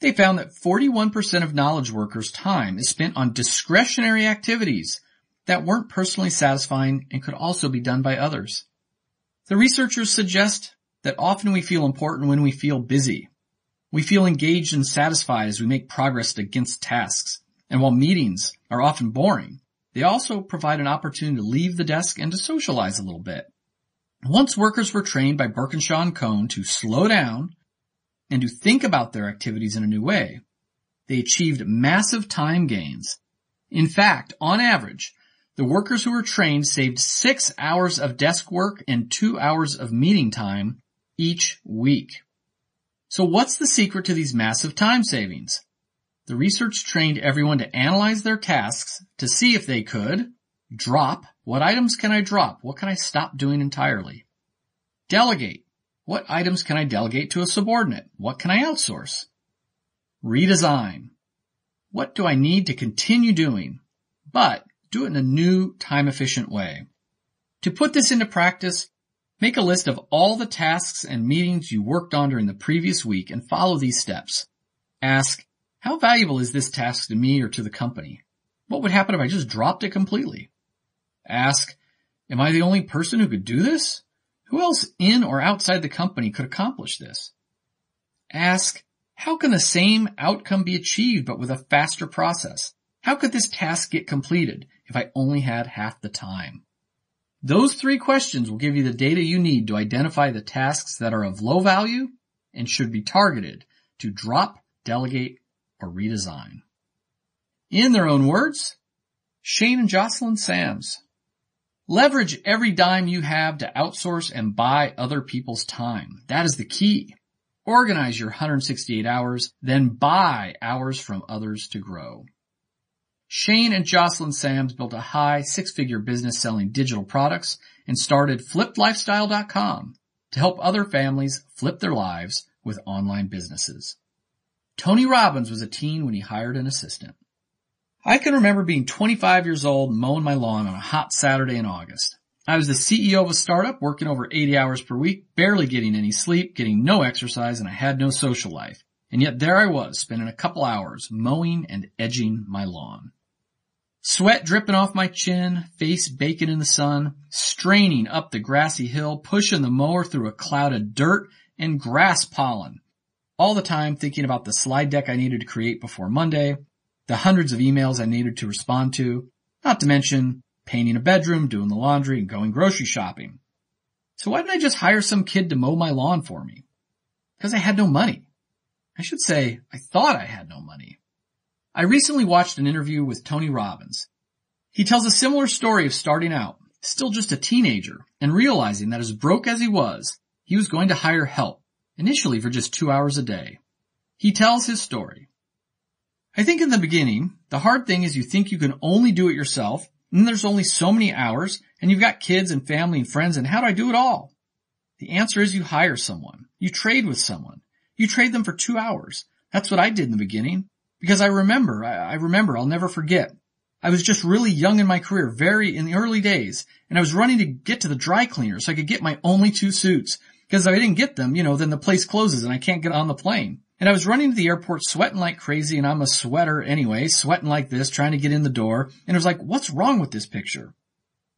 They found that 41% of knowledge workers' time is spent on discretionary activities that weren't personally satisfying and could also be done by others. The researchers suggest that often we feel important when we feel busy. We feel engaged and satisfied as we make progress against tasks, and while meetings are often boring, they also provide an opportunity to leave the desk and to socialize a little bit. Once workers were trained by Birkinshaw and Cohn to slow down and to think about their activities in a new way, they achieved massive time gains. In fact, on average, the workers who were trained saved 6 hours of desk work and 2 hours of meeting time each week. So what's the secret to these massive time savings? The research trained everyone to analyze their tasks to see if they could drop. What items can I drop? What can I stop doing entirely? Delegate. What items can I delegate to a subordinate? What can I outsource? Redesign. What do I need to continue doing, but do it in a new, time-efficient way? To put this into practice, make a list of all the tasks and meetings you worked on during the previous week and follow these steps. Ask, how valuable is this task to me or to the company? What would happen if I just dropped it completely? Ask, am I the only person who could do this? Who else in or outside the company could accomplish this? Ask, how can the same outcome be achieved but with a faster process? How could this task get completed if I only had half the time? Those 3 questions will give you the data you need to identify the tasks that are of low value and should be targeted to drop, delegate, or redesign. In their own words, Shane and Jocelyn Sams. Leverage every dime you have to outsource and buy other people's time. That is the key. Organize your 168 hours, then buy hours from others to grow. Shane and Jocelyn Sams built a high 6-figure business selling digital products and started FlippedLifestyle.com to help other families flip their lives with online businesses. Tony Robbins was a teen when he hired an assistant. I can remember being 25 years old mowing my lawn on a hot Saturday in August. I was the CEO of a startup working over 80 hours per week, barely getting any sleep, getting no exercise, and I had no social life. And yet there I was, spending a couple hours mowing and edging my lawn. Sweat dripping off my chin, face baking in the sun, straining up the grassy hill, pushing the mower through a cloud of dirt and grass pollen. All the time thinking about the slide deck I needed to create before Monday, the hundreds of emails I needed to respond to, not to mention painting a bedroom, doing the laundry, and going grocery shopping. So why didn't I just hire some kid to mow my lawn for me? Because I had no money. I should say, I thought I had no money. I recently watched an interview with Tony Robbins. He tells a similar story of starting out, still just a teenager, and realizing that as broke as he was going to hire help, initially for just 2 hours a day. He tells his story. I think in the beginning, the hard thing is you think you can only do it yourself, and there's only so many hours, and you've got kids and family and friends, and how do I do it all? The answer is you hire someone. You trade with someone. You trade them for 2 hours. That's what I did in the beginning, because I remember, I'll never forget. I was just really young in my career, very in the early days, and I was running to get to the dry cleaner so I could get my only 2 suits, because if I didn't get them, then the place closes and I can't get on the plane. And I was running to the airport sweating like crazy, and I'm a sweater anyway, sweating like this, trying to get in the door. And I was like, what's wrong with this picture?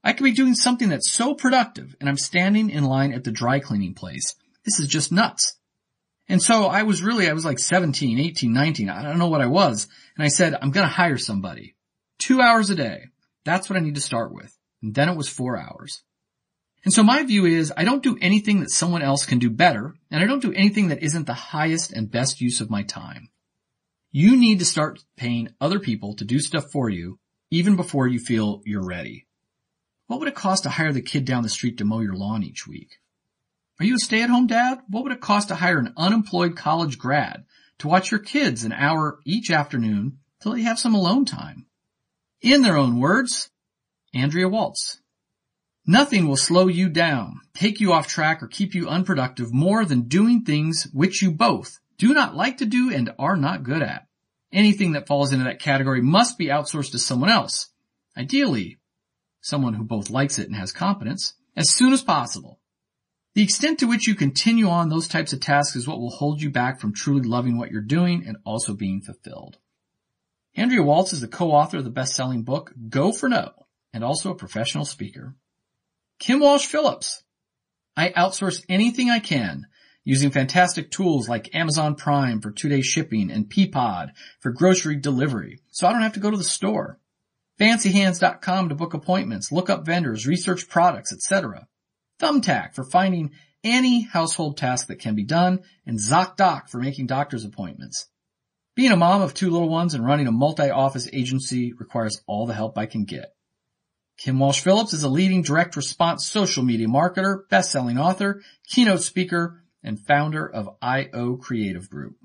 I could be doing something that's so productive, and I'm standing in line at the dry cleaning place. this is just nuts. And so I was like 17, 18, 19. I don't know what I was. And I said, I'm going to hire somebody. 2 hours a day. That's what I need to start with. And then it was 4 hours. And so my view is I don't do anything that someone else can do better. And I don't do anything that isn't the highest and best use of my time. You need to start paying other people to do stuff for you even before you feel you're ready. What would it cost to hire the kid down the street to mow your lawn each week? Are you a stay-at-home dad? What would it cost to hire an unemployed college grad to watch your kids an hour each afternoon till they have some alone time? In their own words, Andrea Waltz. Nothing will slow you down, take you off track, or keep you unproductive more than doing things which you both do not like to do and are not good at. Anything that falls into that category must be outsourced to someone else, ideally someone who both likes it and has competence, as soon as possible. The extent to which you continue on those types of tasks is what will hold you back from truly loving what you're doing and also being fulfilled. Andrea Waltz is the co-author of the best-selling book, Go for No, and also a professional speaker. Kim Walsh Phillips. I outsource anything I can using fantastic tools like Amazon Prime for 2-day shipping and Peapod for grocery delivery, so I don't have to go to the store. Fancyhands.com to book appointments, look up vendors, research products, etc. Thumbtack for finding any household task that can be done, and ZocDoc for making doctor's appointments. Being a mom of 2 little ones and running a multi-office agency requires all the help I can get. Kim Walsh Phillips is a leading direct response social media marketer, best-selling author, keynote speaker, and founder of IO Creative Group.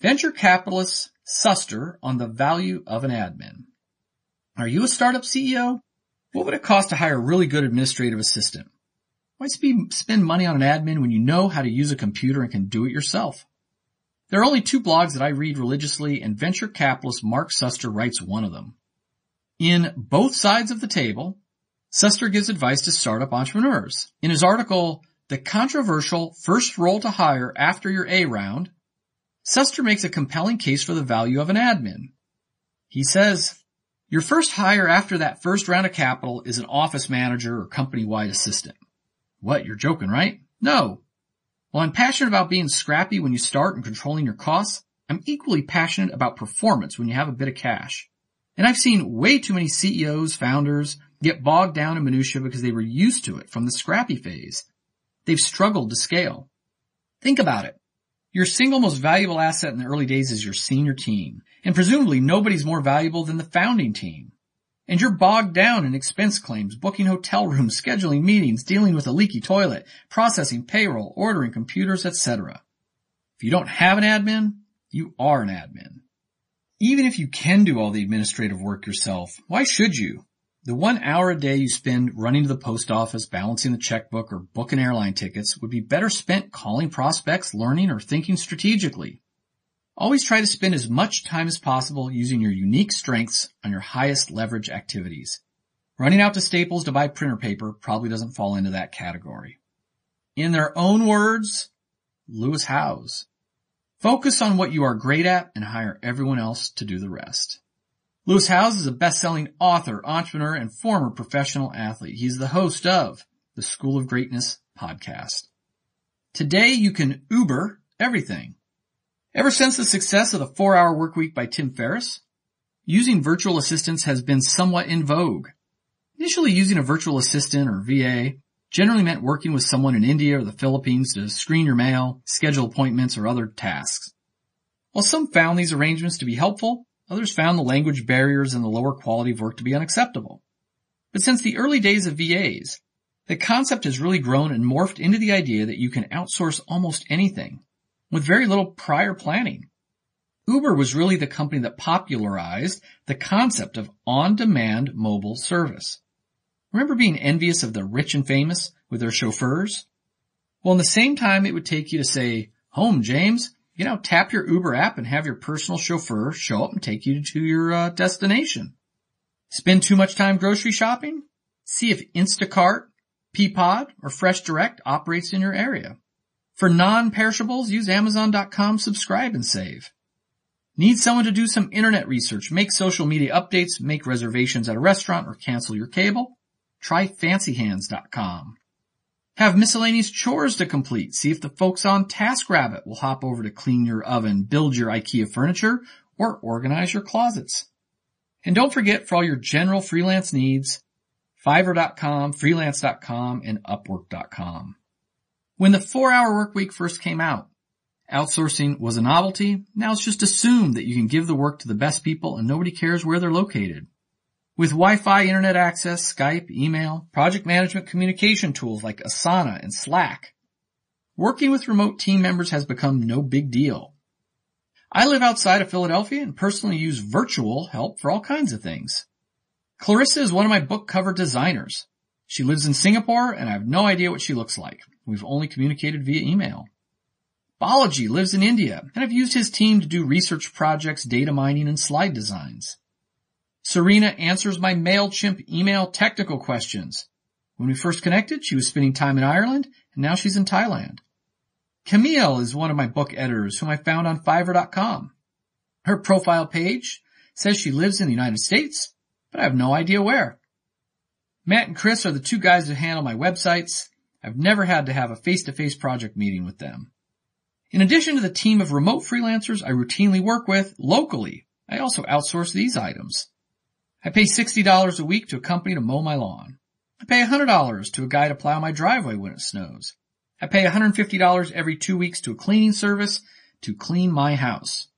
Venture capitalist Suster on the value of an admin. Are you a startup CEO? What would it cost to hire a really good administrative assistant? Why spend money on an admin when you know how to use a computer and can do it yourself? There are only 2 blogs that I read religiously, and venture capitalist Mark Suster writes one of them. In Both Sides of the Table, Suster gives advice to startup entrepreneurs. In his article, The Controversial First Role to Hire After Your A Round, Suster makes a compelling case for the value of an admin. He says, your first hire after that first round of capital is an office manager or company-wide assistant. What, you're joking, right? No. While I'm passionate about being scrappy when you start and controlling your costs, I'm equally passionate about performance when you have a bit of cash. And I've seen way too many CEOs, founders, get bogged down in minutia because they were used to it from the scrappy phase. They've struggled to scale. Think about it. Your single most valuable asset in the early days is your senior team, and presumably nobody's more valuable than the founding team. And you're bogged down in expense claims, booking hotel rooms, scheduling meetings, dealing with a leaky toilet, processing payroll, ordering computers, etc. If you don't have an admin, you are an admin. Even if you can do all the administrative work yourself, why should you? The 1 hour a day you spend running to the post office, balancing the checkbook, or booking airline tickets would be better spent calling prospects, learning, or thinking strategically. Always try to spend as much time as possible using your unique strengths on your highest leverage activities. Running out to Staples to buy printer paper probably doesn't fall into that category. In their own words, Lewis Howes. Focus on what you are great at and hire everyone else to do the rest. Lewis Howes is a best-selling author, entrepreneur, and former professional athlete. He's the host of the School of Greatness podcast. Today, you can Uber everything. Ever since the success of the 4-Hour Workweek by Tim Ferriss, using virtual assistants has been somewhat in vogue. Initially, using a virtual assistant or VA generally meant working with someone in India or the Philippines to screen your mail, schedule appointments, or other tasks. While some found these arrangements to be helpful, others found the language barriers and the lower quality of work to be unacceptable. But since the early days of VAs, the concept has really grown and morphed into the idea that you can outsource almost anything with very little prior planning. Uber was really the company that popularized the concept of on-demand mobile service. Remember being envious of the rich and famous with their chauffeurs? Well, in the same time it would take you to say, home, James, you know, tap your Uber app and have your personal chauffeur show up and take you to your destination. Spend too much time grocery shopping? See if Instacart, Peapod, or FreshDirect operates in your area. For non-perishables, use Amazon.com, subscribe, and save. Need someone to do some internet research, make social media updates, make reservations at a restaurant, or cancel your cable? Try FancyHands.com. Have miscellaneous chores to complete. See if the folks on TaskRabbit will hop over to clean your oven, build your IKEA furniture, or organize your closets. And don't forget, for all your general freelance needs, Fiverr.com, Freelance.com, and Upwork.com. When the 4-hour workweek first came out, outsourcing was a novelty. Now it's just assumed that you can give the work to the best people and nobody cares where they're located. With Wi-Fi, internet access, Skype, email, project management communication tools like Asana and Slack, working with remote team members has become no big deal. I live outside of Philadelphia and personally use virtual help for all kinds of things. Clarissa is one of my book cover designers. She lives in Singapore and I have no idea what she looks like. We've only communicated via email. Balaji lives in India and I've used his team to do research projects, data mining, and slide designs. Serena answers my MailChimp email technical questions. When we first connected, she was spending time in Ireland and now she's in Thailand. Camille is one of my book editors whom I found on Fiverr.com. Her profile page says she lives in the United States, but I have no idea where. Matt and Chris are the two guys that handle my websites. I've never had to have a face-to-face project meeting with them. In addition to the team of remote freelancers I routinely work with locally, I also outsource these items. I pay $60 a week to a company to mow my lawn. I pay $100 to a guy to plow my driveway when it snows. I pay $150 every 2 weeks to a cleaning service to clean my house.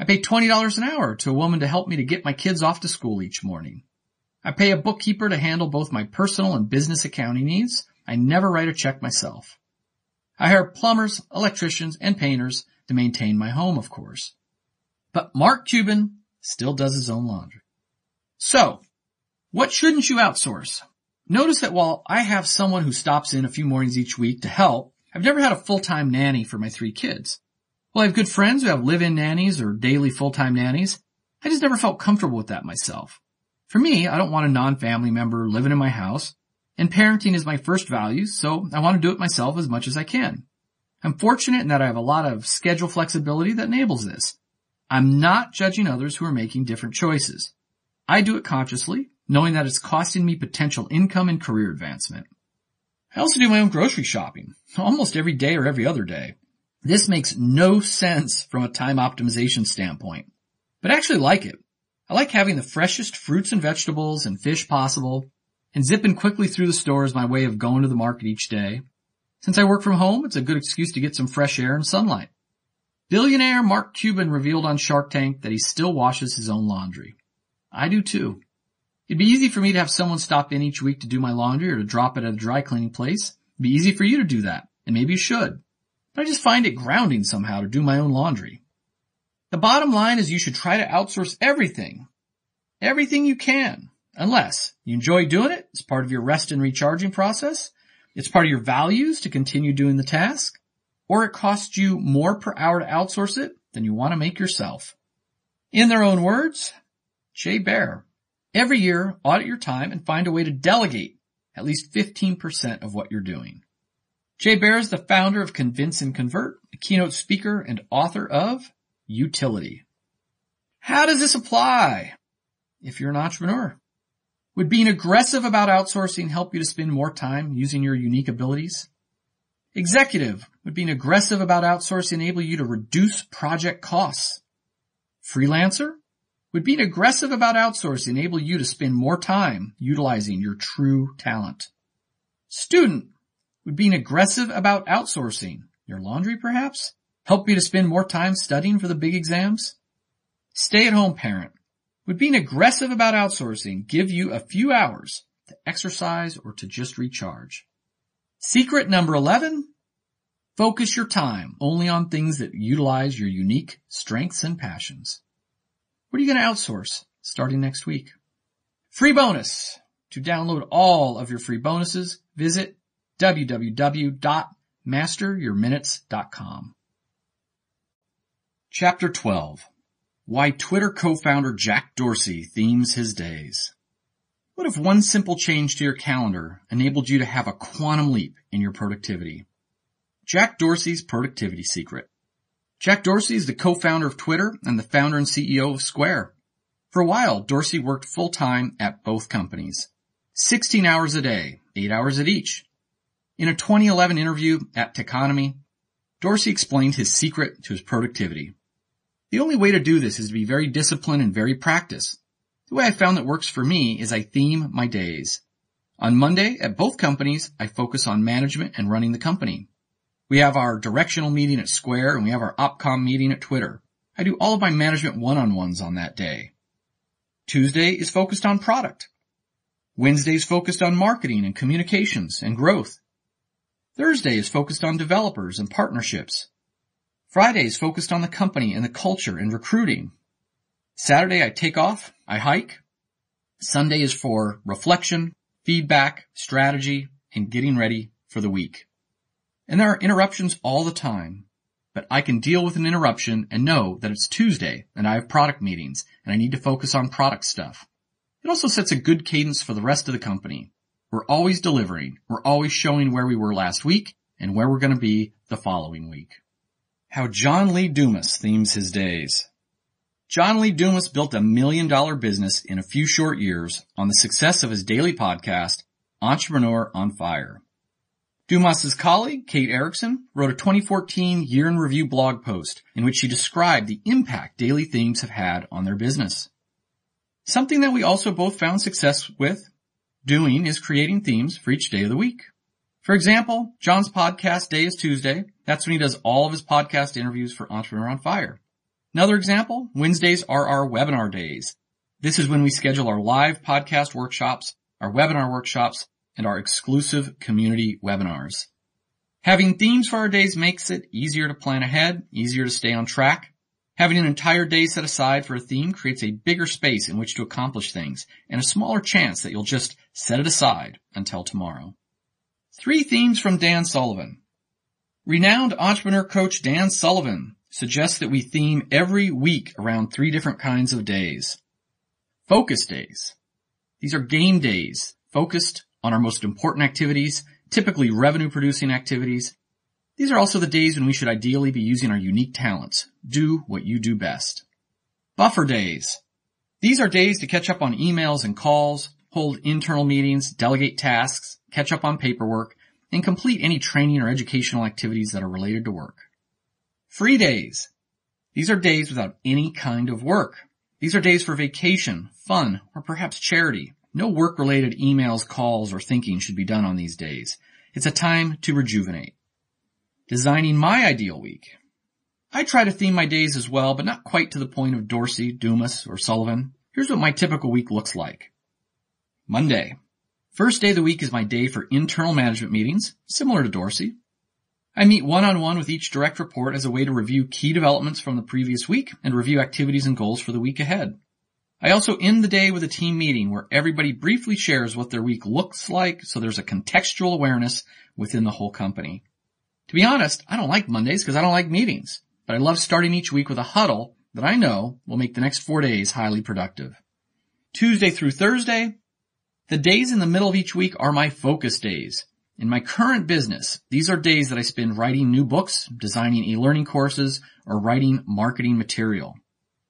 I pay $20 an hour to a woman to help me to get my kids off to school each morning. I pay a bookkeeper to handle both my personal and business accounting needs. I never write a check myself. I hire plumbers, electricians, and painters to maintain my home, of course. But Mark Cuban still does his own laundry. So, what shouldn't you outsource? Notice that while I have someone who stops in a few mornings each week to help, I've never had a full-time nanny for my 3 kids. Well, I have good friends who have live-in nannies or daily full-time nannies. I just never felt comfortable with that myself. For me, I don't want a non-family member living in my house, and parenting is my first value, so I want to do it myself as much as I can. I'm fortunate in that I have a lot of schedule flexibility that enables this. I'm not judging others who are making different choices. I do it consciously, knowing that it's costing me potential income and career advancement. I also do my own grocery shopping, almost every day or every other day. This makes no sense from a time optimization standpoint, but I actually like it. I like having the freshest fruits and vegetables and fish possible, and zipping quickly through the store is my way of going to the market each day. Since I work from home, it's a good excuse to get some fresh air and sunlight. Billionaire Mark Cuban revealed on Shark Tank that he still washes his own laundry. I do too. It'd be easy for me to have someone stop in each week to do my laundry or to drop it at a dry cleaning place. It'd be easy for you to do that, and maybe you should. But I just find it grounding somehow to do my own laundry. The bottom line is you should try to outsource everything. Everything you can. Unless you enjoy doing it, it's part of your rest and recharging process, it's part of your values to continue doing the task, or it costs you more per hour to outsource it than you want to make yourself. In their own words, Jay Baer. Every year, audit your time and find a way to delegate at least 15% of what you're doing. Jay Baer is the founder of Convince and Convert, a keynote speaker and author of Utility. How does this apply if you're an entrepreneur? Would being aggressive about outsourcing help you to spend more time using your unique abilities? Executive, would being aggressive about outsourcing enable you to reduce project costs? Freelancer, would being aggressive about outsourcing enable you to spend more time utilizing your true talent? Student, would being aggressive about outsourcing your laundry perhaps help you to spend more time studying for the big exams? Stay-at-home parent, would being aggressive about outsourcing give you a few hours to exercise or to just recharge? Secret number 11, focus your time only on things that utilize your unique strengths and passions. What are you going to outsource starting next week? Free bonus. To download all of your free bonuses, visit www.masteryourminutes.com. Chapter 12. Why Twitter co-founder Jack Dorsey themes his days. What if one simple change to your calendar enabled you to have a quantum leap in your productivity? Jack Dorsey's productivity secret. Jack Dorsey is the co-founder of Twitter and the founder and CEO of Square. For a while, Dorsey worked full-time at both companies, 16 hours a day, 8 hours at each. In a 2011 interview at Techonomy, Dorsey explained his secret to his productivity. The only way to do this is to be very disciplined and very practiced. The way I found that works for me is I theme my days. On Monday, at both companies, I focus on management and running the company. We have our directional meeting at Square, and we have our OpCom meeting at Twitter. I do all of my management one-on-ones on that day. Tuesday is focused on product. Wednesday is focused on marketing and communications and growth. Thursday is focused on developers and partnerships. Friday is focused on the company and the culture and recruiting. Saturday I take off, I hike. Sunday is for reflection, feedback, strategy, and getting ready for the week. And there are interruptions all the time, but I can deal with an interruption and know that it's Tuesday and I have product meetings and I need to focus on product stuff. It also sets a good cadence for the rest of the company. We're always delivering. We're always showing where we were last week and where we're going to be the following week. How John Lee Dumas themes his days. John Lee Dumas built a $1 million business in a few short years on the success of his daily podcast, Entrepreneur on Fire. Dumas' colleague, Kate Erickson, wrote a 2014 year-in-review blog post in which she described the impact daily themes have had on their business. Something that we also both found success with doing is creating themes for each day of the week. For example, John's podcast day is Tuesday. That's when he does all of his podcast interviews for Entrepreneur on Fire. Another example, Wednesdays are our webinar days. This is when we schedule our live podcast workshops, our webinar workshops, and our exclusive community webinars. Having themes for our days makes it easier to plan ahead, easier to stay on track. Having an entire day set aside for a theme creates a bigger space in which to accomplish things and a smaller chance that you'll just set it aside until tomorrow. 3 themes from Dan Sullivan. Renowned entrepreneur coach Dan Sullivan suggests that we theme every week around 3 different kinds of days. Focus days. These are game days focused on our most important activities, typically revenue-producing activities. These are also the days when we should ideally be using our unique talents. Do what you do best. Buffer days. These are days to catch up on emails and calls, hold internal meetings, delegate tasks, catch up on paperwork, and complete any training or educational activities that are related to work. Free days. These are days without any kind of work. These are days for vacation, fun, or perhaps charity. No work-related emails, calls, or thinking should be done on these days. It's a time to rejuvenate. Designing my ideal week. I try to theme my days as well, but not quite to the point of Dorsey, Dumas, or Sullivan. Here's what my typical week looks like. Monday. First day of the week is my day for internal management meetings, similar to Dorsey. I meet one-on-one with each direct report as a way to review key developments from the previous week and review activities and goals for the week ahead. I also end the day with a team meeting where everybody briefly shares what their week looks like, so there's a contextual awareness within the whole company. To be honest, I don't like Mondays because I don't like meetings, but I love starting each week with a huddle that I know will make the next 4 days highly productive. Tuesday through Thursday, the days in the middle of each week are my focus days. In my current business, these are days that I spend writing new books, designing e-learning courses, or writing marketing material.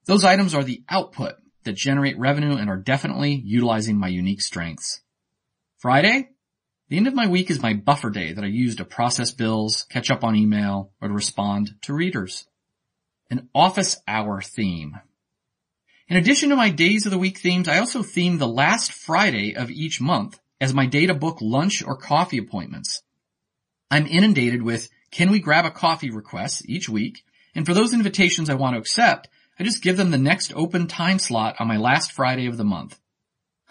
Those items are the output that generate revenue and are definitely utilizing my unique strengths. Friday, the end of my week is my buffer day that I use to process bills, catch up on email, or to respond to readers. An office hour theme. In addition to my days of the week themes, I also theme the last Friday of each month as my day to book lunch or coffee appointments. I'm inundated with "Can we grab a coffee?" requests each week, and for those invitations I want to accept, I just give them the next open time slot on my last Friday of the month.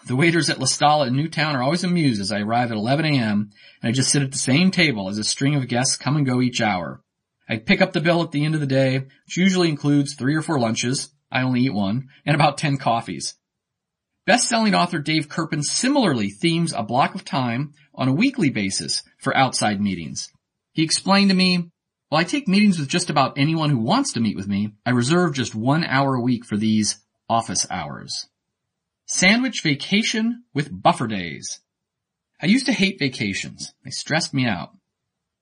The waiters at La Stalla in Newtown are always amused as I arrive at 11 a.m. and I just sit at the same table as a string of guests come and go each hour. I pick up the bill at the end of the day, which usually includes 3 or 4 lunches, I only eat one, and about 10 coffees. Best-selling author Dave Kerpen similarly themes a block of time on a weekly basis for outside meetings. He explained to me, "While I take meetings with just about anyone who wants to meet with me, I reserve just 1 hour a week for these office hours." Sandwich vacation with buffer days. I used to hate vacations. They stressed me out.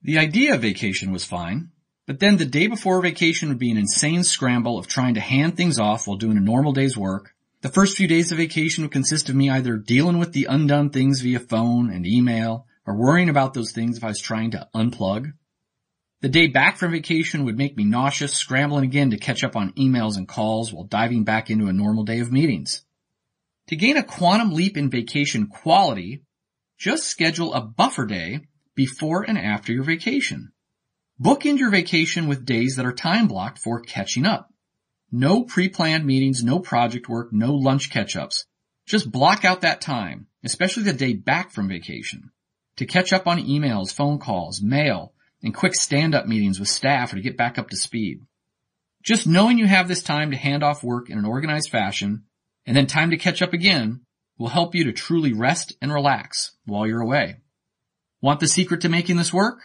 The idea of vacation was fine, but then the day before vacation would be an insane scramble of trying to hand things off while doing a normal day's work. The first few days of vacation would consist of me either dealing with the undone things via phone and email or worrying about those things if I was trying to unplug. The day back from vacation would make me nauseous, scrambling again to catch up on emails and calls while diving back into a normal day of meetings. To gain a quantum leap in vacation quality, just schedule a buffer day before and after your vacation. Book in your vacation with days that are time blocked for catching up. No pre-planned meetings, no project work, no lunch catch-ups. Just block out that time, especially the day back from vacation, to catch up on emails, phone calls, mail, and quick stand-up meetings with staff or to get back up to speed. Just knowing you have this time to hand off work in an organized fashion and then time to catch up again will help you to truly rest and relax while you're away. Want the secret to making this work?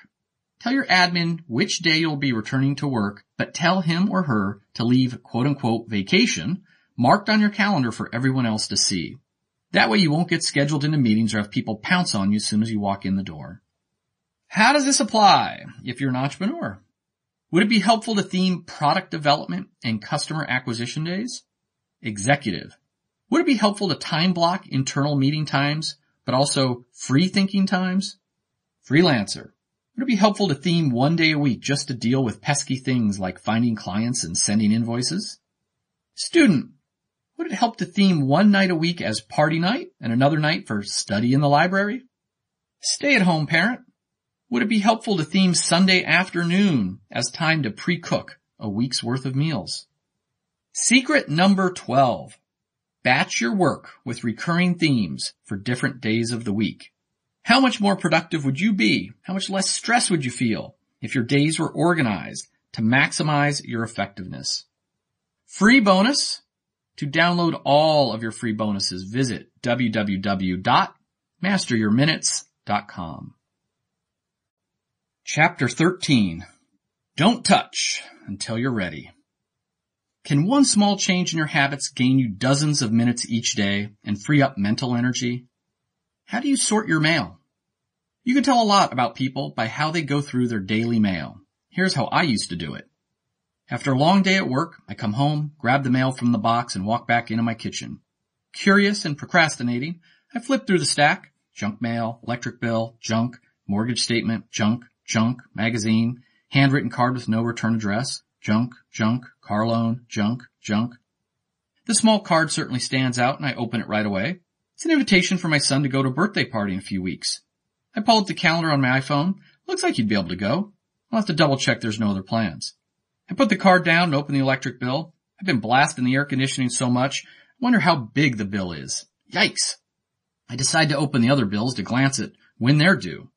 Tell your admin which day you'll be returning to work, but tell him or her to leave quote-unquote vacation marked on your calendar for everyone else to see. That way you won't get scheduled into meetings or have people pounce on you as soon as you walk in the door. How does this apply if you're an entrepreneur? Would it be helpful to theme product development and customer acquisition days? Executive. Would it be helpful to time block internal meeting times, but also free thinking times? Freelancer. Would it be helpful to theme one day a week just to deal with pesky things like finding clients and sending invoices? Student. Would it help to theme one night a week as party night and another night for study in the library? Stay-at-home parent. Would it be helpful to theme Sunday afternoon as time to pre-cook a week's worth of meals? Secret number 12. Batch your work with recurring themes for different days of the week. How much more productive would you be? How much less stress would you feel if your days were organized to maximize your effectiveness? Free bonus. To download all of your free bonuses, visit www.masteryourminutes.com. Chapter 13. Don't touch until you're ready. Can one small change in your habits gain you dozens of minutes each day and free up mental energy? How do you sort your mail? You can tell a lot about people by how they go through their daily mail. Here's how I used to do it. After a long day at work, I come home, grab the mail from the box, and walk back into my kitchen. Curious and procrastinating, I flip through the stack. Junk mail, electric bill, junk, mortgage statement, junk, junk, magazine, handwritten card with no return address, junk, junk, car loan, junk, junk. The small card certainly stands out, and I open it right away. It's an invitation for my son to go to a birthday party in a few weeks. I pull up the calendar on my iPhone. Looks like he'd be able to go. I'll have to double-check there's no other plans. I put the card down and open the electric bill. I've been blasting the air conditioning so much, I wonder how big the bill is. Yikes! I decide to open the other bills to glance at when they're due.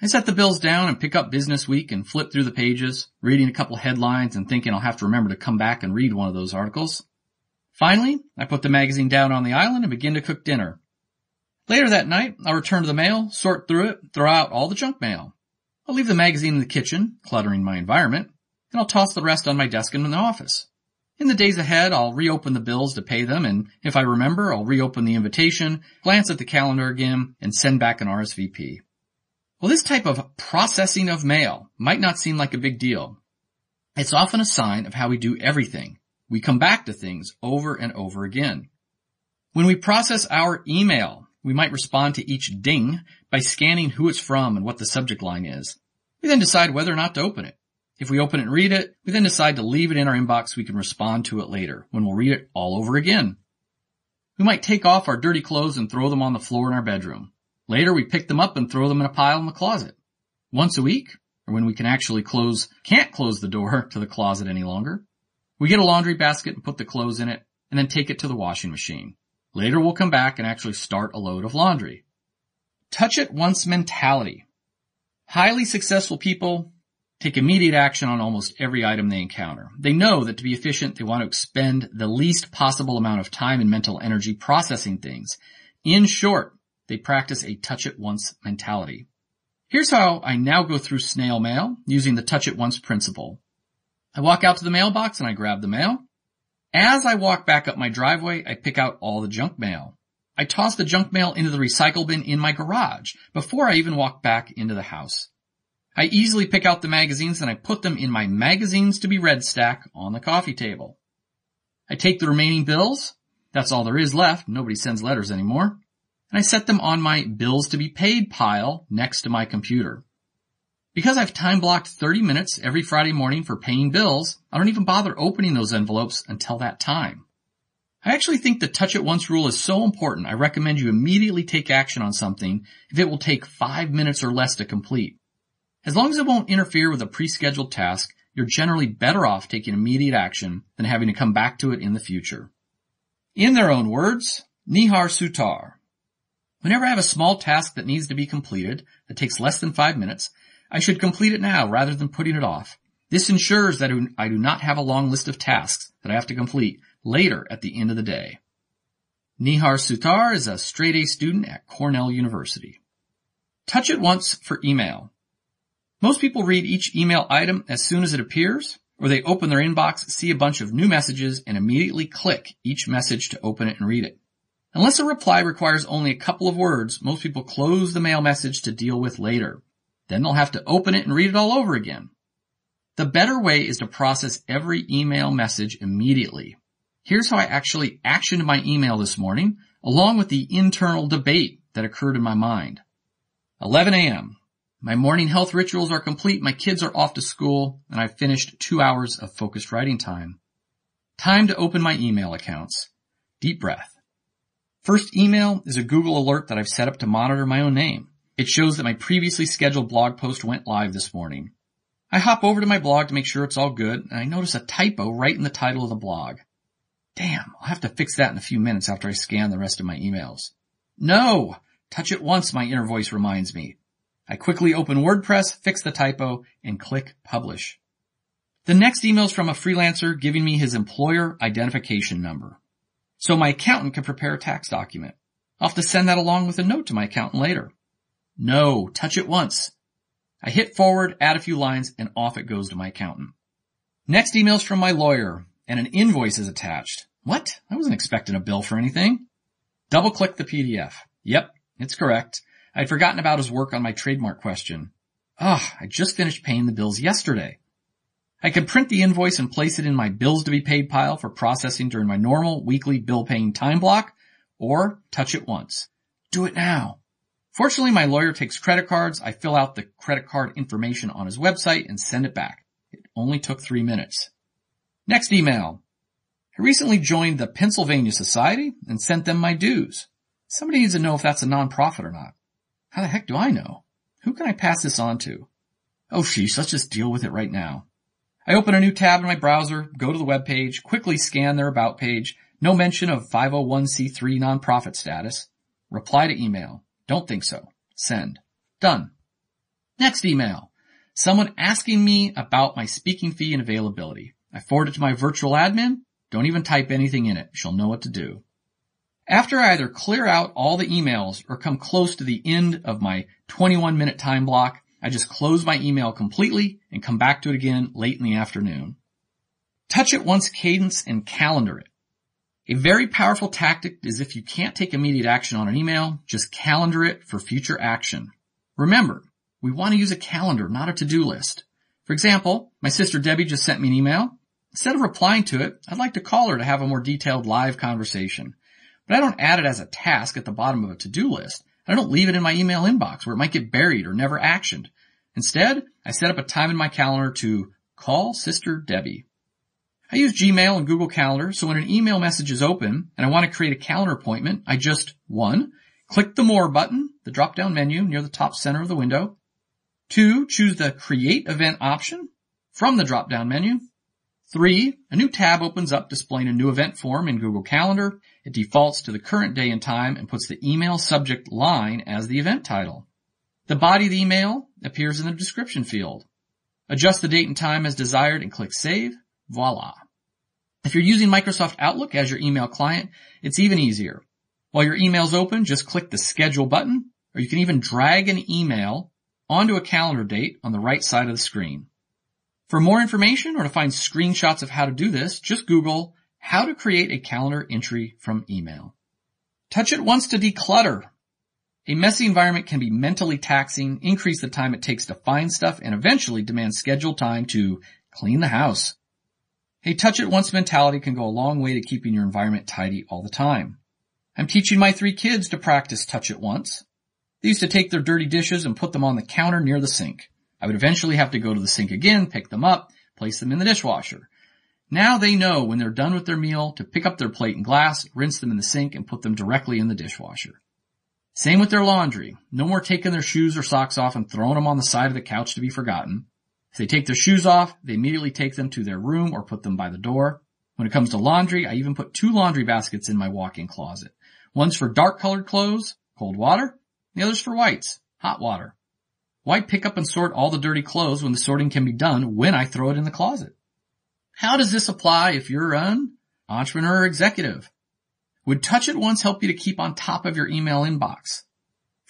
I set the bills down and pick up Business Week and flip through the pages, reading a couple headlines and thinking I'll have to remember to come back and read one of those articles. Finally, I put the magazine down on the island and begin to cook dinner. Later that night, I'll return to the mail, sort through it, throw out all the junk mail. I'll leave the magazine in the kitchen, cluttering my environment, and I'll toss the rest on my desk in the office. In the days ahead, I'll reopen the bills to pay them, and if I remember, I'll reopen the invitation, glance at the calendar again, and send back an RSVP. Well, this type of processing of mail might not seem like a big deal. It's often a sign of how we do everything. We come back to things over and over again. When we process our email, we might respond to each ding by scanning who it's from and what the subject line is. We then decide whether or not to open it. If we open it and read it, we then decide to leave it in our inbox so we can respond to it later, when we'll read it all over again. We might take off our dirty clothes and throw them on the floor in our bedroom. Later, we pick them up and throw them in a pile in the closet. Once a week, or when we can actually can't close the door to the closet any longer, we get a laundry basket and put the clothes in it, and then take it to the washing machine. Later, we'll come back and actually start a load of laundry. Touch it once mentality. Highly successful people take immediate action on almost every item they encounter. They know that to be efficient, they want to expend the least possible amount of time and mental energy processing things. In short, they practice a touch-it-once mentality. Here's how I now go through snail mail using the touch-it-once principle. I walk out to the mailbox and I grab the mail. As I walk back up my driveway, I pick out all the junk mail. I toss the junk mail into the recycle bin in my garage before I even walk back into the house. I easily pick out the magazines and I put them in my magazines to be read stack on the coffee table. I take the remaining bills. That's all there is left. Nobody sends letters anymore. and I set them on my bills to be paid pile next to my computer. Because I've time blocked 30 minutes every Friday morning for paying bills, I don't even bother opening those envelopes until that time. I actually think the touch it once rule is so important, I recommend you immediately take action on something if it will take 5 minutes or less to complete. As long as it won't interfere with a pre-scheduled task, you're generally better off taking immediate action than having to come back to it in the future. In their own words, Nihar Sutar. Whenever I have a small task that needs to be completed that takes less than 5 minutes, I should complete it now rather than putting it off. This ensures that I do not have a long list of tasks that I have to complete later at the end of the day. Nihar Sutar is a straight-A student at Cornell University. Touch it once for email. Most people read each email item as soon as it appears, or they open their inbox, see a bunch of new messages, and immediately click each message to open it and read it. Unless a reply requires only a couple of words, most people close the mail message to deal with later. Then they'll have to open it and read it all over again. The better way is to process every email message immediately. Here's how I actually actioned my email this morning, along with the internal debate that occurred in my mind. 11 a.m. My morning health rituals are complete, my kids are off to school, and I've finished 2 hours of focused writing time. Time to open my email accounts. Deep breath. First email is a Google alert that I've set up to monitor my own name. It shows that my previously scheduled blog post went live this morning. I hop over to my blog to make sure it's all good, and I notice a typo right in the title of the blog. Damn, I'll have to fix that in a few minutes after I scan the rest of my emails. No! Touch it once, my inner voice reminds me. I quickly open WordPress, fix the typo, and click Publish. The next email is from a freelancer giving me his employer identification number, so my accountant can prepare a tax document. I'll have to send that along with a note to my accountant later. No, touch it once. I hit forward, add a few lines, and off it goes to my accountant. Next email is from my lawyer, and an invoice is attached. What? I wasn't expecting a bill for anything. Double-click the PDF. Yep, it's correct. I'd forgotten about his work on my trademark question. I just finished paying the bills yesterday. I could print the invoice and place it in my bills-to-be-paid pile for processing during my normal weekly bill-paying time block, or touch it once. Do it now. Fortunately, my lawyer takes credit cards. I fill out the credit card information on his website and send it back. It only took 3 minutes. Next email. I recently joined the Pennsylvania Society and sent them my dues. Somebody needs to know if that's a nonprofit or not. How the heck do I know? Who can I pass this on to? Oh, sheesh, let's just deal with it right now. I open a new tab in my browser, go to the web page, quickly scan their about page, no mention of 501c3 nonprofit status. Reply to email. Don't think so. Send. Done. Next email. Someone asking me about my speaking fee and availability. I forward it to my virtual admin. Don't even type anything in it. She'll know what to do. After I either clear out all the emails or come close to the end of my 21-minute time block, I just close my email completely and come back to it again late in the afternoon. Touch it once cadence and calendar it. A very powerful tactic is if you can't take immediate action on an email, just calendar it for future action. Remember, we want to use a calendar, not a to-do list. For example, my sister Debbie just sent me an email. Instead of replying to it, I'd like to call her to have a more detailed live conversation. But I don't add it as a task at the bottom of a to-do list. I don't leave it in my email inbox where it might get buried or never actioned. Instead, I set up a time in my calendar to call Sister Debbie. I use Gmail and Google Calendar, so when an email message is open and I want to create a calendar appointment, I just, 1, click the More button, the drop-down menu near the top center of the window. 2, choose the Create Event option from the drop-down menu. 3, a new tab opens up displaying a new event form in Google Calendar. It defaults to the current day and time and puts the email subject line as the event title. The body of the email appears in the description field. Adjust the date and time as desired and click Save. Voila. If you're using Microsoft Outlook as your email client, it's even easier. While your email's open, just click the Schedule button, or you can even drag an email onto a calendar date on the right side of the screen. For more information or to find screenshots of how to do this, just Google how to create a calendar entry from email. Touch it once to declutter. A messy environment can be mentally taxing, increase the time it takes to find stuff, and eventually demand scheduled time to clean the house. A touch it once mentality can go a long way to keeping your environment tidy all the time. I'm teaching my 3 kids to practice touch it once. They used to take their dirty dishes and put them on the counter near the sink. I would eventually have to go to the sink again, pick them up, place them in the dishwasher. Now they know when they're done with their meal to pick up their plate and glass, rinse them in the sink, and put them directly in the dishwasher. Same with their laundry. No more taking their shoes or socks off and throwing them on the side of the couch to be forgotten. If they take their shoes off, they immediately take them to their room or put them by the door. When it comes to laundry, I even put 2 laundry baskets in my walk-in closet. One's for dark-colored clothes, cold water. The other's for whites, hot water. Why pick up and sort all the dirty clothes when the sorting can be done when I throw it in the closet? How does this apply if you're an entrepreneur or executive? Would Touch It Once help you to keep on top of your email inbox?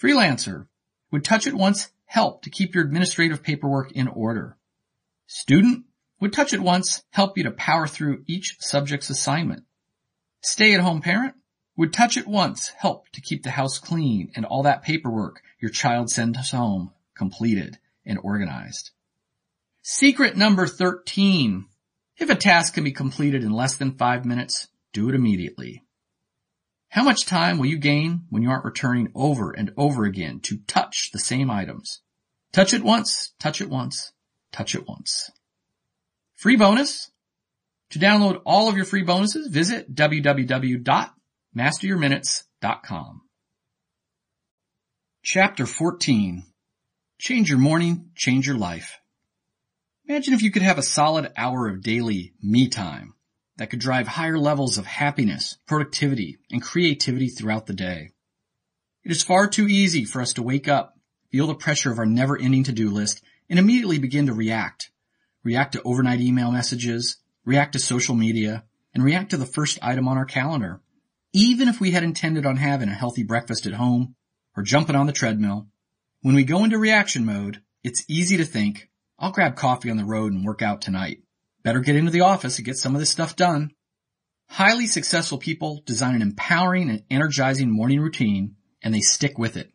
Freelancer, would Touch It Once help to keep your administrative paperwork in order? Student, would Touch It Once help you to power through each subject's assignment? Stay-at-home parent, would Touch It Once help to keep the house clean and all that paperwork your child sends home completed and organized? Secret number 13. If a task can be completed in less than 5 minutes, do it immediately. How much time will you gain when you aren't returning over and over again to touch the same items? Touch it once, touch it once, touch it once. Free bonus. To download all of your free bonuses, visit www.masteryourminutes.com. Chapter 14. Change your morning, change your life. Imagine if you could have a solid hour of daily me time that could drive higher levels of happiness, productivity, and creativity throughout the day. It is far too easy for us to wake up, feel the pressure of our never-ending to-do list, and immediately begin to react. React to overnight email messages, react to social media, and react to the first item on our calendar, even if we had intended on having a healthy breakfast at home or jumping on the treadmill. When we go into reaction mode, it's easy to think, I'll grab coffee on the road and work out tonight. Better get into the office and get some of this stuff done. Highly successful people design an empowering and energizing morning routine, and they stick with it.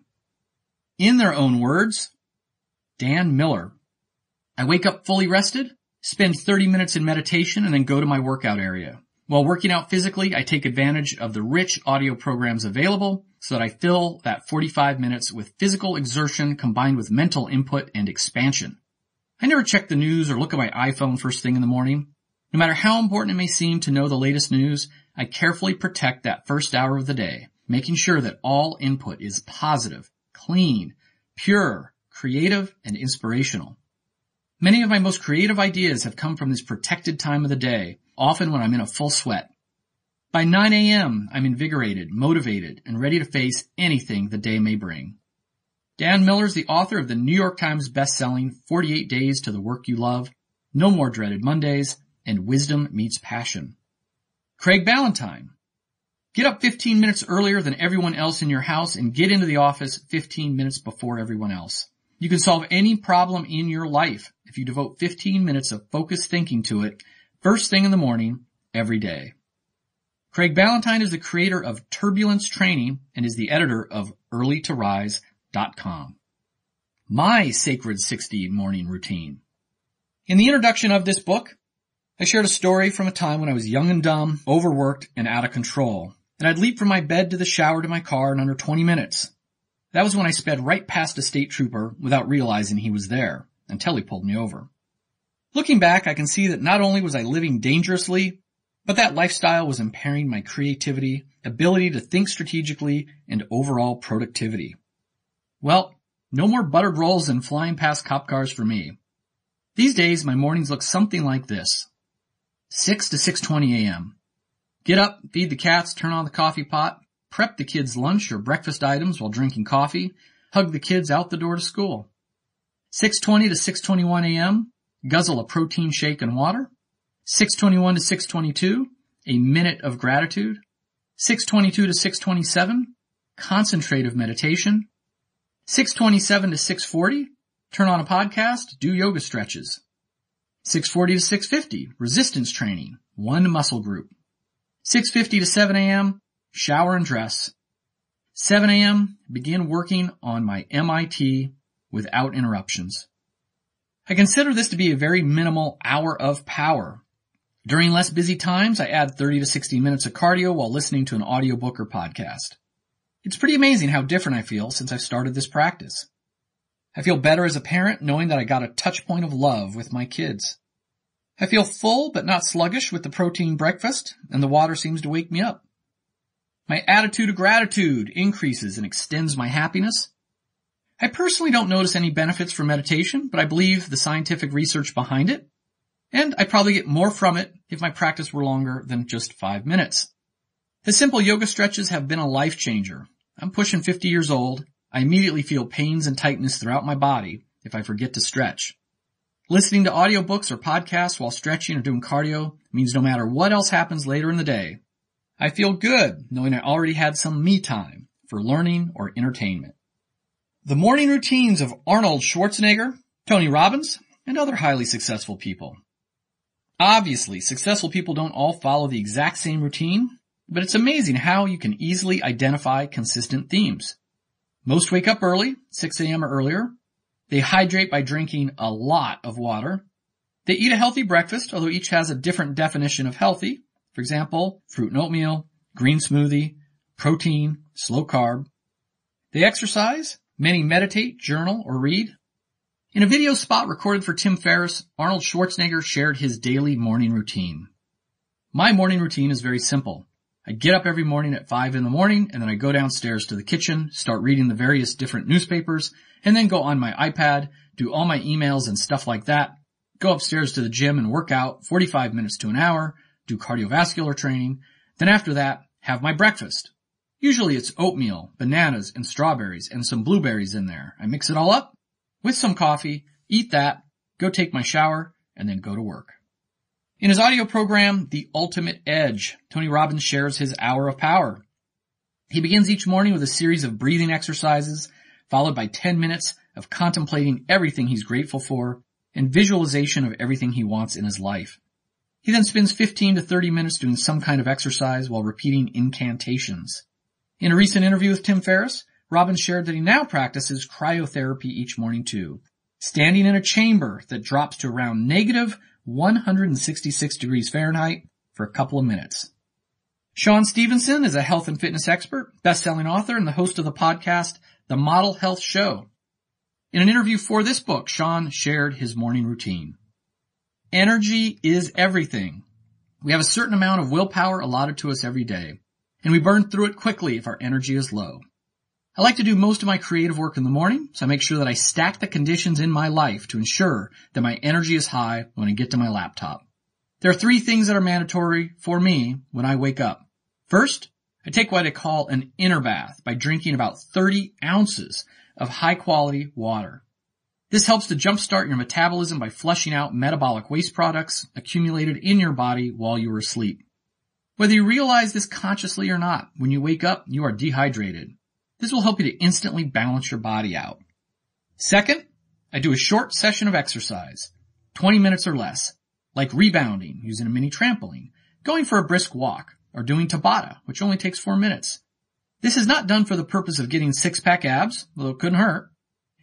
In their own words, Dan Miller, I wake up fully rested, spend 30 minutes in meditation, and then go to my workout area. While working out physically, I take advantage of the rich audio programs available so that I fill that 45 minutes with physical exertion combined with mental input and expansion. I never check the news or look at my iPhone first thing in the morning. No matter how important it may seem to know the latest news, I carefully protect that first hour of the day, making sure that all input is positive, clean, pure, creative, and inspirational. Many of my most creative ideas have come from this protected time of the day, often when I'm in a full sweat. By 9 a.m., I'm invigorated, motivated, and ready to face anything the day may bring. Dan Miller is the author of the New York Times best-selling 48 Days to the Work You Love, No More Dreaded Mondays, and Wisdom Meets Passion. Craig Ballantyne. Get up 15 minutes earlier than everyone else in your house and get into the office 15 minutes before everyone else. You can solve any problem in your life if you devote 15 minutes of focused thinking to it first thing in the morning every day. Craig Ballantyne is the creator of Turbulence Training and is the editor of Early to Rise. My Sacred 60 Morning Routine. In the introduction of this book, I shared a story from a time when I was young and dumb, overworked, and out of control, and I'd leap from my bed to the shower to my car in under 20 minutes. That was when I sped right past a state trooper without realizing he was there, until he pulled me over. Looking back, I can see that not only was I living dangerously, but that lifestyle was impairing my creativity, ability to think strategically, and overall productivity. Well, no more buttered rolls and flying past cop cars for me. These days, my mornings look something like this. 6 to 6:20 a.m. Get up, feed the cats, turn on the coffee pot, prep the kids' lunch or breakfast items while drinking coffee, hug the kids out the door to school. 6:20 to 6:21 a.m., guzzle a protein shake and water. 6:21 to 6:22, a minute of gratitude. 6:22 to 6:27, concentrative meditation. 6:27 to 6:40, turn on a podcast, do yoga stretches. 6:40 to 6:50, resistance training, 1 muscle group. 6:50 to 7 a.m., shower and dress. 7 a.m., begin working on my MIT without interruptions. I consider this to be a very minimal hour of power. During less busy times, I add 30 to 60 minutes of cardio while listening to an audiobook or podcast. It's pretty amazing how different I feel since I've started this practice. I feel better as a parent knowing that I got a touch point of love with my kids. I feel full but not sluggish with the protein breakfast, and the water seems to wake me up. My attitude of gratitude increases and extends my happiness. I personally don't notice any benefits from meditation, but I believe the scientific research behind it, and I probably get more from it if my practice were longer than just 5 minutes. The simple yoga stretches have been a life changer. I'm pushing 50 years old. I immediately feel pains and tightness throughout my body if I forget to stretch. Listening to audiobooks or podcasts while stretching or doing cardio means no matter what else happens later in the day, I feel good knowing I already had some me time for learning or entertainment. The morning routines of Arnold Schwarzenegger, Tony Robbins, and other highly successful people. Obviously, successful people don't all follow the exact same routine, but it's amazing how you can easily identify consistent themes. Most wake up early, 6 a.m. or earlier. They hydrate by drinking a lot of water. They eat a healthy breakfast, although each has a different definition of healthy. For example, fruit and oatmeal, green smoothie, protein, slow carb. They exercise. Many meditate, journal, or read. In a video spot recorded for Tim Ferriss, Arnold Schwarzenegger shared his daily morning routine. My morning routine is very simple. I get up every morning at 5 in the morning, and then I go downstairs to the kitchen, start reading the various different newspapers, and then go on my iPad, do all my emails and stuff like that, go upstairs to the gym and work out 45 minutes to an hour, do cardiovascular training, then after that, have my breakfast. Usually it's oatmeal, bananas, and strawberries, and some blueberries in there. I mix it all up with some coffee, eat that, go take my shower, and then go to work. In his audio program, The Ultimate Edge, Tony Robbins shares his hour of power. He begins each morning with a series of breathing exercises, followed by 10 minutes of contemplating everything he's grateful for and visualization of everything he wants in his life. He then spends 15 to 30 minutes doing some kind of exercise while repeating incantations. In a recent interview with Tim Ferriss, Robbins shared that he now practices cryotherapy each morning too, standing in a chamber that drops to around negative 166 degrees Fahrenheit for a couple of minutes. Sean Stevenson is a health and fitness expert, best-selling author, and the host of the podcast, The Model Health Show. In an interview for this book, Sean shared his morning routine. Energy is everything. We have a certain amount of willpower allotted to us every day, and we burn through it quickly if our energy is low. I like to do most of my creative work in the morning, so I make sure that I stack the conditions in my life to ensure that my energy is high when I get to my laptop. There are 3 things that are mandatory for me when I wake up. First, I take what I call an inner bath by drinking about 30 ounces of high-quality water. This helps to jumpstart your metabolism by flushing out metabolic waste products accumulated in your body while you were asleep. Whether you realize this consciously or not, when you wake up, you are dehydrated. This will help you to instantly balance your body out. Second, I do a short session of exercise, 20 minutes or less, like rebounding, using a mini trampoline, going for a brisk walk, or doing Tabata, which only takes 4 minutes. This is not done for the purpose of getting 6-pack abs, although it couldn't hurt.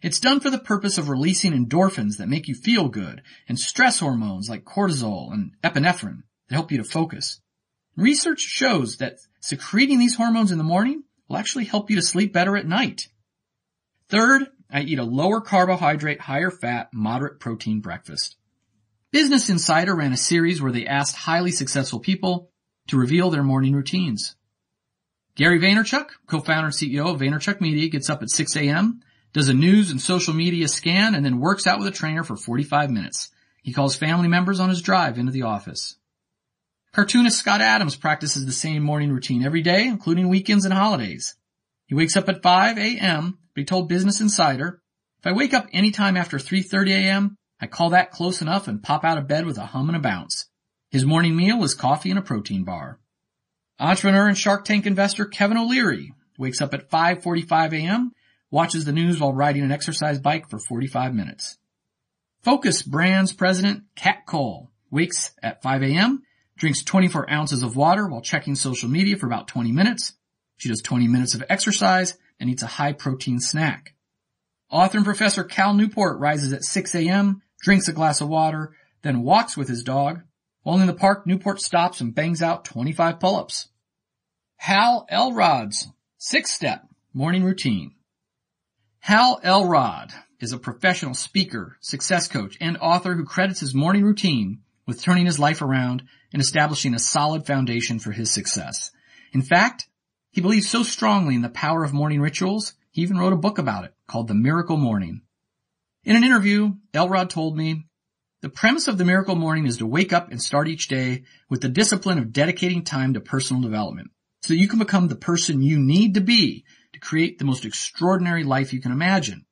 It's done for the purpose of releasing endorphins that make you feel good, and stress hormones like cortisol and epinephrine that help you to focus. Research shows that secreting these hormones in the morning will actually help you to sleep better at night. Third, I eat a lower carbohydrate, higher fat, moderate protein breakfast. Business Insider ran a series where they asked highly successful people to reveal their morning routines. Gary Vaynerchuk, co-founder and CEO of Vaynerchuk Media, gets up at 6 a.m., does a news and social media scan, and then works out with a trainer for 45 minutes. He calls family members on his drive into the office. Cartoonist Scott Adams practices the same morning routine every day, including weekends and holidays. He wakes up at 5 a.m., but he told Business Insider, "If I wake up any time after 3:30 a.m., I call that close enough and pop out of bed with a hum and a bounce." His morning meal is coffee and a protein bar. Entrepreneur and Shark Tank investor Kevin O'Leary wakes up at 5:45 a.m., watches the news while riding an exercise bike for 45 minutes. Focus Brands president Kat Cole wakes at 5 a.m., drinks 24 ounces of water while checking social media for about 20 minutes. She does 20 minutes of exercise and eats a high-protein snack. Author and professor Cal Newport rises at 6 a.m., drinks a glass of water, then walks with his dog, While in the park, Newport stops and bangs out 25 pull-ups. Hal Elrod's six-step morning routine. Hal Elrod is a professional speaker, success coach, and author who credits his morning routine with turning his life around and establishing a solid foundation for his success. In fact, he believes so strongly in the power of morning rituals, he even wrote a book about it called The Miracle Morning. In an interview, Elrod told me, "The premise of The Miracle Morning is to wake up and start each day with the discipline of dedicating time to personal development, so that you can become the person you need to be to create the most extraordinary life you can imagine,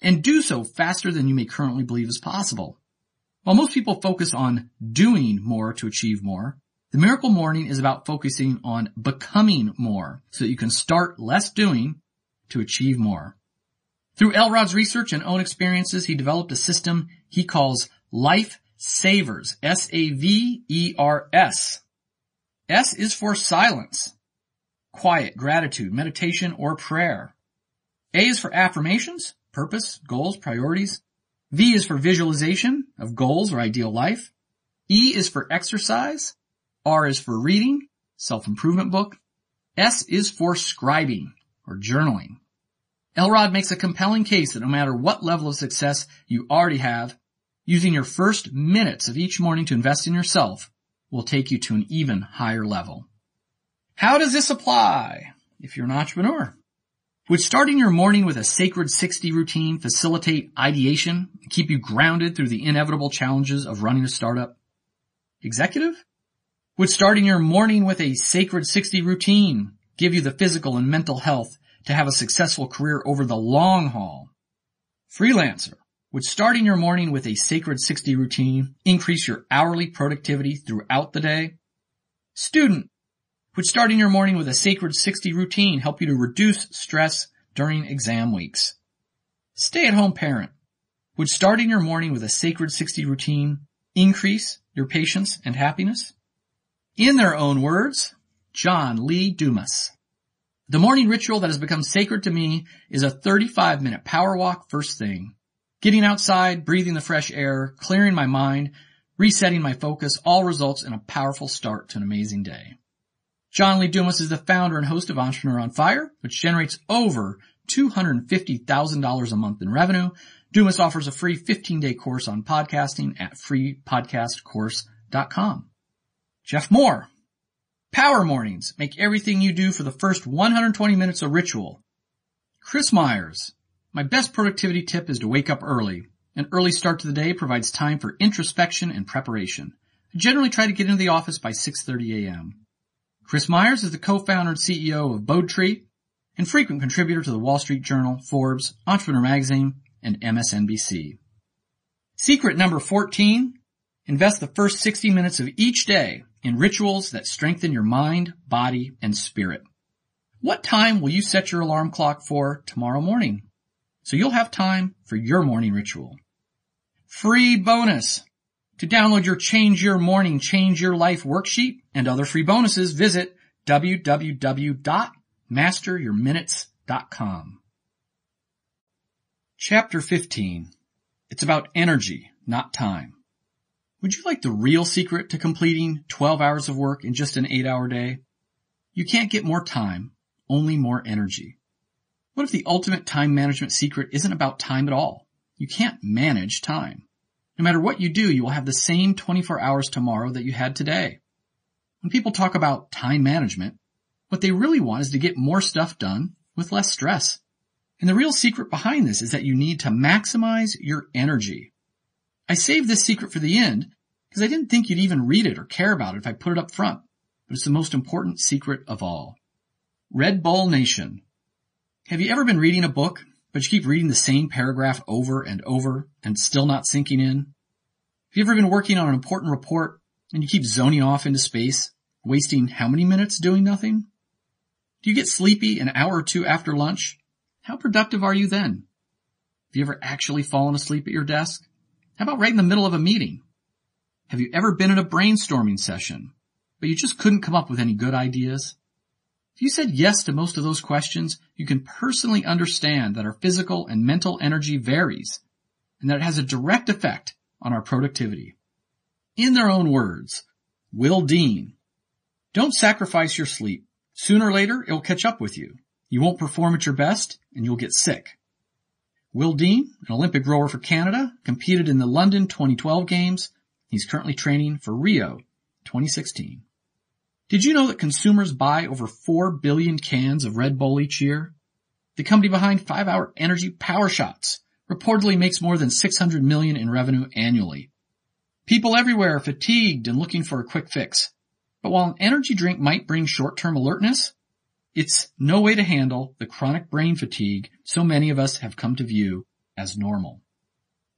and do so faster than you may currently believe is possible." While most people focus on doing more to achieve more, the Miracle Morning is about focusing on becoming more, so that you can start less doing to achieve more. Through Elrod's research and own experiences, he developed a system he calls Life Savers, S-A-V-E-R-S. S is for silence, quiet, gratitude, meditation, or prayer. A is for affirmations, purpose, goals, priorities. V is for visualization of goals or ideal life. E is for exercise. R is for reading, self-improvement book. S is for scribing or journaling. Elrod makes a compelling case that no matter what level of success you already have, using your first minutes of each morning to invest in yourself will take you to an even higher level. How does this apply if you're an entrepreneur? Would starting your morning with a sacred 60 routine facilitate ideation and keep you grounded through the inevitable challenges of running a startup? Executive? Would starting your morning with a sacred 60 routine give you the physical and mental health to have a successful career over the long haul? Freelancer, would starting your morning with a sacred 60 routine increase your hourly productivity throughout the day? Student, would starting your morning with a sacred 60 routine help you to reduce stress during exam weeks? Stay-at-home parent, would starting your morning with a sacred 60 routine increase your patience and happiness? In their own words, John Lee Dumas. The morning ritual that has become sacred to me is a 35-minute power walk first thing. Getting outside, breathing the fresh air, clearing my mind, resetting my focus, all results in a powerful start to an amazing day. John Lee Dumas is the founder and host of Entrepreneur on Fire, which generates over $250,000 a month in revenue. Dumas offers a free 15-day course on podcasting at freepodcastcourse.com. Jeff Moore. Power mornings. Make everything you do for the first 120 minutes a ritual. Chris Myers. My best productivity tip is to wake up early. An early start to the day provides time for introspection and preparation. I generally try to get into the office by 6:30 a.m. Chris Myers is the co-founder and CEO of Bowtree and frequent contributor to the Wall Street Journal, Forbes, Entrepreneur Magazine, and MSNBC. Secret number 14. Invest the first 60 minutes of each day in rituals that strengthen your mind, body, and spirit. What time will you set your alarm clock for tomorrow morning, so you'll have time for your morning ritual? Free bonus. To download your Change Your Morning, Change Your Life worksheet and other free bonuses, visit www.masteryourminutes.com. Chapter 15. It's about energy, not time. Would you like the real secret to completing 12 hours of work in just an 8-hour day? You can't get more time, only more energy. What if the ultimate time management secret isn't about time at all? You can't manage time. No matter what you do, you will have the same 24 hours tomorrow that you had today. When people talk about time management, what they really want is to get more stuff done with less stress. And the real secret behind this is that you need to maximize your energy. I saved this secret for the end because I didn't think you'd even read it or care about it if I put it up front, but it's the most important secret of all. Red Bull Nation. Have you ever been reading a book, but you keep reading the same paragraph over and still not sinking in? Have you ever been working on an important report and you keep zoning off into space, wasting how many minutes doing nothing? Do you get sleepy an hour or two after lunch? How productive are you then? Have you ever actually fallen asleep at your desk? How about right in the middle of a meeting? Have you ever been in a brainstorming session, but you just couldn't come up with any good ideas? If you said yes to most of those questions, you can personally understand that our physical and mental energy varies, and that it has a direct effect on our productivity. In their own words, Will Dean. Don't sacrifice your sleep. Sooner or later, it'll catch up with you. You won't perform at your best, and you'll get sick. Will Dean, an Olympic rower for Canada, competed in the London 2012 Games. He's currently training for Rio 2016. Did you know that consumers buy over 4 billion cans of Red Bull each year? The company behind 5-Hour Energy Power Shots reportedly makes more than $600 million in revenue annually. People everywhere are fatigued and looking for a quick fix. But while an energy drink might bring short-term alertness, it's no way to handle the chronic brain fatigue so many of us have come to view as normal.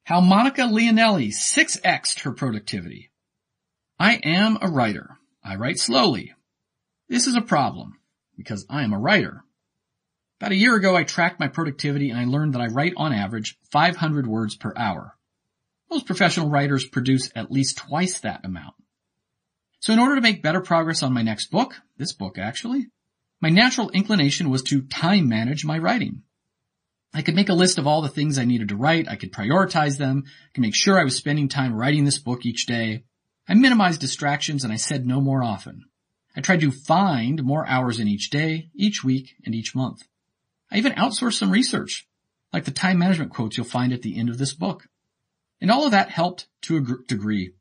How Monica Leonelli 6x'd her productivity. I am a writer. I write slowly. This is a problem because I am a writer. About a year ago, I tracked my productivity and I learned that I write on average 500 words per hour. Most professional writers produce at least twice that amount. So in order to make better progress on my next book, this book actually, my natural inclination was to time manage my writing. I could make a list of all the things I needed to write. I could prioritize them. I could make sure I was spending time writing this book each day. I minimized distractions and I said no more often. I tried to find more hours in each day, each week, and each month. I even outsourced some research, like the time management quotes you'll find at the end of this book. And all of that helped to a degree.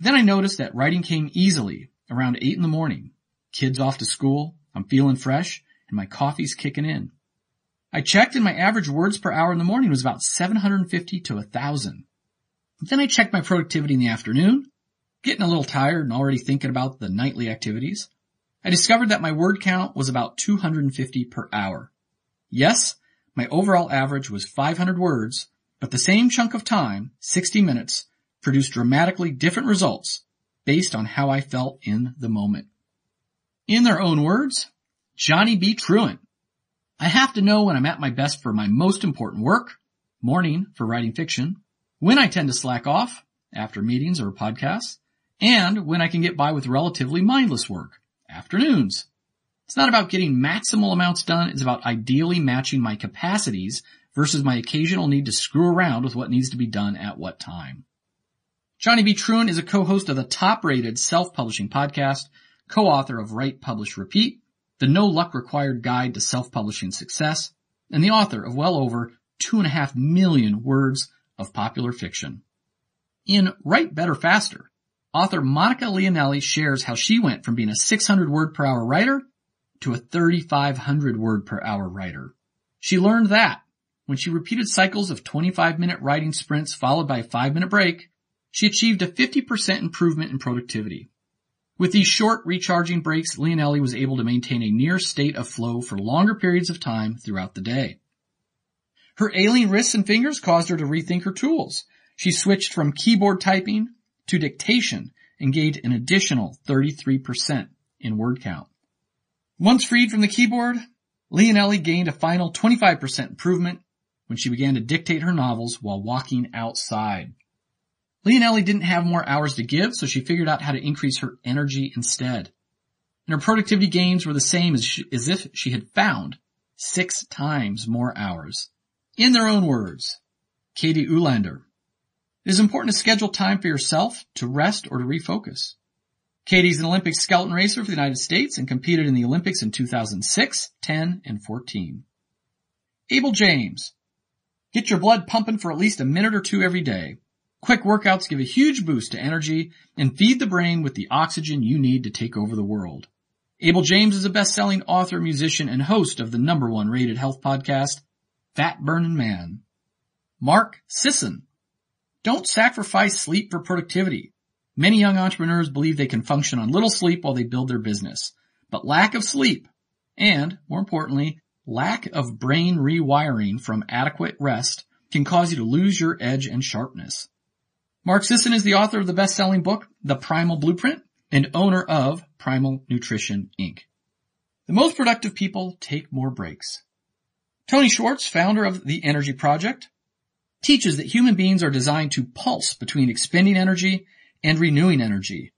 Then I noticed that writing came easily around 8 in the morning. Kids off to school, I'm feeling fresh, and my coffee's kicking in. I checked and my average words per hour in the morning was about 750 to 1,000. Then I checked my productivity in the afternoon, getting a little tired and already thinking about the nightly activities. I discovered that my word count was about 250 per hour. Yes, my overall average was 500 words, but the same chunk of time, 60 minutes, produced dramatically different results based on how I felt in the moment. In their own words, Johnny B. Truant. I have to know when I'm at my best for my most important work, morning for writing fiction, when I tend to slack off after meetings or podcasts, and when I can get by with relatively mindless work, afternoons. It's not about getting maximal amounts done. It's about ideally matching my capacities versus my occasional need to screw around with what needs to be done at what time. Johnny B. Truant is a co-host of the top-rated self-publishing podcast, co-author of Write, Publish, Repeat, the No Luck Required Guide to Self-Publishing Success, and the author of well over 2.5 million words of popular fiction. In Write Better Faster, author Monica Leonelli shares how she went from being a 600-word-per-hour writer to a 3,500-word-per-hour writer. She learned that when she repeated cycles of 25-minute writing sprints followed by a 5-minute break, she achieved a 50% improvement in productivity. With these short recharging breaks, Leonelli was able to maintain a near state of flow for longer periods of time throughout the day. Her ailing wrists and fingers caused her to rethink her tools. She switched from keyboard typing to dictation and gained an additional 33% in word count. Once freed from the keyboard, Leonelli gained a final 25% improvement when she began to dictate her novels while walking outside. Leonelli didn't have more hours to give, so she figured out how to increase her energy instead. And her productivity gains were the same as if she had found 6 times more hours. In their own words, Katie Ulander, it is important to schedule time for yourself to rest or to refocus. Katie's an Olympic skeleton racer for the United States and competed in the Olympics in 2006, 10, and 14. Abel James, get your blood pumping for at least a minute or two every day. Quick workouts give a huge boost to energy and feed the brain with the oxygen you need to take over the world. Abel James is a best-selling author, musician, and host of the #1 rated health podcast, Fat Burnin' Man. Mark Sisson, don't sacrifice sleep for productivity. Many young entrepreneurs believe they can function on little sleep while they build their business. But lack of sleep, and more importantly, lack of brain rewiring from adequate rest can cause you to lose your edge and sharpness. Mark Sisson is the author of the best-selling book, The Primal Blueprint, and owner of Primal Nutrition, Inc. The most productive people take more breaks. Tony Schwartz, founder of The Energy Project, teaches that human beings are designed to pulse between expending energy and renewing energy.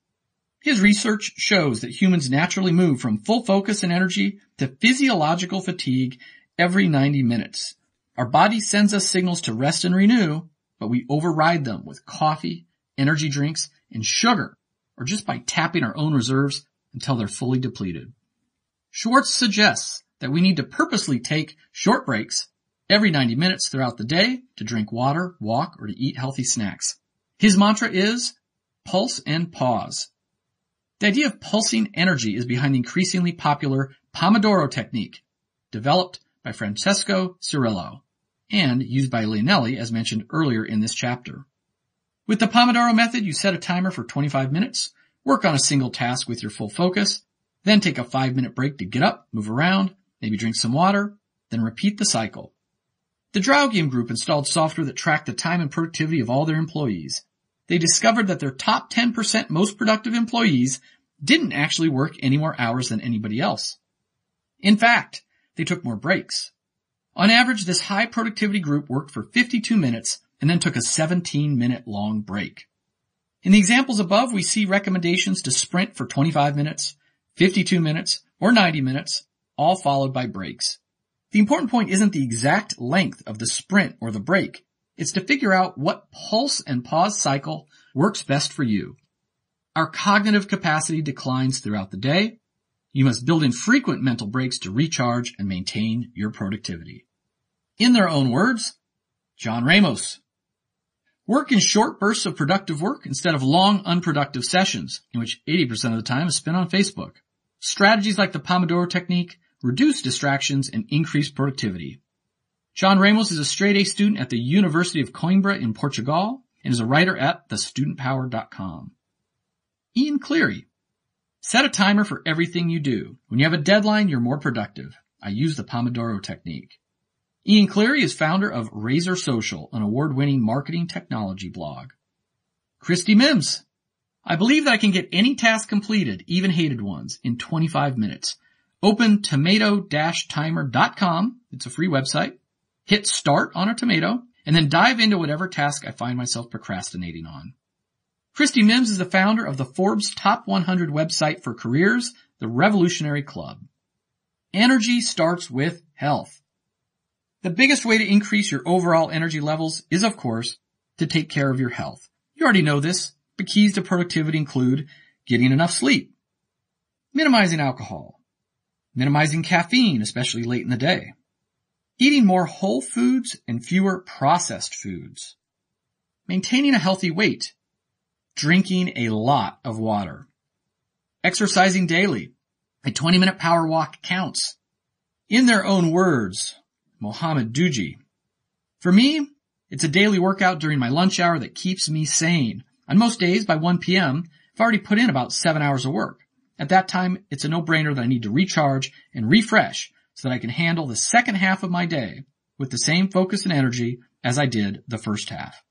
His research shows that humans naturally move from full focus and energy to physiological fatigue every 90 minutes. Our body sends us signals to rest and renew, but we override them with coffee, energy drinks, and sugar or just by tapping our own reserves until they're fully depleted. Schwartz suggests that we need to purposely take short breaks every 90 minutes throughout the day to drink water, walk, or to eat healthy snacks. His mantra is pulse and pause. The idea of pulsing energy is behind the increasingly popular Pomodoro technique, developed by Francesco Cirillo and used by Leonelli, as mentioned earlier in this chapter. With the Pomodoro method, you set a timer for 25 minutes, work on a single task with your full focus, then take a 5-minute break to get up, move around, maybe drink some water, then repeat the cycle. The Draugium Group installed software that tracked the time and productivity of all their employees. They discovered that their top 10% most productive employees didn't actually work any more hours than anybody else. In fact, they took more breaks. On average, this high productivity group worked for 52 minutes and then took a 17-minute long break. In the examples above, we see recommendations to sprint for 25 minutes, 52 minutes, or 90 minutes, all followed by breaks. The important point isn't the exact length of the sprint or the break. It's to figure out what pulse and pause cycle works best for you. Our cognitive capacity declines throughout the day. You must build in frequent mental breaks to recharge and maintain your productivity. In their own words, John Ramos, work in short bursts of productive work instead of long, unproductive sessions, in which 80% of the time is spent on Facebook. Strategies like the Pomodoro technique reduce distractions and increase productivity. John Ramos is a straight-A student at the University of Coimbra in Portugal and is a writer at thestudentpower.com. Ian Cleary, set a timer for everything you do. When you have a deadline, you're more productive. I use the Pomodoro technique. Ian Cleary is founder of Razor Social, an award-winning marketing technology blog. Christy Mims, I believe that I can get any task completed, even hated ones, in 25 minutes. Open tomato-timer.com. It's a free website. Hit start on a tomato, and then dive into whatever task I find myself procrastinating on. Christy Mims is the founder of the Forbes Top 100 website for careers, the Revolutionary Club. Energy starts with health. The biggest way to increase your overall energy levels is, of course, to take care of your health. You already know this, but keys to productivity include getting enough sleep, minimizing alcohol, minimizing caffeine, especially late in the day, eating more whole foods and fewer processed foods, maintaining a healthy weight, drinking a lot of water, exercising daily. A 20-minute power walk counts. In their own words, Mohammed Duji, for me, it's a daily workout during my lunch hour that keeps me sane. On most days, by 1 p.m., I've already put in about 7 hours of work. At that time, it's a no-brainer that I need to recharge and refresh so that I can handle the second half of my day with the same focus and energy as I did the first half.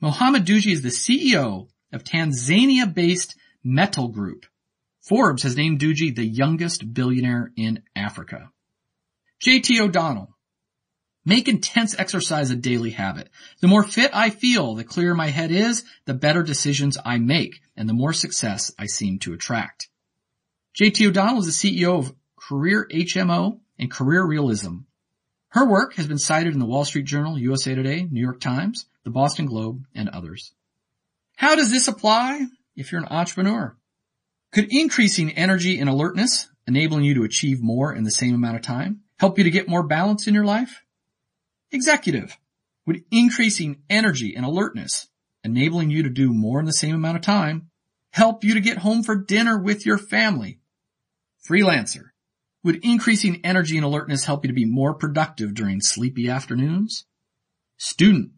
Mohammed Duji is the CEO of Tanzania-based Metal Group. Forbes has named Duji the youngest billionaire in Africa. J.T. O'Donnell, make intense exercise a daily habit. The more fit I feel, the clearer my head is, the better decisions I make, and the more success I seem to attract. J.T. O'Donnell is the CEO of Career HMO and Career Realism. Her work has been cited in the Wall Street Journal, USA Today, New York Times, the Boston Globe, and others. How does this apply if you're an entrepreneur? Could increasing energy and alertness, enabling you to achieve more in the same amount of time, help you to get more balance in your life? Executive, would increasing energy and alertness, enabling you to do more in the same amount of time, help you to get home for dinner with your family? Freelancer, would increasing energy and alertness help you to be more productive during sleepy afternoons? Student,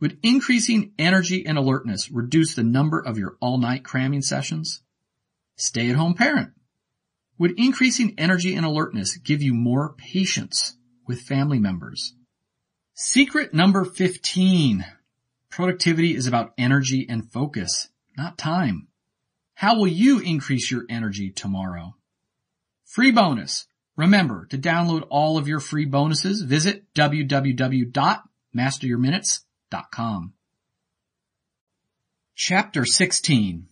would increasing energy and alertness reduce the number of your all-night cramming sessions? Stay-at-home parent, would increasing energy and alertness give you more patience with family members? Secret number 15. Productivity is about energy and focus, not time. How will you increase your energy tomorrow? Free bonus. Remember, to download all of your free bonuses, visit www.masteryourminutes.com. Chapter 16,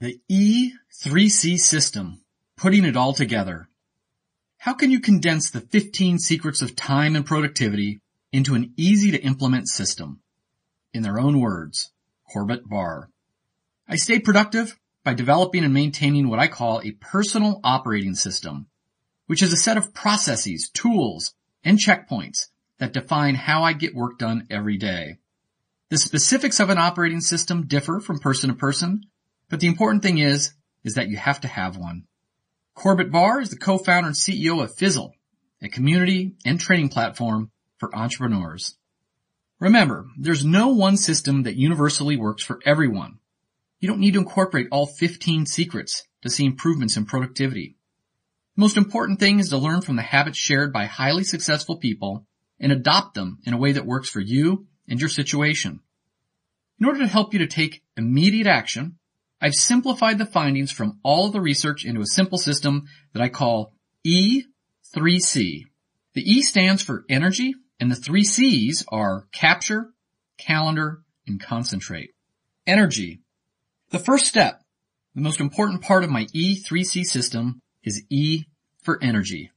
the E3C system, putting it all together. How can you condense the 15 secrets of time and productivity into an easy-to-implement system? In their own words, Corbett Barr. I stay productive by developing and maintaining what I call a personal operating system, which is a set of processes, tools, and checkpoints that define how I get work done every day. The specifics of an operating system differ from person to person, but the important thing is that you have to have one. Corbett Barr is the co-founder and CEO of Fizzle, a community and training platform for entrepreneurs. Remember, there's no one system that universally works for everyone. You don't need to incorporate all 15 secrets to see improvements in productivity. The most important thing is to learn from the habits shared by highly successful people and adopt them in a way that works for you and your situation. In order to help you to take immediate action, I've simplified the findings from all of the research into a simple system that I call E3C. The E stands for energy, and the three C's are capture, calendar, and concentrate. Energy. The first step, the most important part of my E3C system, is E for energy.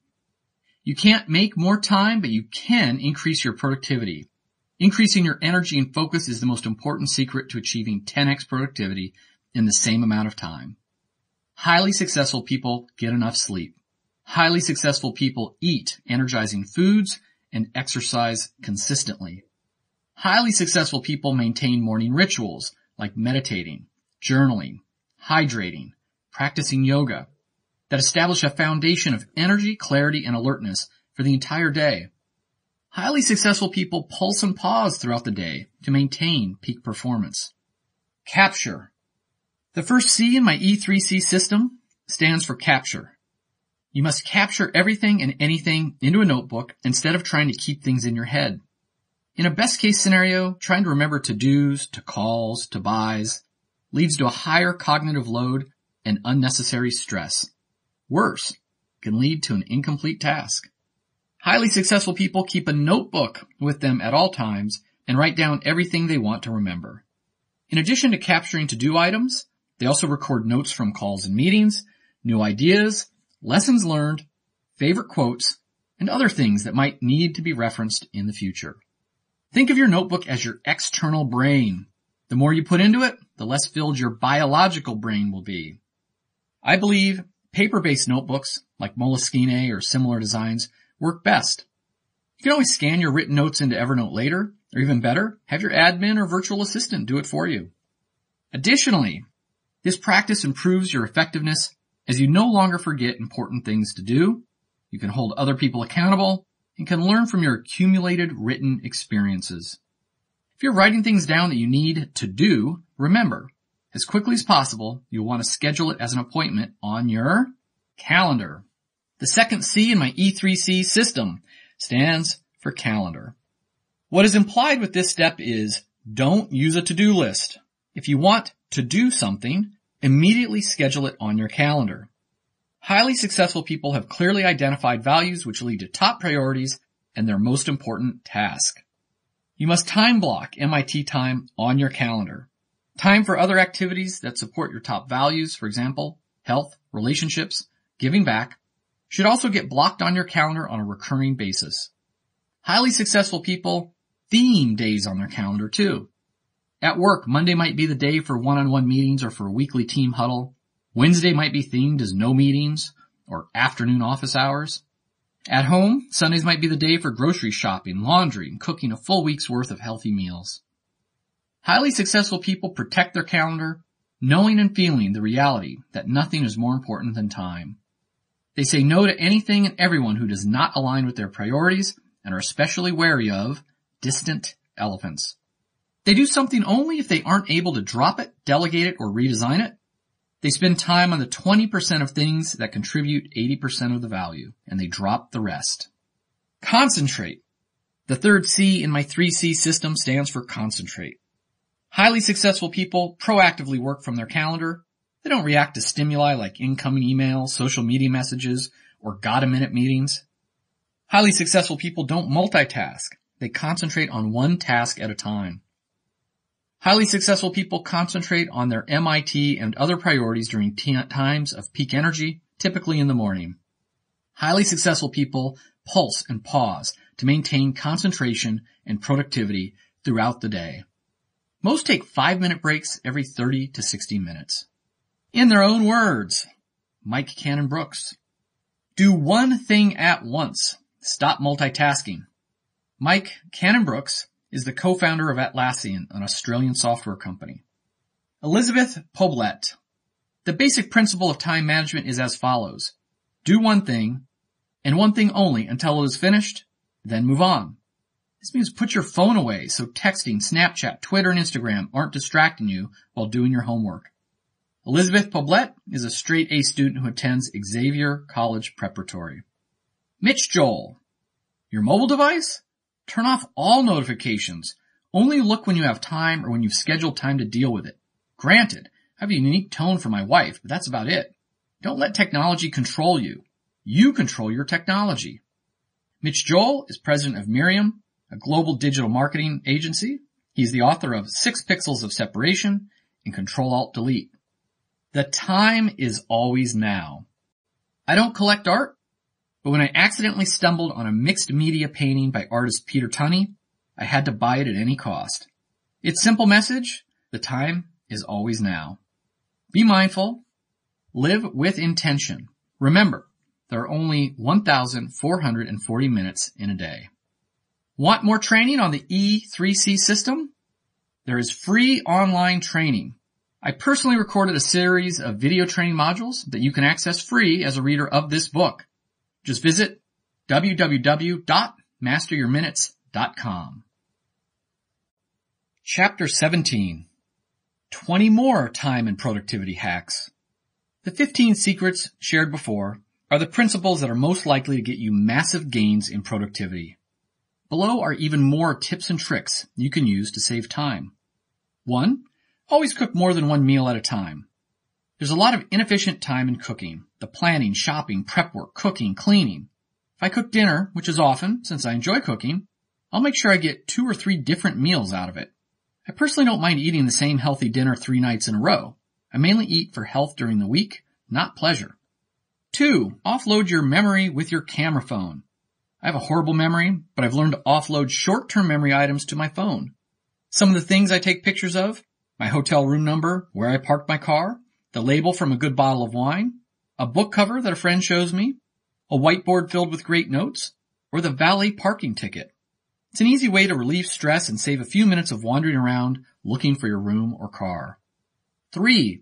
You can't make more time, but you can increase your productivity. Increasing your energy and focus is the most important secret to achieving 10x productivity in the same amount of time. Highly successful people get enough sleep. Highly successful people eat energizing foods and exercise consistently. Highly successful people maintain morning rituals like meditating, journaling, hydrating, practicing yoga that establish a foundation of energy, clarity, and alertness for the entire day. Highly successful people pulse and pause throughout the day to maintain peak performance. Capture. The first C in my E3C system stands for capture. You must capture everything and anything into a notebook instead of trying to keep things in your head. In a best-case scenario, trying to remember to-dos, to calls, to buys leads to a higher cognitive load and unnecessary stress. Worse, it can lead to an incomplete task. Highly successful people keep a notebook with them at all times and write down everything they want to remember. In addition to capturing to-do items, they also record notes from calls and meetings, new ideas, lessons learned, favorite quotes, and other things that might need to be referenced in the future. Think of your notebook as your external brain. The more you put into it, the less filled your biological brain will be. I believe paper-based notebooks like Moleskine or similar designs work best. You can always scan your written notes into Evernote later, or even better, have your admin or virtual assistant do it for you. Additionally, this practice improves your effectiveness as you no longer forget important things to do, you can hold other people accountable, and can learn from your accumulated written experiences. If you're writing things down that you need to do, remember, as quickly as possible, you'll want to schedule it as an appointment on your calendar. The second C in my E3C system stands for calendar. What is implied with this step is don't use a to-do list. If you want to do something, immediately schedule it on your calendar. Highly successful people have clearly identified values which lead to top priorities and their most important task. You must time block MIT time on your calendar. Time for other activities that support your top values, for example, health, relationships, giving back, should also get blocked on your calendar on a recurring basis. Highly successful people theme days on their calendar too. At work, Monday might be the day for one-on-one meetings or for a weekly team huddle. Wednesday might be themed as no meetings or afternoon office hours. At home, Sundays might be the day for grocery shopping, laundry, and cooking a full week's worth of healthy meals. Highly successful people protect their calendar, knowing and feeling the reality that nothing is more important than time. They say no to anything and everyone who does not align with their priorities and are especially wary of distant elephants. They do something only if they aren't able to drop it, delegate it, or redesign it. They spend time on the 20% of things that contribute 80% of the value, and they drop the rest. Concentrate. The third C in my 3C system stands for concentrate. Highly successful people proactively work from their calendar. They don't react to stimuli like incoming emails, social media messages, or got-a-minute meetings. Highly successful people don't multitask. They concentrate on one task at a time. Highly successful people concentrate on their MIT and other priorities during times of peak energy, typically in the morning. Highly successful people pulse and pause to maintain concentration and productivity throughout the day. Most take 5-minute breaks every 30 to 60 minutes. in their own words. Mike Cannon Brooks. Do one thing at once. Stop multitasking. Mike Cannon Brooks is the co-founder of Atlassian, an Australian software company. Elizabeth Poblet. The basic principle of time management is as follows. Do one thing, and one thing only, until it is finished, then move on. This means put your phone away so texting, Snapchat, Twitter, and Instagram aren't distracting you while doing your homework. Elizabeth Poblet is a straight A student who attends Xavier College Preparatory. Mitch Joel. Your mobile device? Turn off all notifications. Only look when you have time or when you've scheduled time to deal with it. Granted, I have a unique tone for my wife, but that's about it. Don't let technology control you. You control your technology. Mitch Joel is president of Miriam, a global digital marketing agency. He's the author of 6 Pixels of Separation and Control-Alt-Delete. The time is always now. I don't collect art, but when I accidentally stumbled on a mixed media painting by artist Peter Tunney, I had to buy it at any cost. Its simple message, the time is always now. Be mindful. Live with intention. Remember, there are only 1,440 minutes in a day. Want more training on the E3C system? There is free online training. I personally recorded a series of video training modules that you can access free as a reader of this book. Just visit www.masteryourminutes.com. Chapter 17. 20 more time and productivity hacks. The 15 secrets shared before are the principles that are most likely to get you massive gains in productivity. Below are even more tips and tricks you can use to save time. 1. Always cook more than one meal at a time. There's a lot of inefficient time in cooking, the planning, shopping, prep work, cooking, cleaning. If I cook dinner, which is often, since I enjoy cooking, I'll make sure I get 2 or 3 different meals out of it. I personally don't mind eating the same healthy dinner 3 nights in a row. I mainly eat for health during the week, not pleasure. 2. Offload your memory with your camera phone. I have a horrible memory, but I've learned to offload short-term memory items to my phone. Some of the things I take pictures of: my hotel room number, where I parked my car, the label from a good bottle of wine, a book cover that a friend shows me, a whiteboard filled with great notes, or the valet parking ticket. It's an easy way to relieve stress and save a few minutes of wandering around looking for your room or car. 3.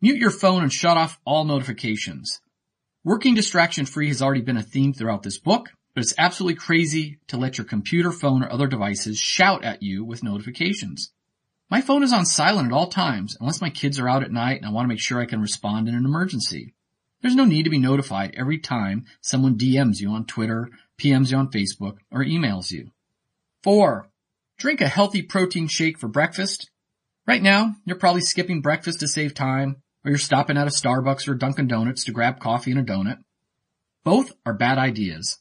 Mute your phone and shut off all notifications. Working distraction-free has already been a theme throughout this book, but it's absolutely crazy to let your computer, phone, or other devices shout at you with notifications. My phone is on silent at all times unless my kids are out at night and I want to make sure I can respond in an emergency. There's no need to be notified every time someone DMs you on Twitter, PMs you on Facebook, or emails you. 4. Drink a healthy protein shake for breakfast. Right now, you're probably skipping breakfast to save time, or you're stopping at a Starbucks or Dunkin' Donuts to grab coffee and a donut. Both are bad ideas.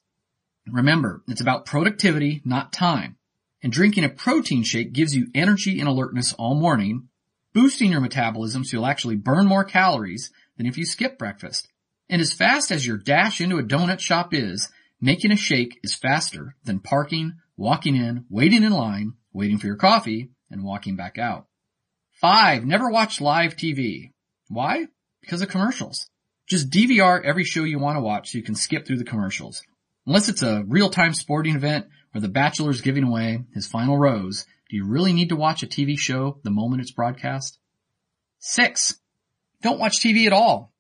Remember, it's about productivity, not time. And drinking a protein shake gives you energy and alertness all morning, boosting your metabolism so you'll actually burn more calories than if you skip breakfast. And as fast as your dash into a donut shop is, making a shake is faster than parking, walking in, waiting in line, waiting for your coffee, and walking back out. 5. Never watch live TV. Why? Because of commercials. Just DVR every show you want to watch so you can skip through the commercials. Unless it's a real-time sporting event or The Bachelor's giving away his final rose, do you really need to watch a TV show the moment it's broadcast? 6. Don't watch TV at all.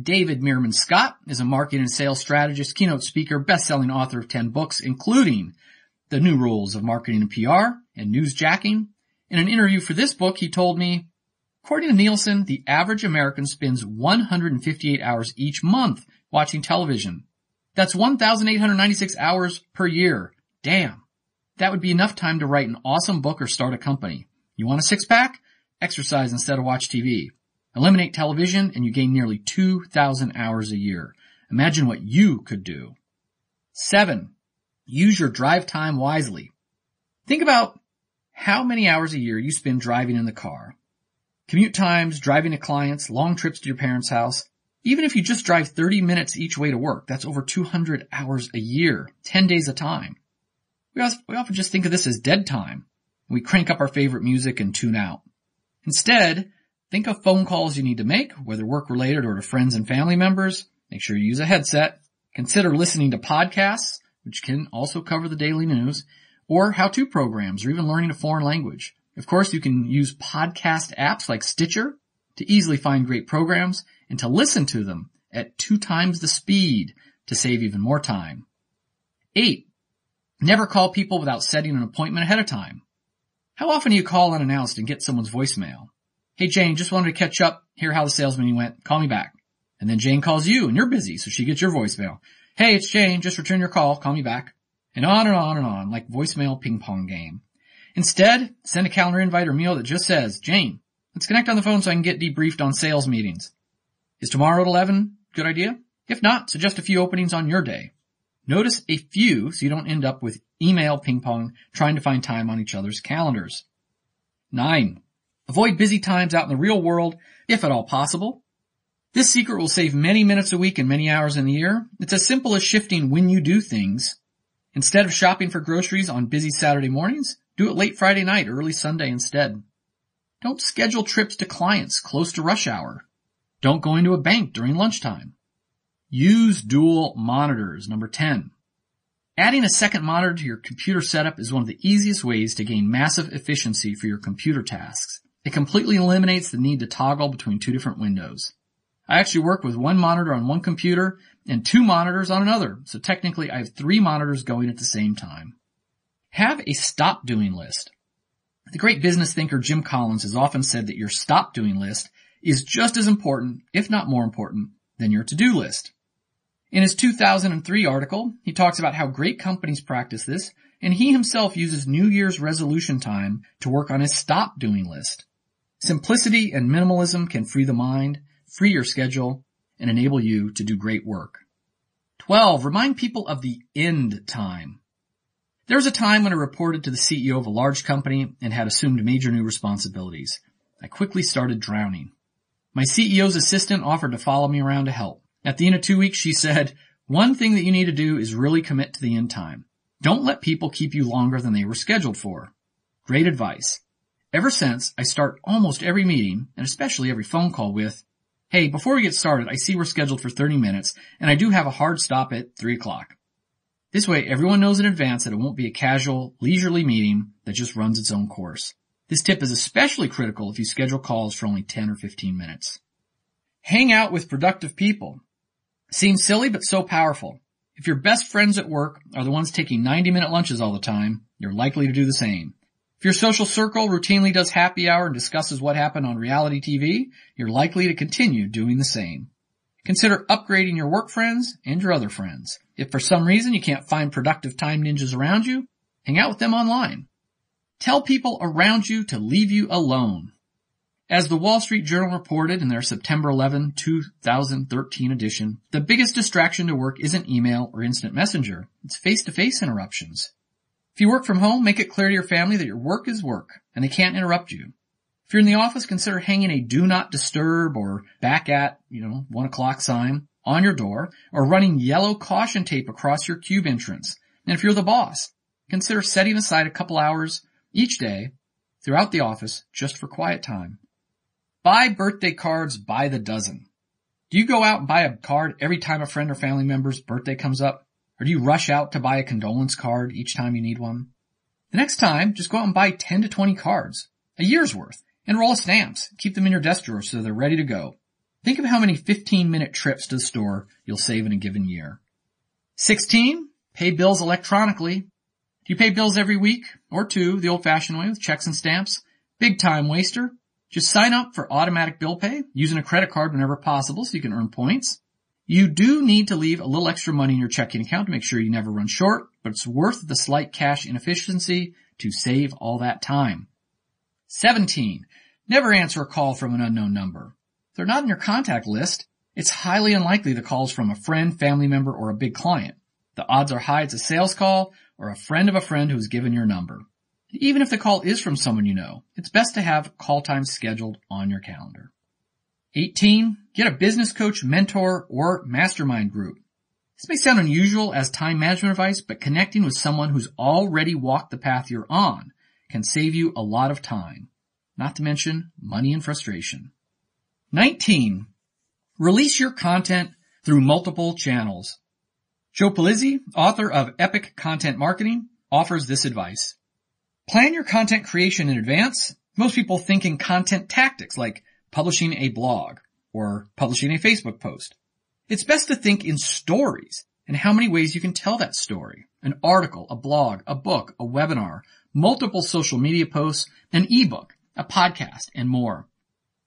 David Meerman Scott is a marketing and sales strategist, keynote speaker, best-selling author of 10 books, including The New Rules of Marketing and PR and Newsjacking. In an interview for this book, he told me, according to Nielsen, the average American spends 158 hours each month watching television. That's 1,896 hours per year. Damn. That would be enough time to write an awesome book or start a company. You want a six-pack? Exercise instead of watch TV. Eliminate television and you gain nearly 2,000 hours a year. Imagine what you could do. 7. Use your drive time wisely. Think about how many hours a year you spend driving in the car. Commute times, driving to clients, long trips to your parents' house. Even if you just drive 30 minutes each way to work, that's over 200 hours a year, 10 days a time. We often just think of this as dead time. We crank up our favorite music and tune out. Instead, Think of phone calls you need to make, whether work-related or to friends and family members. Make sure you use a headset. Consider listening to podcasts, which can also cover the daily news, or how-to programs, or even learning a foreign language. Of course, you can use podcast apps like Stitcher to easily find great programs and to listen to them at 2 times the speed to save even more time. 8. Never call people without setting an appointment ahead of time. How often do you call unannounced and get someone's voicemail? Hey, Jane, just wanted to catch up, hear how the sales meeting went, call me back. And then Jane calls you and you're busy, so she gets your voicemail. Hey, it's Jane, just return your call, call me back. And on and on and on, like voicemail ping pong game. Instead, send a calendar invite or mail that just says, Jane, let's connect on the phone so I can get debriefed on sales meetings. Is tomorrow at 11 a good idea? If not, suggest a few openings on your day. Notice a few so you don't end up with email ping pong trying to find time on each other's calendars. 9. Avoid busy times out in the real world, if at all possible. This secret will save many minutes a week and many hours in the year. It's as simple as shifting when you do things. Instead of shopping for groceries on busy Saturday mornings, do it late Friday night, early Sunday instead. Don't schedule trips to clients close to rush hour. Don't go into a bank during lunchtime. Use dual monitors. Number 10. Adding a second monitor to your computer setup is one of the easiest ways to gain massive efficiency for your computer tasks. It completely eliminates the need to toggle between 2 different windows. I actually work with 1 monitor on 1 computer and 2 monitors on another, so technically I have 3 monitors going at the same time. Have a stop doing list. The great business thinker Jim Collins has often said that your stop doing list is just as important, if not more important, than your to-do list. In his 2003 article, he talks about how great companies practice this, and he himself uses New Year's resolution time to work on his stop doing list. Simplicity and minimalism can free the mind, free your schedule, and enable you to do great work. 12. Remind people of the end time. There was a time when I reported to the CEO of a large company and had assumed major new responsibilities. I quickly started drowning. My CEO's assistant offered to follow me around to help. At the end of 2 weeks, she said, one thing that you need to do is really commit to the end time. Don't let people keep you longer than they were scheduled for. Great advice. Ever since, I start almost every meeting, and especially every phone call with, hey, before we get started, I see we're scheduled for 30 minutes, and I do have a hard stop at 3 o'clock. This way, everyone knows in advance that it won't be a casual, leisurely meeting that just runs its own course. This tip is especially critical if you schedule calls for only 10 or 15 minutes. Hang out with productive people. Seems silly, but so powerful. If your best friends at work are the ones taking 90-minute lunches all the time, you're likely to do the same. If your social circle routinely does happy hour and discusses what happened on reality TV, you're likely to continue doing the same. Consider upgrading your work friends and your other friends. If for some reason you can't find productive time ninjas around you, hang out with them online. Tell people around you to leave you alone. As the Wall Street Journal reported in their September 11, 2013 edition, the biggest distraction to work isn't email or instant messenger. It's face-to-face interruptions. If you work from home, make it clear to your family that your work is work and they can't interrupt you. If you're in the office, consider hanging a do not disturb or back at, 1 o'clock sign on your door or running yellow caution tape across your cube entrance. And if you're the boss, consider setting aside a couple hours each day throughout the office just for quiet time. Buy birthday cards by the dozen. Do you go out and buy a card every time a friend or family member's birthday comes up? Or do you rush out to buy a condolence card each time you need one? The next time, just go out and buy 10 to 20 cards, a year's worth. And roll of stamps. Keep them in your desk drawer so they're ready to go. Think of how many 15-minute trips to the store you'll save in a given year. 16. Pay bills electronically. Do you pay bills every week or 2 the old-fashioned way with checks and stamps? Big time waster. Just sign up for automatic bill pay using a credit card whenever possible so you can earn points. You do need to leave a little extra money in your checking account to make sure you never run short, but it's worth the slight cash inefficiency to save all that time. 17. Never answer a call from an unknown number. If they're not in your contact list, it's highly unlikely the call's from a friend, family member, or a big client. The odds are high it's a sales call or a friend of a friend who's given your number. And even if the call is from someone you know, it's best to have call time scheduled on your calendar. 18. Get a business coach, mentor, or mastermind group. This may sound unusual as time management advice, but connecting with someone who's already walked the path you're on can save you a lot of time, not to mention money and frustration. 19. Release your content through multiple channels. Joe Polizzi, author of Epic Content Marketing, offers this advice. Plan your content creation in advance. Most people think in content tactics like publishing a blog or publishing a Facebook post. It's best to think in stories and how many ways you can tell that story. An article, a blog, a book, a webinar, multiple social media posts, an ebook, a podcast, and more.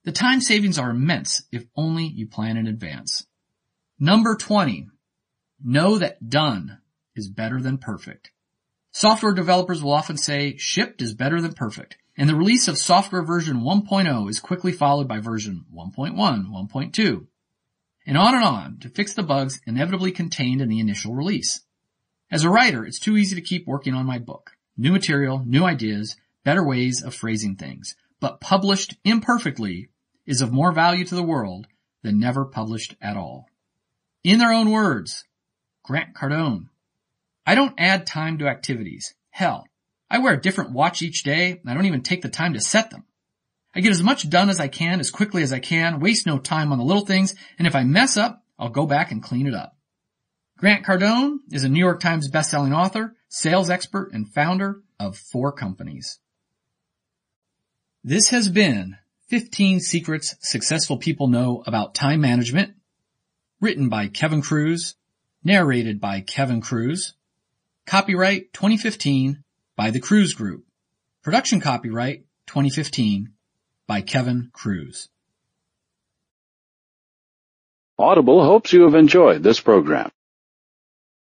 The time savings are immense if only you plan in advance. Number 20. Know that done is better than perfect. Software developers will often say shipped is better than perfect, and the release of software version 1.0 is quickly followed by version 1.1, 1.2, and on to fix the bugs inevitably contained in the initial release. As a writer, it's too easy to keep working on my book. New material, new ideas, better ways of phrasing things, but published imperfectly is of more value to the world than never published at all. In their own words, Grant Cardone. I don't add time to activities. Hell, I wear a different watch each day, and I don't even take the time to set them. I get as much done as I can, as quickly as I can, waste no time on the little things, and if I mess up, I'll go back and clean it up. Grant Cardone is a New York Times bestselling author, sales expert, and founder of 4 companies. This has been 15 Secrets Successful People Know About Time Management, written by Kevin Kruse, narrated by Kevin Kruse. Copyright 2015 by The Kruse Group. Production copyright 2015 by Kevin Kruse. Audible hopes you have enjoyed this program.